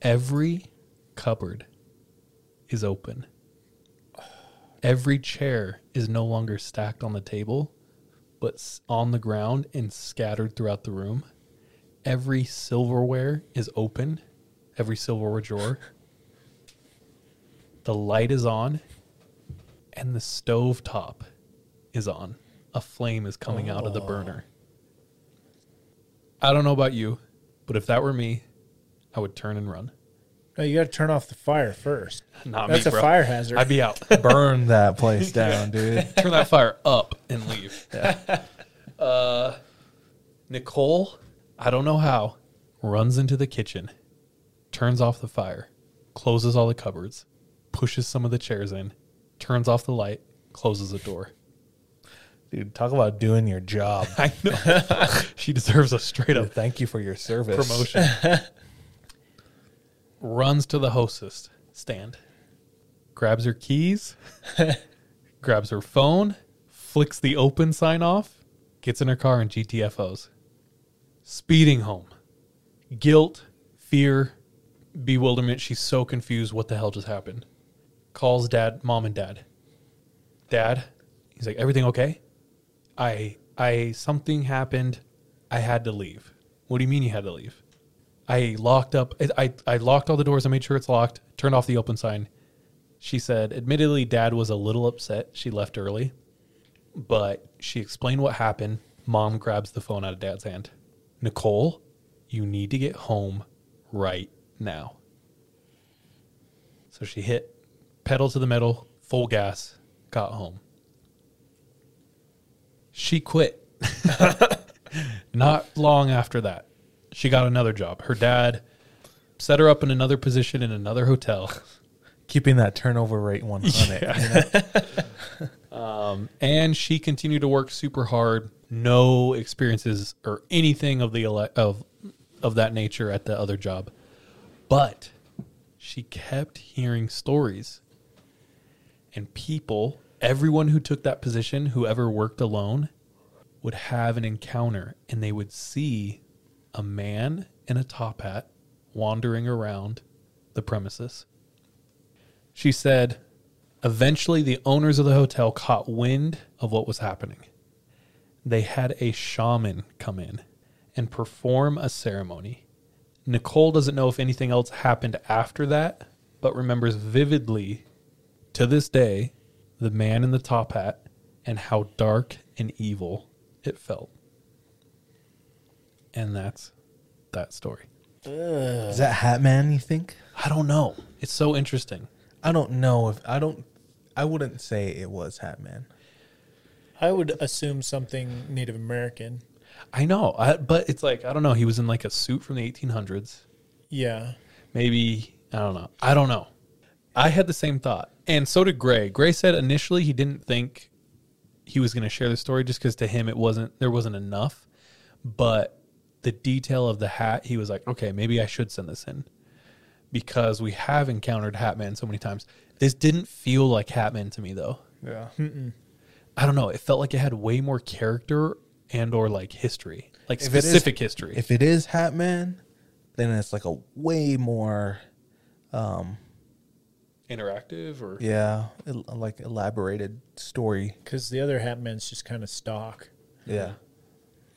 Every cupboard is open. Every chair is no longer stacked on the table, but on the ground and scattered throughout the room. Every silverware is open. Every silverware drawer. The light is on, and the stove top is on. A flame is coming out of the burner. I don't know about you, but if that were me, I would turn and run. No, you got to turn off the fire first. Not me, bro. That's a fire hazard. I'd be out. Burn that place down, dude. Turn that fire up and leave. Yeah. Nicole, I don't know how, runs into the kitchen, turns off the fire, closes all the cupboards, pushes some of the chairs in, turns off the light, closes the door. Dude, talk about doing your job. I know. She deserves a straight-up thank you for your service. Promotion. Runs to the hostess stand, grabs her keys, grabs her phone, flicks the open sign off, gets in her car and GTFOs. Speeding home. Guilt, fear, bewilderment. She's so confused. What the hell just happened? Calls dad, mom and dad. Dad, he's like, everything okay? Something happened. I had to leave. What do you mean you had to leave? I locked up. I locked all the doors. I made sure it's locked. Turned off the open sign. She said, admittedly, dad was a little upset. She left early. But she explained what happened. Mom grabs the phone out of dad's hand. Nicole, you need to get home right now. So she hit pedal to the metal, full gas, got home. She quit. Not long after that, she got another job. Her dad set her up in another position in another hotel. Keeping that turnover rate 100. Yeah. You know? And she continued to work super hard. No experiences or anything of the of that nature at the other job. But she kept hearing stories. And people, everyone who took that position, whoever worked alone, would have an encounter. And they would see a man in a top hat wandering around the premises. She said, eventually the owners of the hotel caught wind of what was happening. They had a shaman come in and perform a ceremony. Nicole doesn't know if anything else happened after that, but remembers vividly to this day the man in the top hat and how dark and evil it felt. And that's that story. Is that Hat Man, you think? I don't know. It's so interesting. I don't know if I wouldn't say it was Hat Man. I would assume something Native American. I know, but it's like, I don't know. He was in like a suit from the 1800s. Yeah. Maybe, I don't know. I don't know. I had the same thought. And so did Gray. Gray said initially he didn't think he was going to share the story just because to him there wasn't enough. But the detail of the hat, he was like, okay, maybe I should send this in. Because we have encountered Hat Man so many times. This didn't feel like Hat Man to me, though. Yeah. Mm-mm. I don't know. It felt like it had way more character and or like history. Like specific history. If it is Hat Man, then it's like a way more... interactive or... Yeah. Like elaborated story. Because the other Hat Man's just kind of stock. Yeah.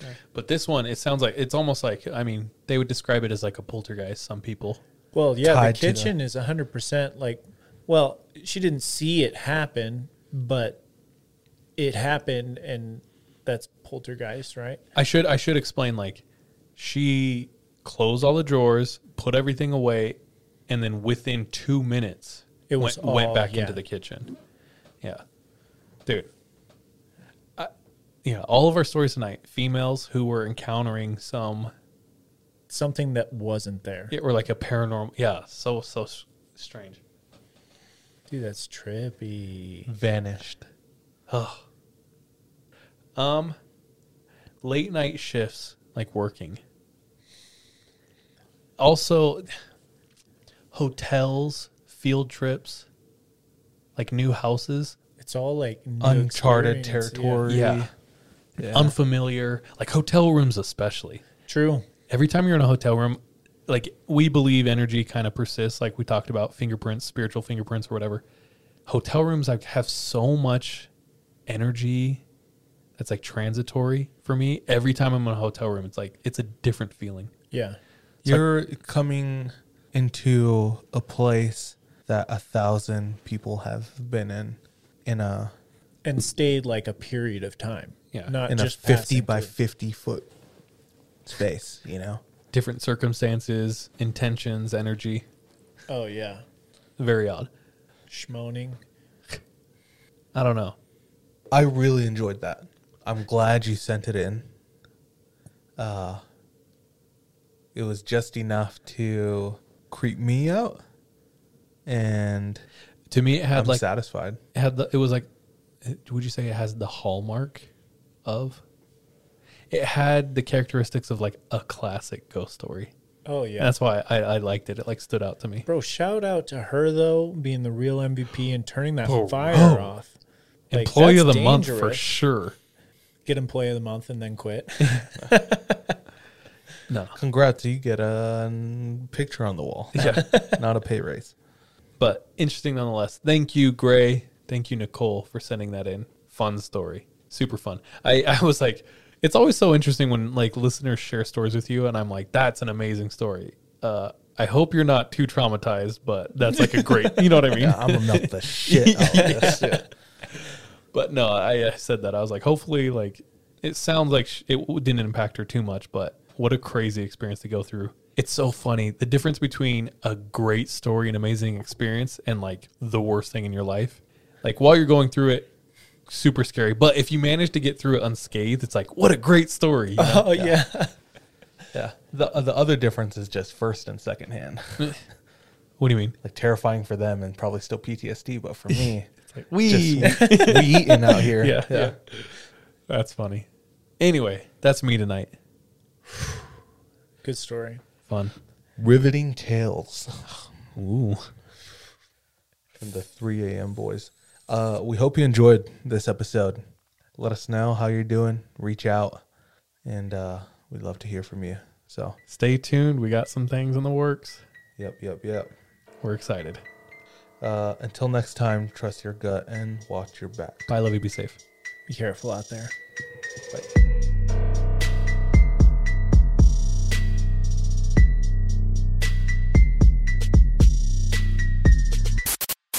Yeah. But this one, it sounds like... It's almost like... I mean, they would describe it as like a poltergeist, some people... Well, yeah, the kitchen is 100% like, well, she didn't see it happen, but it happened, and that's poltergeist, right? I should explain, like, she closed all the drawers, put everything away, and then within 2 minutes, it went back into the kitchen. Yeah. Dude. All of our stories tonight, females who were encountering something that wasn't there. Yeah, or like a paranormal. Yeah, so strange. Dude, that's trippy. Vanished. Oh. Late night shifts, like working. Also, hotels, field trips, like new houses. It's all like new uncharted territory. Yeah. Yeah. Unfamiliar. Like hotel rooms especially. True. Every time you're in a hotel room, like we believe energy kind of persists. Like we talked about fingerprints, spiritual fingerprints or whatever. Hotel rooms like have so much energy that's like transitory for me. Every time I'm in a hotel room, it's like it's a different feeling. Yeah. You're coming into a place that 1,000 people have been in and stayed like a period of time. Yeah. Not in just a 50 by 50 foot space, you know, different circumstances, intentions, energy. Oh yeah, very odd. Schmoning. I don't know. I really enjoyed that. I'm glad you sent it in. It was just enough to creep me out, and to me, it had I'm like satisfied. It had it was like, would you say it has the hallmark of? It had the characteristics of like a classic ghost story. Oh yeah, and that's why I liked it. It like stood out to me. Bro, shout out to her though, being the real MVP and turning that fire off. Like, employee of the month for sure. Get employee of the month and then quit. No, congrats, you get a picture on the wall. Yeah, not a pay raise, but interesting nonetheless. Thank you, Gray. Thank you, Nicole, for sending that in. Fun story, super fun. I was like. It's always so interesting when like listeners share stories with you and I'm like, that's an amazing story. I hope you're not too traumatized, but that's like a great, you know what I mean? Yeah, I'm gonna melt the shit out of this shit. But no, I said that. I was like, hopefully like, it sounds like it didn't impact her too much, but what a crazy experience to go through. It's so funny. The difference between a great story and amazing experience and like the worst thing in your life. like while you're going through it, super scary. But if you manage to get through it unscathed, it's like, what a great story. You know? Oh, yeah. Yeah. Yeah. The other difference is just first and second hand. What do you mean? Like terrifying for them and probably still PTSD, but for me, it's like, we eating out here. Yeah, yeah. Yeah. That's funny. Anyway, that's me tonight. Good story. Fun. Riveting tales. Ooh. From the 3 a.m. boys. We hope you enjoyed this episode. Let us know how you're doing. Reach out. And we'd love to hear from you. So stay tuned. We got some things in the works. Yep. We're excited. Until next time, trust your gut and watch your back. Bye, love you. Be safe. Be careful out there. Bye.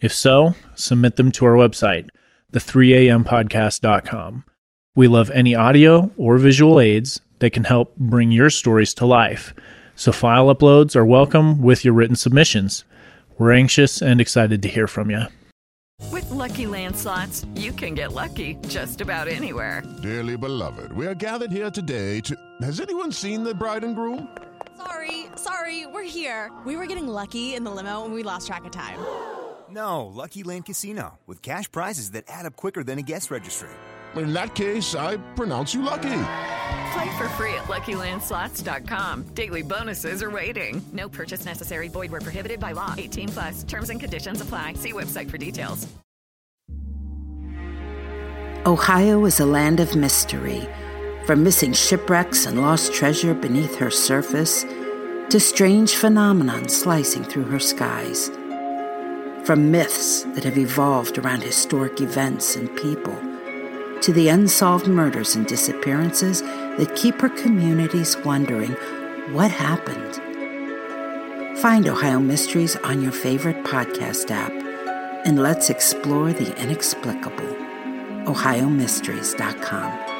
If so, submit them to our website, the3ampodcast.com. We love any audio or visual aids that can help bring your stories to life. So file uploads are welcome with your written submissions. We're anxious and excited to hear from you. With Lucky Land Slots, you can get lucky just about anywhere. Dearly beloved, we are gathered here today to... Has anyone seen the bride and groom? Sorry, we're here. We were getting lucky in the limo and we lost track of time. No, Lucky Land Casino, with cash prizes that add up quicker than a guest registry. In that case, I pronounce you lucky. Play for free at LuckyLandSlots.com. Daily bonuses are waiting. No purchase necessary. Void where prohibited by law. 18+. Terms and conditions apply. See website for details. Ohio is a land of mystery. From missing shipwrecks and lost treasure beneath her surface, to strange phenomenon slicing through her skies. From myths that have evolved around historic events and people, to the unsolved murders and disappearances that keep her communities wondering what happened. Find Ohio Mysteries on your favorite podcast app, and let's explore the inexplicable. OhioMysteries.com.